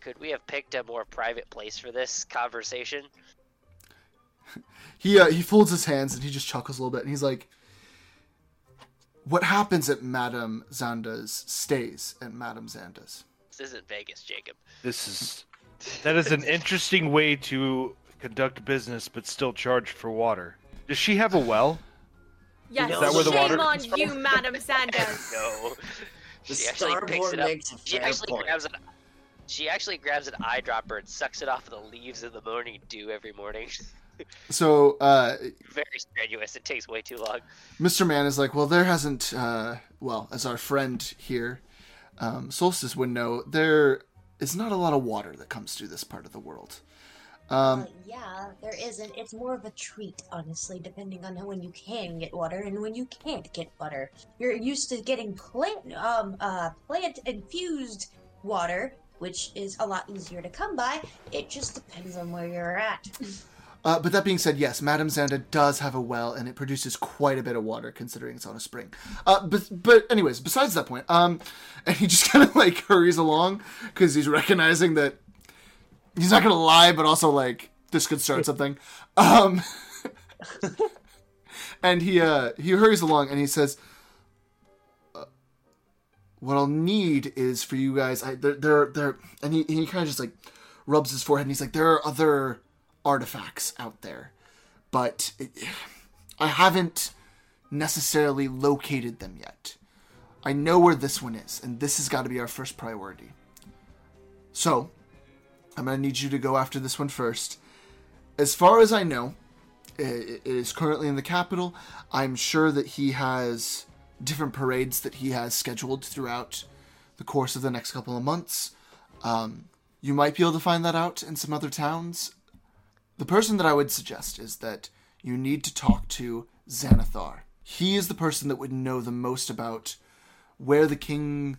could we have picked a more private place for this conversation? He folds his hands and he just chuckles a little bit, and he's like, what happens at Madame Zanda's stays at Madame Zanda's. This isn't Vegas, Jacob. That is an interesting way to conduct business, but still charge for water. Does she have a well? Yes. Is that where the water comes from? Shame on you, Madame Zanda's. No. She actually picks it up. She actually grabs an eyedropper and sucks it off of the leaves in the morning dew every morning. So, very strenuous. It takes way too long. Mr. Mann is like, well, there hasn't, as our friend here, Solstice would know, there is not a lot of water that comes through this part of the world. There isn't. It's more of a treat, honestly, depending on when you can get water and when you can't get water. You're used to getting plant-infused water, which is a lot easier to come by. It just depends on where you're at. But that being said, yes, Madame Zanda does have a well, and it produces quite a bit of water, considering it's on a spring. But anyways, besides that point, and he just kind of, like, hurries along, because he's recognizing that he's not going to lie, but also, like, this could start something. And he hurries along, and he says, what I'll need is for you guys, and he kind of just, like, rubs his forehead, and he's like, there are other artifacts out there, but I haven't necessarily located them yet. I know where this one is, and this has got to be our first priority. So, I'm going to need you to go after this one first. As far as I know, it is currently in the capital. I'm sure that he has different parades that he has scheduled throughout the course of the next couple of months. You might be able to find that out in some other towns. The person that I would suggest is that you need to talk to Xanathar. He is the person that would know the most about where the king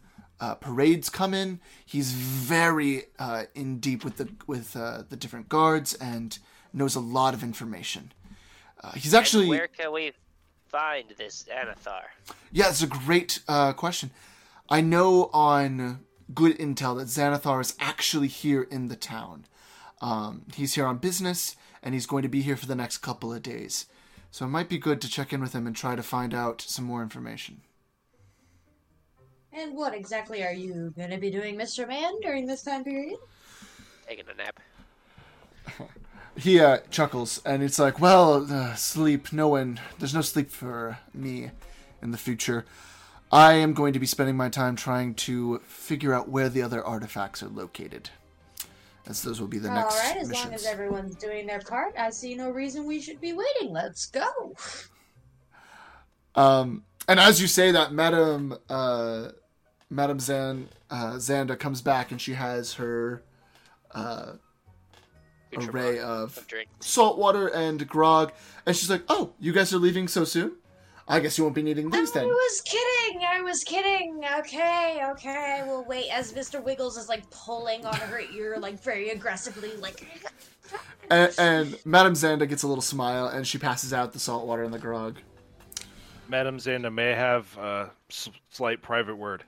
parades come in. He's very in deep with the different guards and knows a lot of information. He's actually... And where can we find this Xanathar? Yeah, it's a great question. I know on good intel that Xanathar is actually here in the town. He's here on business, and he's going to be here for the next couple of days. So it might be good to check in with him and try to find out some more information. And what exactly are you going to be doing, Mr. Mann, during this time period? Taking a nap. He chuckles, and it's like, well, sleep, no one, there's no sleep for me in the future. I am going to be spending my time trying to figure out where the other artifacts are located, as those will be the next missions. All right, as long as everyone's doing their part, I see no reason we should be waiting. Let's go. And as you say that, Madam Zanda comes back, and she has her array of salt water and grog, and she's like, "Oh, you guys are leaving so soon? I guess you won't be needing these then." I was kidding. Okay. We'll wait. As Mr. Wiggles is like pulling on her ear, like very aggressively, like. And Madam Zanda gets a little smile, and she passes out the salt water and the grog. Madam Zanda may have a slight private word.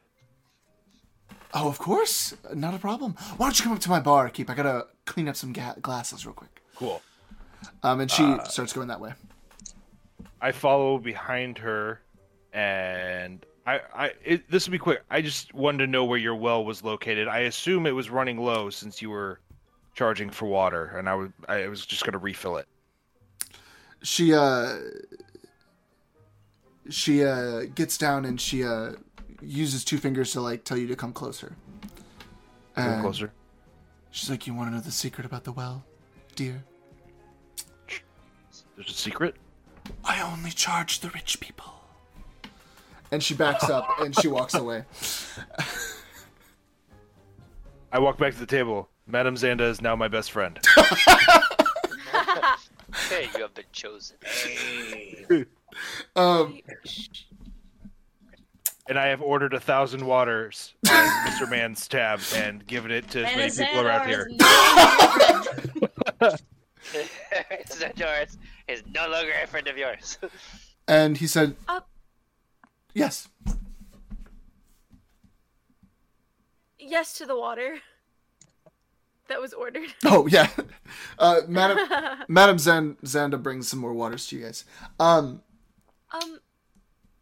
Oh, of course. Not a problem. Why don't you come up to my bar, Keep? I gotta clean up some glasses real quick. Cool. And she starts going that way. I follow behind her, and this will be quick. I just wanted to know where your well was located. I assume it was running low since you were charging for water, and I was just gonna refill it. She gets down and she uses two fingers to like tell you to come closer. Come closer. She's like, "You want to know the secret about the well, dear?" There's a secret? I only charge the rich people. And she backs up and she walks away. I walk back to the table. Madam Zanda is now my best friend. Hey, you have been chosen. Hey. And I have ordered 1,000 waters on Mr. Mann's tab and given it to as many people around here. Xanathar is no longer a friend of yours. And he said, "Yes, yes to the water that was ordered." Oh yeah, Madam Zanda brings some more waters to you guys.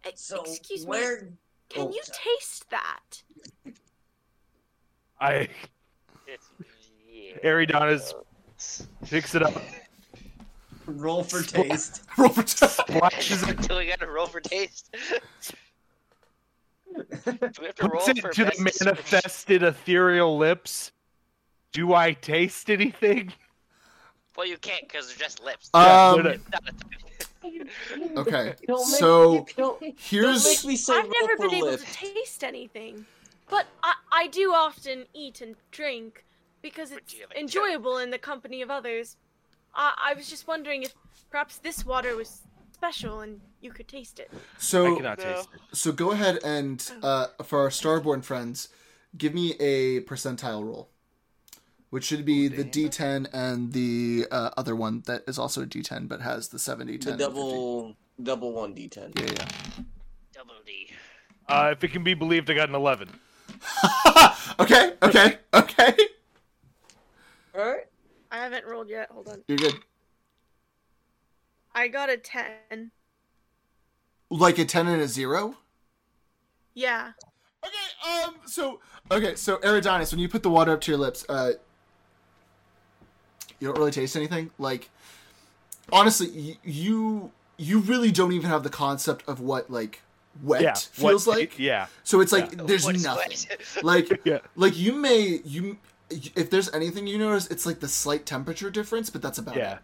Excuse me. Can you taste that? Eridanus picks it up. Roll for taste. Roll for taste. Until we gotta roll for taste. Do we have to roll for taste? To the manifested ethereal lips. Do I taste anything? Well, you can't because they're just lips. Okay, so here's... I've never been able to taste anything, but I do often eat and drink because it's enjoyable in the company of others. I was just wondering if perhaps this water was special and you could taste it. So, I cannot taste it. So go ahead and, for our Starborn friends, give me a percentile roll, which should be the D10 and the other one that is also a D10 but has the 70/10. The double one D10. Yeah. Double D. If it can be believed, I got an 11. Okay. All right. I haven't rolled yet. Hold on. You're good. I got a 10. Like a 10 and a 0? Yeah. Okay. So Eridanus, when you put the water up to your lips, you don't really taste anything. Like, honestly, you really don't even have the concept of what like wet feels like. Yeah. So it's like there's nothing. Like if there's anything you notice, it's like the slight temperature difference, but that's about it.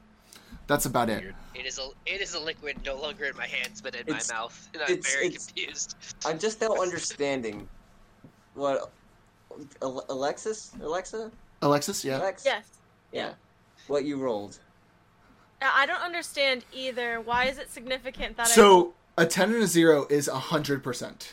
That's about it. It is a liquid no longer in my hands but in my mouth, and I'm very confused. I'm just now understanding what Alexis, yeah. Alex? Yes. Yeah. What you rolled. I don't understand either. Why is it significant that a 10 and a 0 is 100%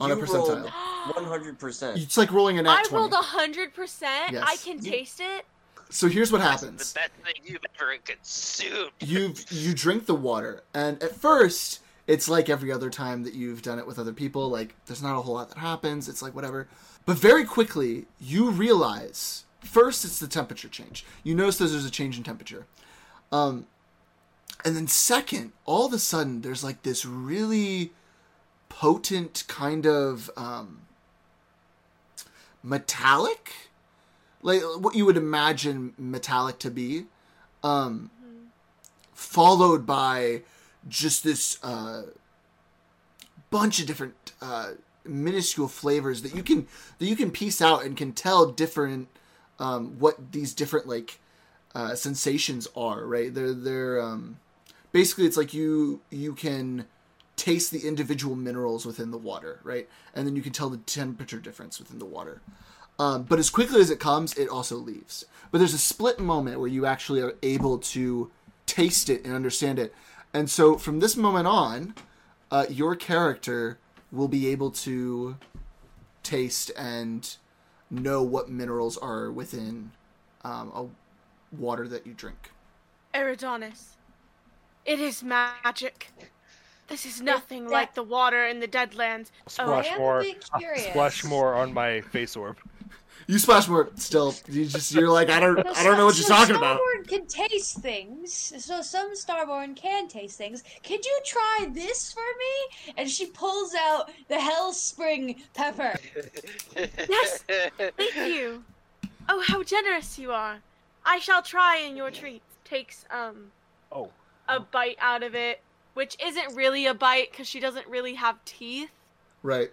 on a percentile. 100%. It's like rolling a nat 20. I rolled 100%? Yes. I can taste it? So here's what happens. This is the best thing you've ever consumed. You drink the water, and at first, it's like every other time that you've done it with other people. Like, there's not a whole lot that happens. It's like, whatever. But very quickly, you realize, first, it's the temperature change. You notice that there's a change in temperature. And then second, all of a sudden, there's like this really potent kind of metallic, like what you would imagine metallic to be, followed by just this bunch of different minuscule flavors that you can piece out and can tell different what these different like sensations are. Right? They're basically it's like you can taste the individual minerals within the water, right? And then you can tell the temperature difference within the water. But as quickly as it comes, it also leaves. But there's a split moment where you actually are able to taste it and understand it. And so from this moment on, your character will be able to taste and know what minerals are within a water that you drink. Eridanus, it is magic. This is nothing like the water in the Deadlands. Splash more on my face orb. You splash more still. You're like, I don't know what you're talking about. Starborn can taste things. So some Starborn can taste things. Could you try this for me? And she pulls out the Hellspring pepper. Yes, thank you. Oh, how generous you are. I shall try in your treat. Takes a bite out of it, which isn't really a bite because she doesn't really have teeth. Right.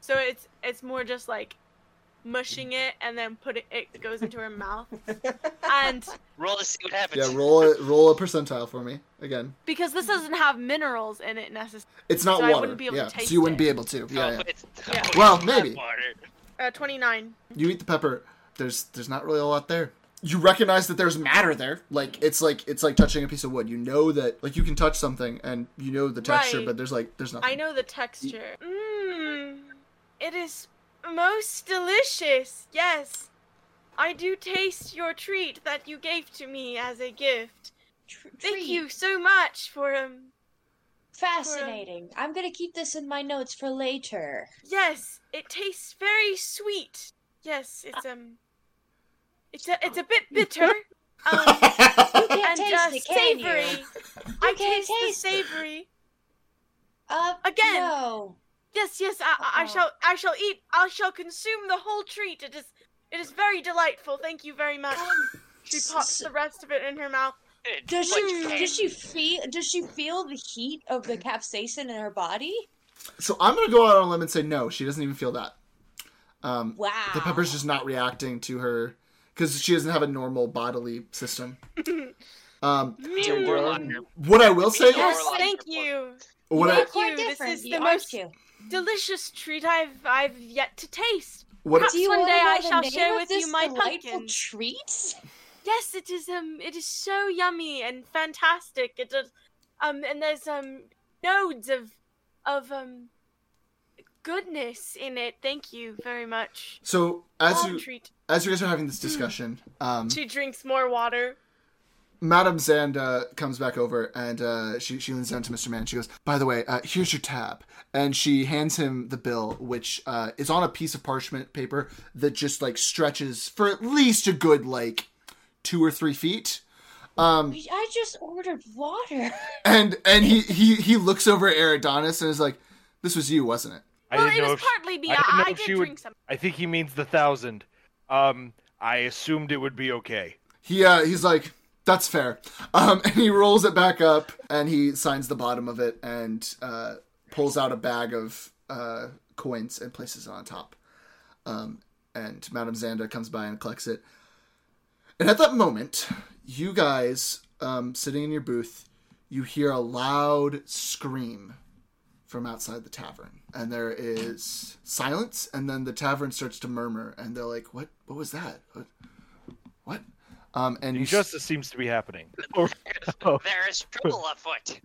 So it's more just like mushing it and then it goes into her mouth. And roll to see what happens. Yeah, roll a percentile for me again. Because this doesn't have minerals in it necessarily. It's not water. I wouldn't be able to taste so you wouldn't be able to. Yeah. Yeah. Well, maybe. 29. You eat the pepper. There's not really a lot there. You recognize that there's matter there. Like it's like touching a piece of wood. You know that like you can touch something and you know the texture, right. But there's nothing. I know the texture. It is most delicious, yes. I do taste your treat that you gave to me as a gift. Thank you so much for fascinating. I'm going to keep this in my notes for later. Yes, it tastes very sweet. Yes, it's a bit bitter. You can't taste it, can savory. You? I can't taste the savory. Again. No. Yes, I shall consume the whole treat. It is very delightful. Thank you very much. She pops the rest of it in her mouth. Does she feel the heat of the capsaicin in her body? So I'm gonna go out on a limb and say no. She doesn't even feel that. Wow. The pepper's just not reacting to her because she doesn't have a normal bodily system. What I will say. Yes, thank you. This is the most delicious treat I've yet to taste. Perhaps one day I shall share with you my pumpkin treats. Yes, it is so yummy and fantastic. It does, and there's nodes of goodness in it. Thank you very much. So as you guys are having this discussion, she drinks more water. Madam Zanda comes back over and she leans down to Mr. Mann. She goes, by the way, here's your tab. And she hands him the bill, which is on a piece of parchment paper that just like stretches for at least a good like 2 or 3 feet. I just ordered water. And he looks over at Eridanus and is like, this was you, wasn't it? I didn't drink something. I think he means the 1,000. I assumed it would be okay. He's like, that's fair. And he rolls it back up, and he signs the bottom of it, and pulls out a bag of coins and places it on top. And Madam Zanda comes by and collects it. And at that moment, you guys, sitting in your booth, you hear a loud scream from outside the tavern. And there is silence, and then the tavern starts to murmur, and they're like, what? What was that? What? And injustice seems to be happening. There is trouble afoot.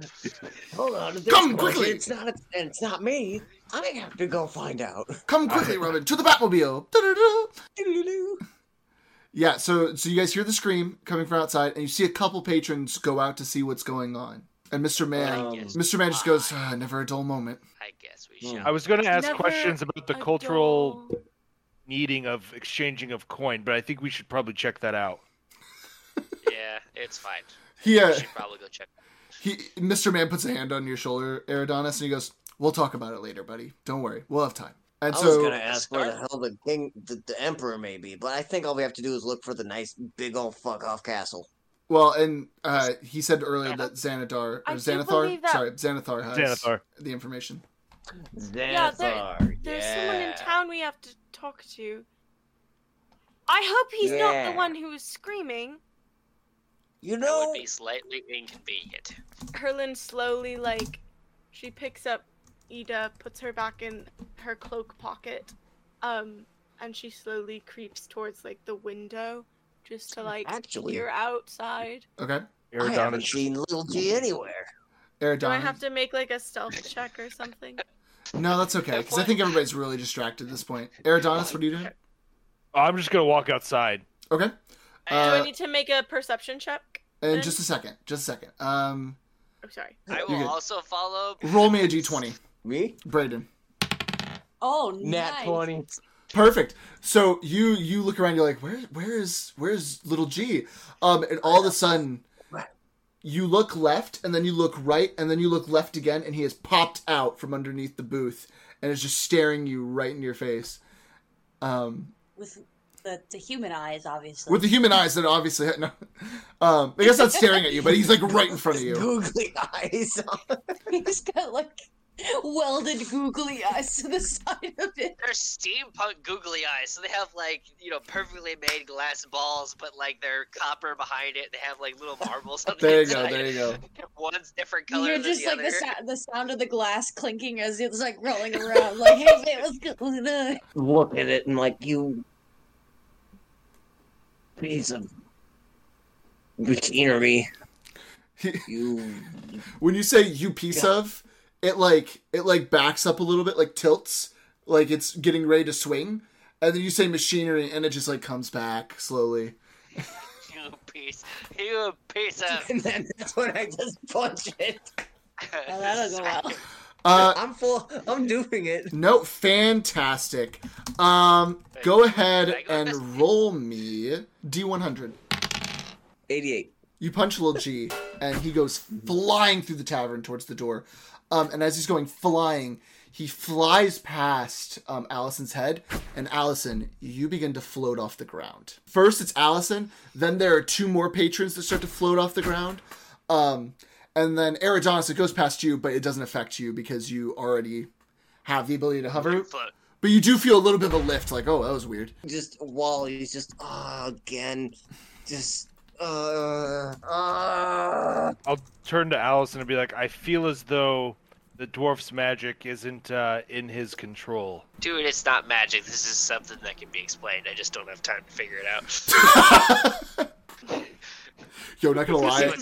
Hold on. Come quickly. It's not me. I have to go find out. Come quickly, Robin, to the Batmobile. Yeah, so you guys hear the scream coming from outside, and you see a couple patrons go out to see what's going on. And Mr. Mann just goes, never a dull moment. I guess we should. I was going to ask questions about the cultural needing of exchanging of coin, but I think we should probably check that out. Yeah, it's fine. Yeah. We should probably go check that out. Mr. Mann puts a hand on your shoulder, Eridanus, and he goes, we'll talk about it later, buddy. Don't worry. We'll have time. And I was going to ask where the hell the king, the emperor may be, but I think all we have to do is look for the nice, big old fuck-off castle. Well, and he said earlier that Xanathar has the information. There's someone in town we have to talk to. I hope he's not the one who is screaming. You know, that would be slightly inconvenient. Herlinde slowly, she picks up Ida, puts her back in her cloak pocket, and she slowly creeps towards, the window, just to, you're outside. Okay. Eridanus. I haven't seen Little G anywhere. Eridanus. Do I have to make, a stealth check or something? No, that's okay, because I think everybody's really distracted at this point. Eridanus, what are you doing? I'm just going to walk outside. Okay. Do I need to make a perception check? And just a second. I'm sorry. I will also follow. Roll me a d20. Me? Brayden. Oh, nice. Nat 20. Perfect. So you look around. You're like, where's little G? And all of a sudden, you look left, and then you look right, and then you look left again, and he has popped out from underneath the booth and is just staring you right in your face. With the human eyes, obviously. With the human eyes that obviously... No. I guess not staring at you, but he's, right in front of you. Googly eyes. He's got, welded googly eyes to the side of it. They're steampunk googly eyes, so they have, perfectly made glass balls, but, they're copper behind it. They have, little marbles on the inside. There you go. One's different color than the other. You're just, the sound of the glass clinking as it's, rolling around. Hey, wait, what's going on? Look at it, and, you... piece of machinery. When you say "you piece of," it backs up a little bit, tilts, it's getting ready to swing, and then you say "machinery," and it just comes back slowly. You piece of, and then that's when I just punch it. Well, that'll go well. I'm doing it. No, fantastic. Go ahead and roll me D100. 88. You punch Lil G, and he goes flying through the tavern towards the door. And as he's going flying, he flies past Allison's head. And Allison, you begin to float off the ground. First, it's Allison. Then there are two more patrons that start to float off the ground. And then Eridanus, it goes past you, but it doesn't affect you because you already have the ability to hover. But you do feel a little bit of a lift, oh, that was weird. Just Wally's just, again, just, I'll turn to Allison and be I feel as though the dwarf's magic isn't in his control. Dude, it's not magic. This is something that can be explained. I just don't have time to figure it out. Yo, not gonna lie.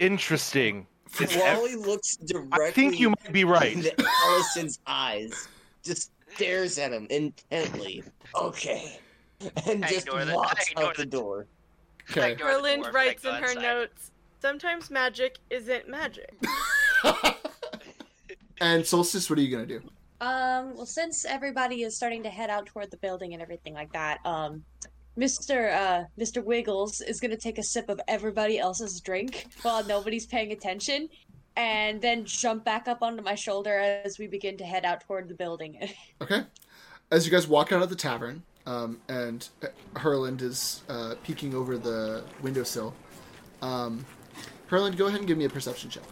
Interesting. Wally looks directly. I think you might be right. Into Allison's eyes, just stares at him intently. Okay, and just walks out the door. Okay. Herlinde writes in her notes: "Sometimes magic isn't magic." And Solstice, what are you gonna do? Well, since everybody is starting to head out toward the building and everything like that, Mr. Wiggles is going to take a sip of everybody else's drink while nobody's paying attention, and then jump back up onto my shoulder as we begin to head out toward the building. Okay. As you guys walk out of the tavern, and Herlinde is peeking over the windowsill, Herlinde, go ahead and give me a perception check.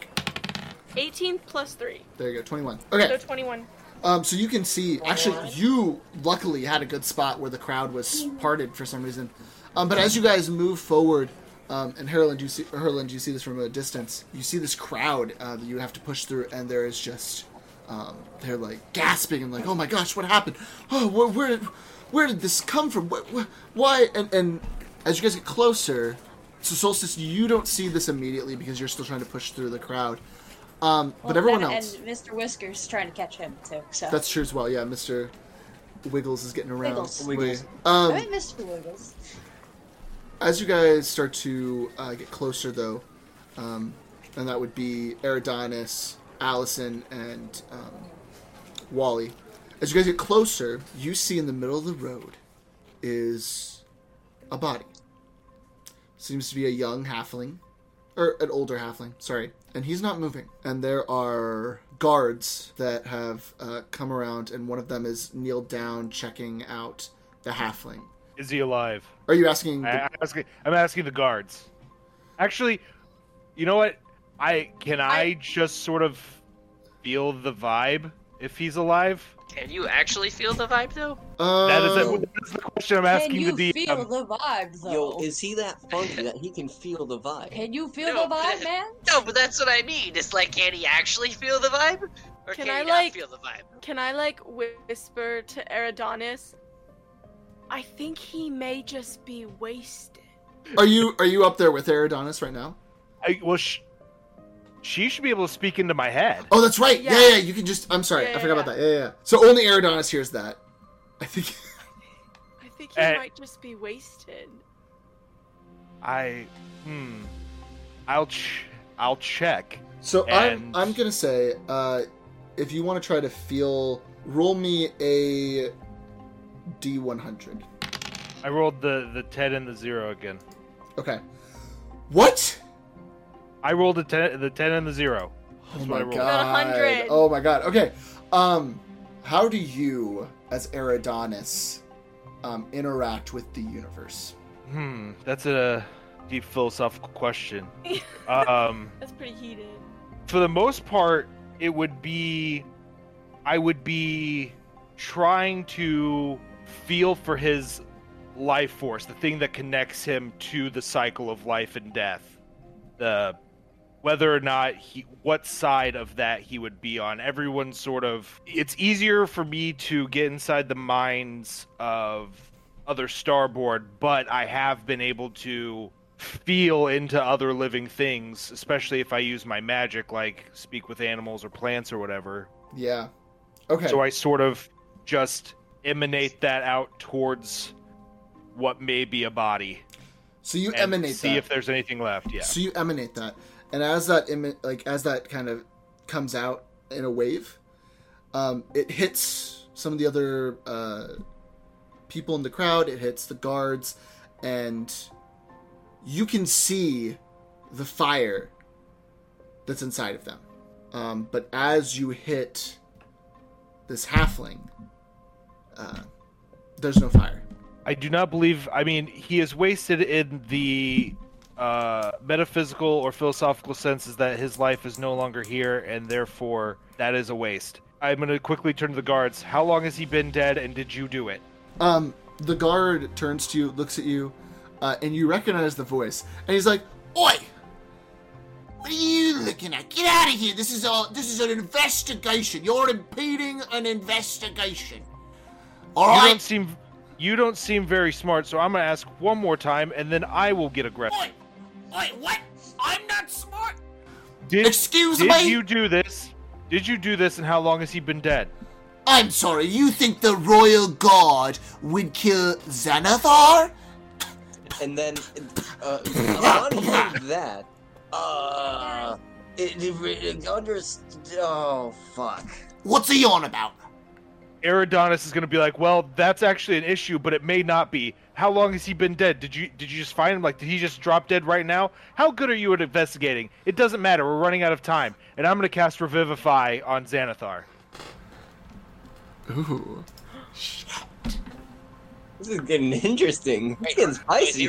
18 plus 3. There you go, 21. Okay. So 21. So you can see, actually, you luckily had a good spot where the crowd was parted for some reason. But as you guys move forward, and Herlinde, you see this from a distance. You see this crowd that you have to push through, and there is just, they're gasping and oh my gosh, what happened? Oh, where did this come from? Why? And as you guys get closer, so Solstice, you don't see this immediately because you're still trying to push through the crowd. But everyone else. And Mr. Whiskers trying to catch him, too. So. That's true as well, yeah. Mr. Wiggles is getting around. Wiggles. I might miss the Wiggles. As you guys start to get closer, though, and that would be Eridanus, Alison, and Waly. As you guys get closer, you see in the middle of the road is a body. Seems to be a young halfling, or an older halfling, sorry. And he's not moving. And there are guards that have come around, and one of them is kneeled down checking out the halfling. Is he alive? Are you asking? I'm asking the guards. Actually, you know what? I just sort of feel the vibe if he's alive? Can you actually feel the vibe, though? That is the question I'm asking the DM. Can you feel the vibe, though? Yo, is he that funky that he can feel the vibe? Can you feel the vibe, man? No, but that's what I mean. It's like, can he actually feel the vibe? Or can he not feel the vibe? Can I, whisper to Eridanus? I think he may just be wasted. Are you up there with Eridanus right now? She should be able to speak into my head. Oh, that's right. Yeah, yeah. You can just. I'm sorry. I forgot about that. Yeah. So only Eridanus hears that. I think he might just be wasted. I'll check. So and... I'm gonna say, if you want to try to feel, roll me a D100. I rolled the 10 and the 0 again. Okay. What? I rolled the 10 and the 0. That's what I rolled. About 100. Oh my god. Okay. How do you, as Eridanus, interact with the universe? That's a deep philosophical question. That's pretty heated. For the most part, I would be trying to feel for his life force, the thing that connects him to the cycle of life and death, whether or not what side of that he would be on. Everyone's sort of, it's easier for me to get inside the minds of other Starborn, but I have been able to feel into other living things, especially if I use my magic, like speak with animals or plants or whatever. Yeah. Okay. So I sort of just emanate that out towards what may be a body. So you emanate see that. See if there's anything left, yeah. So you emanate that. And as that that kind of comes out in a wave, it hits some of the other people in the crowd, it hits the guards, and you can see the fire that's inside of them. But as you hit this halfling, there's no fire. I do not believe... I mean, he is wasted in the metaphysical or philosophical senses that his life is no longer here, and therefore that is a waste. I'm going to quickly turn to the guards. How long has he been dead, and did you do it? The guard turns to you, looks at you, and you recognize the voice. And he's like, "Oi! What are you looking at? Get out of here! This is an investigation! You're impeding an investigation! Alright? You don't seem very smart, so I'm going to ask one more time, and then I will get aggressive. Wait, what? I'm not smart? Excuse me? Did you do this? Did you do this, and how long has he been dead? I'm sorry, you think the royal guard would kill Xanathar? And then, upon hearing that, oh, fuck. What's he on about? Eridanus is going to be like, well, that's actually an issue, but it may not be. How long has he been dead? Did you just find him? Like, did he just drop dead right now? How good are you at investigating? It doesn't matter. We're running out of time. And I'm going to cast Revivify on Xanathar. Ooh. Shit. This is getting interesting. Wait, it's spicy.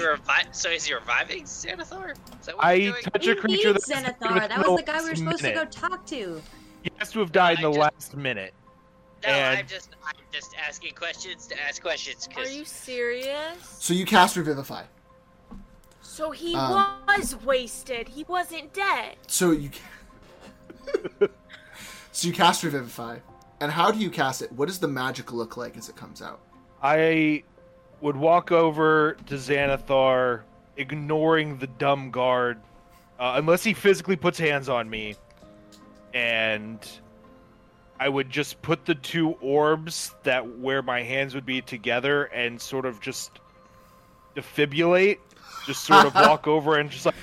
So is he reviving Xanathar? Is that what I touch a creature that Xanathar. That was the guy we were supposed to go talk to. He has to have died in the last minute. No, and... I'm just asking questions to ask questions. Cause... Are you serious? So you cast Revivify. So he was wasted. He wasn't dead. So you cast Revivify. And how do you cast it? What does the magic look like as it comes out? I would walk over to Xanathar, ignoring the dumb guard, unless he physically puts hands on me, and... I would just put the two orbs that where my hands would be together and sort of just defibrillate, just sort of walk over and just like,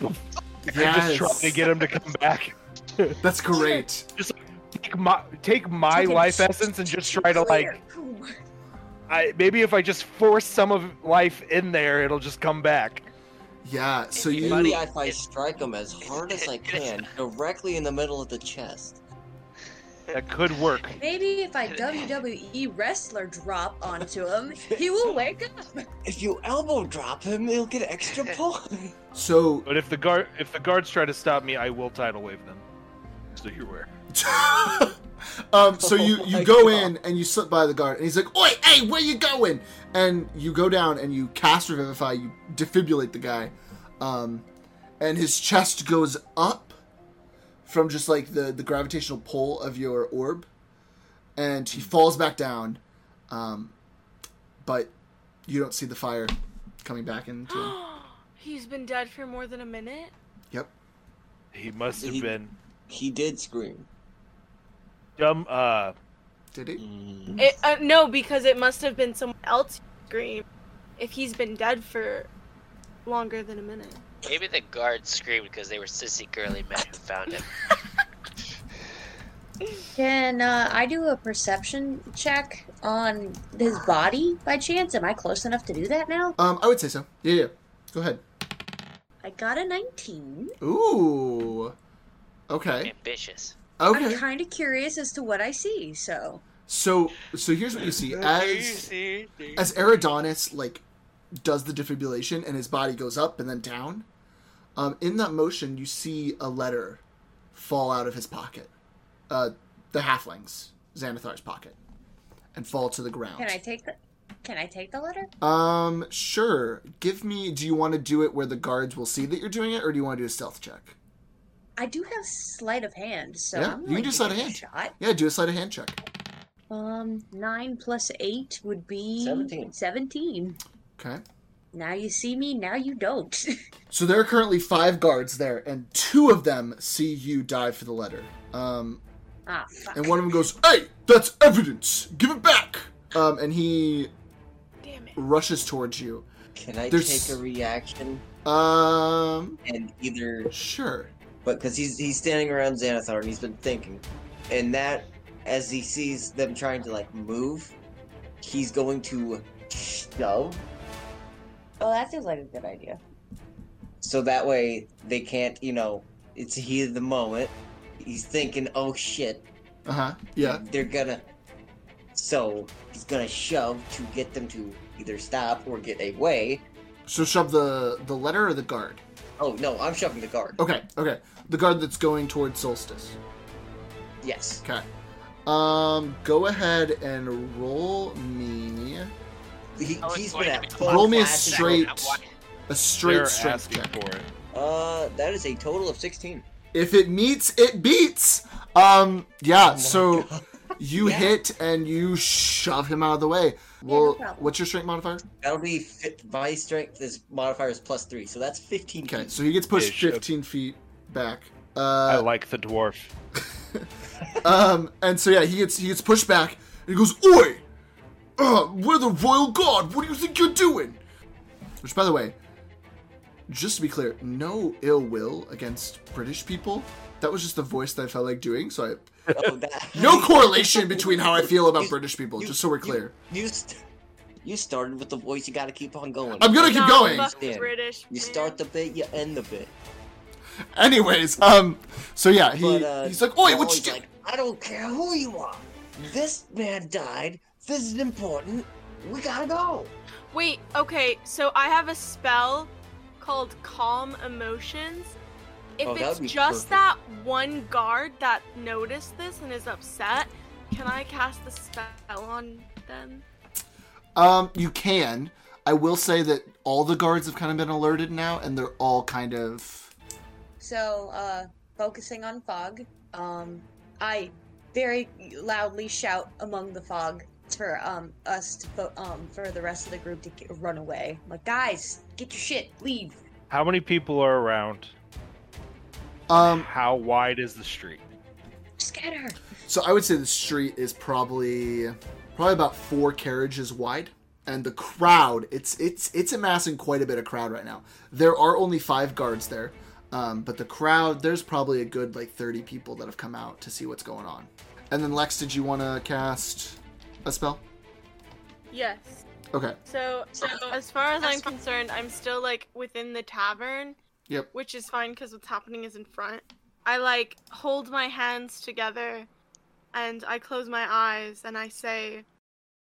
yes. And just try to get him to come back. That's great. Just like, take my life essence and just try to like, maybe if I just force some of life in there, it'll just come back. Yeah, so you... Buddy, if I strike him as hard as I can, directly in the middle of the chest. That could work. Maybe if I WWE wrestler drop onto him, he will wake up. If you elbow drop him, he'll get extra points. So... But if the guards try to stop me, I will tidal wave them. So you're aware. So you go in and you slip by the guard and he's like, "Oi, hey, where you going?" And you go down and you cast Revivify, you defibrillate the guy, and his chest goes up from just like the gravitational pull of your orb, and he falls back down, but you don't see the fire coming back into him. He's been dead for more than a minute? Yep. He must have been. He did scream. Did he? No, because it must have been someone else scream. If he's been dead for longer than a minute. Maybe the guards screamed because they were sissy girly men who found him. Can I do a perception check on his body by chance? Am I close enough to do that now? I would say so. Yeah. Go ahead. I got a 19. Ooh. Okay. Ambitious. Okay. I'm kind of curious as to what I see, so here's what you see. As Eridanus, like, does the defibrillation and his body goes up and then down, in that motion, you see a letter fall out of his pocket. The halfling's, Xanathar's pocket, and fall to the ground. Can I take the letter? Sure. Give me, do you want to do it where the guards will see that you're doing it, or do you want to do a stealth check? I do have sleight of hand, so yeah, you can do sleight of hand. Shot. Yeah, do a sleight of hand check. 9 + 8 would be 17. Okay. Now you see me, now you don't. So there are currently 5 guards there, and 2 of them see you dive for the letter. Fuck. And one of them goes, "Hey, that's evidence. Give it back." And he rushes towards you. Can I take a reaction? And either sure. But because he's standing around Xanathar and he's been thinking, and that as he sees them trying to like move, he's going to shove. Oh, that seems like a good idea. So that way they can't, you know, it's the heat of the moment. He's thinking, "Oh shit." Uh huh. Yeah. So he's gonna shove to get them to either stop or get away. So shove the letter or the guard? Oh, no, I'm shoving the guard. Okay. The guard that's going towards Solstice. Yes. Okay. Go ahead and roll me... He's been at... Roll me a straight strength check. For it. That is a total of 16. If it meets, it beats! You hit and you shove him out of the way. Well, yeah, no, what's your strength modifier? That'll be my strength. This modifier is +3, so that's 15 feet. Okay, so he gets pushed 15 feet back. I like the dwarf. And so yeah, he gets pushed back. And he goes, "Oi, we're the royal guard. What do you think you're doing?" Which, by the way, just to be clear, no ill will against British people. That was just the voice that I felt like doing. So I no correlation between how I feel about British people. Just so we're clear. You started with the voice. You got to keep on going. I'm gonna keep going. British, you start the bit, you end the bit. Anyways, so yeah, he's like, "Oi, what you doing?" Like, "I don't care who you are. This man died. This is important. We gotta go." Wait. Okay. So I have a spell called Calm Emotions. If it's just perfect. That one guard that noticed this and is upset, can I cast the spell on them? You can. I will say that all the guards have kind of been alerted now, and they're all kind of... So, focusing on fog, I very loudly shout among the fog for us to for the rest of the group to run away. I'm like, "Guys, get your shit, leave." How many people are around? How wide is the street? Just Get her. So I would say the street is probably about 4 carriages wide. And the crowd, it's amassing quite a bit of crowd right now. There are only 5 guards there. But the crowd, there's probably a good 30 people that have come out to see what's going on. And then Lex, did you want to cast a spell? Yes. Okay. So as far as I'm concerned, I'm still within the tavern. Yep. Which is fine because what's happening is in front. I hold my hands together and I close my eyes and I say,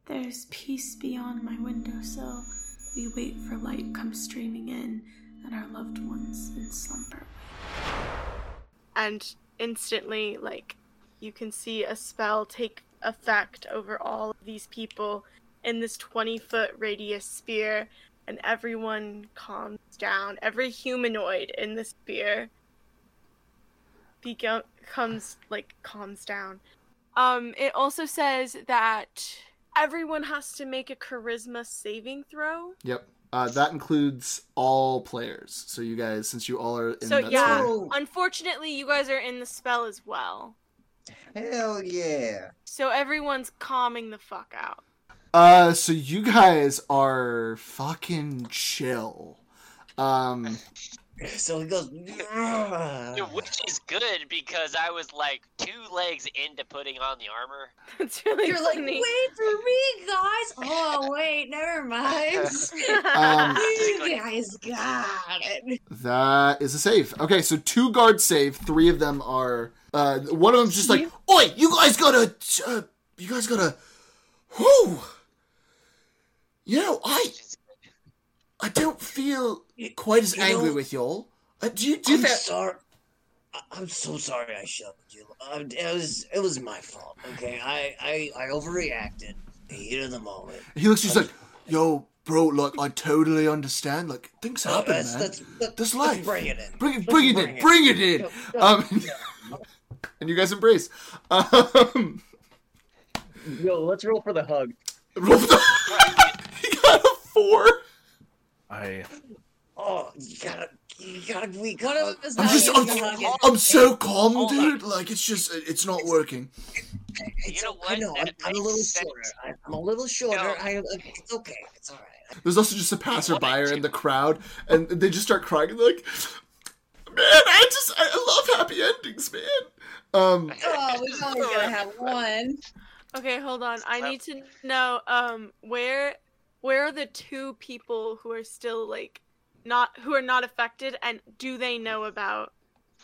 "There's peace beyond my windowsill. We wait for light come streaming in and our loved ones in slumber." And instantly, you can see a spell take effect over all of these people in this 20-foot radius sphere, and everyone calms down. Every humanoid in the sphere calms down. It also says that everyone has to make a charisma saving throw. Yep. That includes all players. So you guys, since you all are in that spell. Unfortunately, you guys are in the spell as well. Hell yeah. So everyone's calming the fuck out. So you guys are fucking chill. So he goes, which is good because I was 2 legs into putting on the armor. That's really You're funny. Wait for me, guys. Oh wait, never mind. You guys got it. That is a save. Okay, so 2 guards save. 3 of them are. One of them's just "Oi, you guys gotta, whoo. You know, I don't feel quite as angry with y'all. I'm so sorry I shoved you. It was my fault, okay? I overreacted. The heat of the moment. He looks just yo, bro, I totally understand. Things happen, man. That's life. Bring it in. Bring it in. And you guys embrace. Yo, let's roll for the hug. Roll for the hug? He got a 4. I'm so calm, dude. It's just, it's not working. You know what? I know, I'm a little shorter. It's okay. It's all right. There's also just a passerby in the crowd, and they just start crying. And man, I love happy endings, man. We're only gonna have one. Okay, hold on. I need to know, where are the 2 people who are still not affected, and do they know about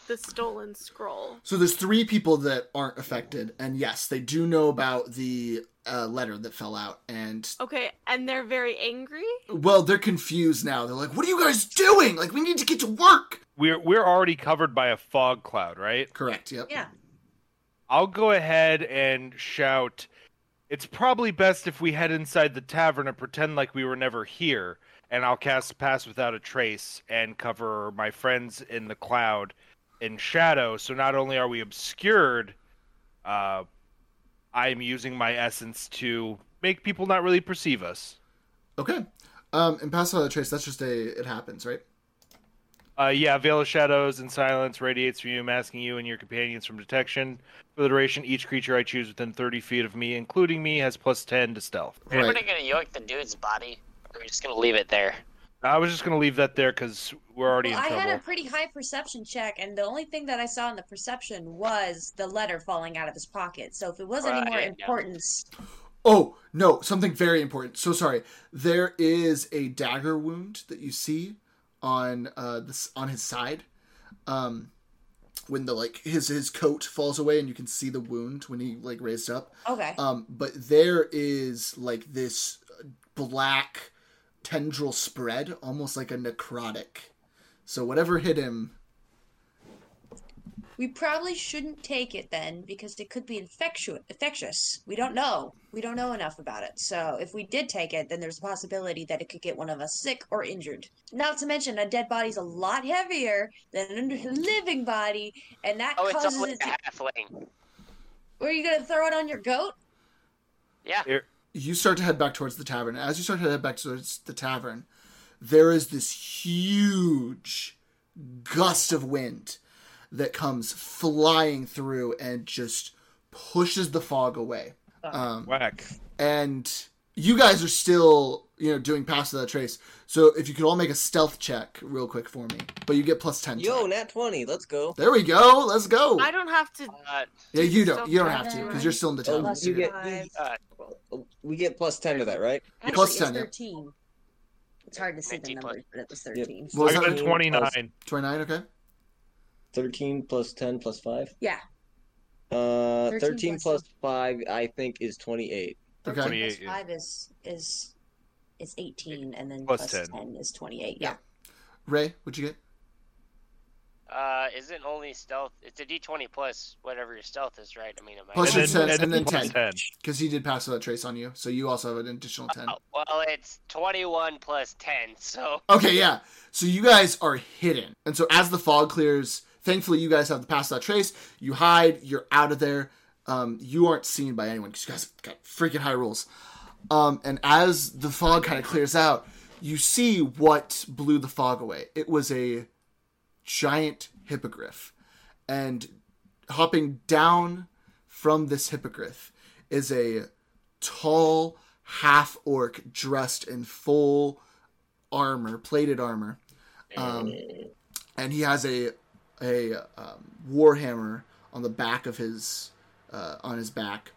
the stolen scroll? So there's 3 people that aren't affected, and yes, they do know about the letter that fell out. And okay, and they're very angry. Well, they're confused now. They're like, "What are you guys doing? We need to get to work." We're already covered by a fog cloud, right? Correct. Yep. Yeah. I'll go ahead and shout. It's probably best if we head inside the tavern and pretend like we were never here, and I'll cast Pass Without a Trace and cover my friends in the cloud in shadow, so not only are we obscured, I'm using my essence to make people not really perceive us. Okay. And Pass Without a Trace, that's just it happens, right? Veil of Shadows and Silence radiates from you, masking you and your companions from detection. For the duration, each creature I choose within 30 feet of me, including me, has +10 to stealth. Right. Are we going to yoink the dude's body? Or are we just going to leave it there? I was just going to leave that there because we're already in trouble. I had a pretty high perception check, and the only thing that I saw in the perception was the letter falling out of his pocket. So if it was any more importance... Oh, no, something very important. So sorry. There is a dagger wound that you see on his side, when the his coat falls away and you can see the wound when he raised up. Okay. But there is this black tendril spread, almost like a necrotic. So whatever hit him. We probably shouldn't take it then because it could be infectious. We don't know. We don't know enough about it. So if we did take it, then there's a possibility that it could get one of us sick or injured. Not to mention a dead body's a lot heavier than a living body, and that causes it to... halfling. Were you going to throw it on your goat? Yeah. You start to head back towards the tavern. As you start to head back towards the tavern, there is this huge gust of wind. that comes flying through and just pushes the fog away. Whack. And you guys are still, you know, doing Pass Without a Trace. So if you could all make a stealth check real quick for me. But you get plus 10. Yo, nat 20. Let's go. There we go. Let's go. I don't have to. Yeah, you don't. You don't have to because you're still in the town. We get plus 10 to that, right? Actually, plus 10. It's 13. Yeah. It's hard to see the number, but it was 13. Yep. Well, I got a 29. 29, okay. 13 plus 10 plus 5? Yeah. 13 plus 5, I think, is 28. Okay. 28 plus 5 is 18, and then plus 10 is 28. Yeah. Ray, what'd you get? Isn't only stealth? It's a D20 plus whatever your stealth is, right? I mean, plus your sense and then 10, because he did Pass Without Trace on you, so you also have an additional 10. Well, it's 21 plus 10, so. Okay, yeah. So you guys are hidden, and so as the fog clears, thankfully you guys have the Pass Without Trace. You hide. You're out of there. You aren't seen by anyone because you guys got freaking high rolls. And as the fog kind of clears out, you see what blew the fog away. It was a giant hippogriff, and hopping down from this hippogriff is a tall half orc dressed in full armor, plated armor, and he has a warhammer on the back of his on his back,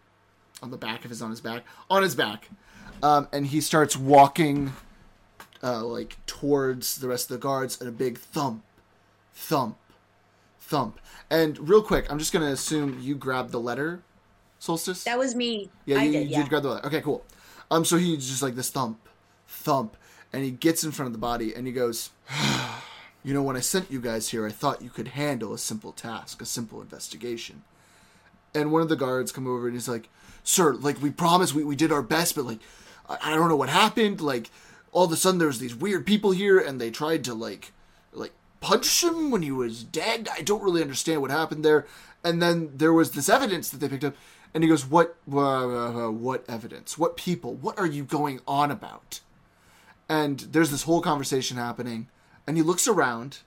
and he starts walking like towards the rest of the guards at a big thump. And real quick, I'm just going to assume you grabbed the letter, Solstice? That was me. Yeah, you did grab the letter. Okay, cool. So he's just like this thump, and he gets in front of the body, and he goes, you know, when I sent you guys here, I thought you could handle a simple task, a simple investigation. And one of the guards come over, and he's like, sir, like, we promised, we did our best, but, like, I don't know what happened. Like, all of a sudden, there's these weird people here, and they tried to, like, punched him when he was dead. I don't really understand what happened there. And then there was this evidence that they picked up. And he goes, what evidence? What people? What are you going on about? And there's this whole conversation happening. And he looks around.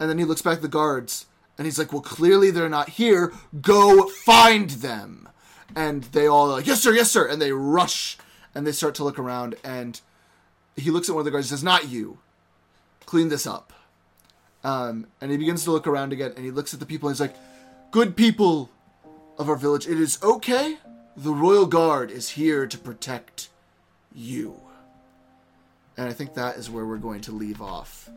And then he looks back at the guards. And he's like, well, clearly they're not here. Go find them. And they all are like, yes, sir. And they rush. And they start to look around. And he looks at one of the guards and says, not you. Clean this up. And he begins to look around again, and he looks at the people, and he's like, good people of our village, it is okay. The Royal Guard is here to protect you. And I think that is where we're going to leave off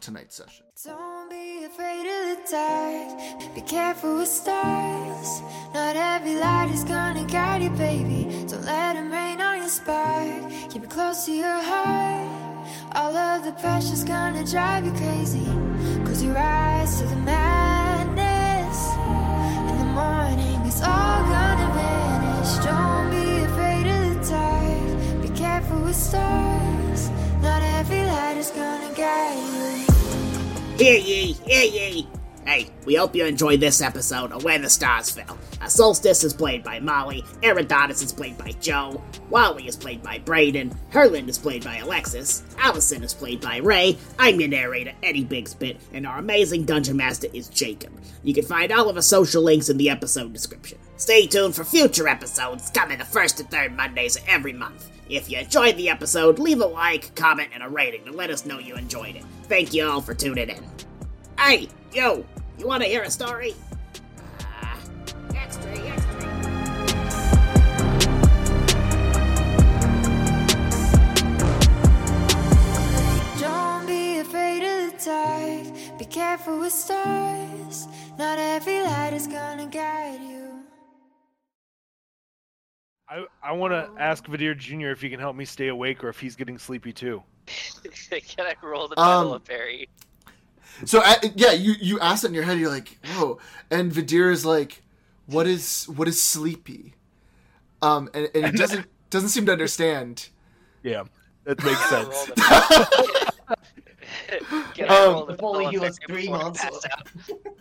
tonight's session. Don't be afraid of the dark. Be careful with stars. Not every light is gonna guide you, baby. Don't let them rain on your spark. Keep it close to your heart. All of the pressure's gonna drive you crazy, 'cause you rise to the madness. In the morning it's all gonna vanish. Don't be afraid of the dark. Be careful with stars. Not every light is gonna guide you. Hear ye, hear ye. Hey, we hope you enjoyed this episode of When the Stars Fell. Solstice is played by Molly, Eridanus is played by Joe, Waly is played by Brayden, Herlinde is played by Alexis, Alison is played by Ray, I'm your narrator, Eddy Bigspitt, and our amazing Dungeon Master is Jacob. You can find all of our social links in the episode description. Stay tuned for future episodes coming the first and third Mondays of every month. If you enjoyed the episode, leave a like, comment, and a rating to let us know you enjoyed it. Thank you all for tuning in. Hey, yo, you want to hear a story? Extra. Don't be afraid of the dark. Be careful with stars. Not every light is gonna guide you. I want to ask Vadir Jr. if he can help me stay awake or if he's getting sleepy too. Can I roll the battle of Barry? So, yeah, you asked it in your head, you're like, whoa. And Vadir is like, what is sleepy? And he doesn't seem to understand. Yeah, that makes sense. If only he was 3 months old.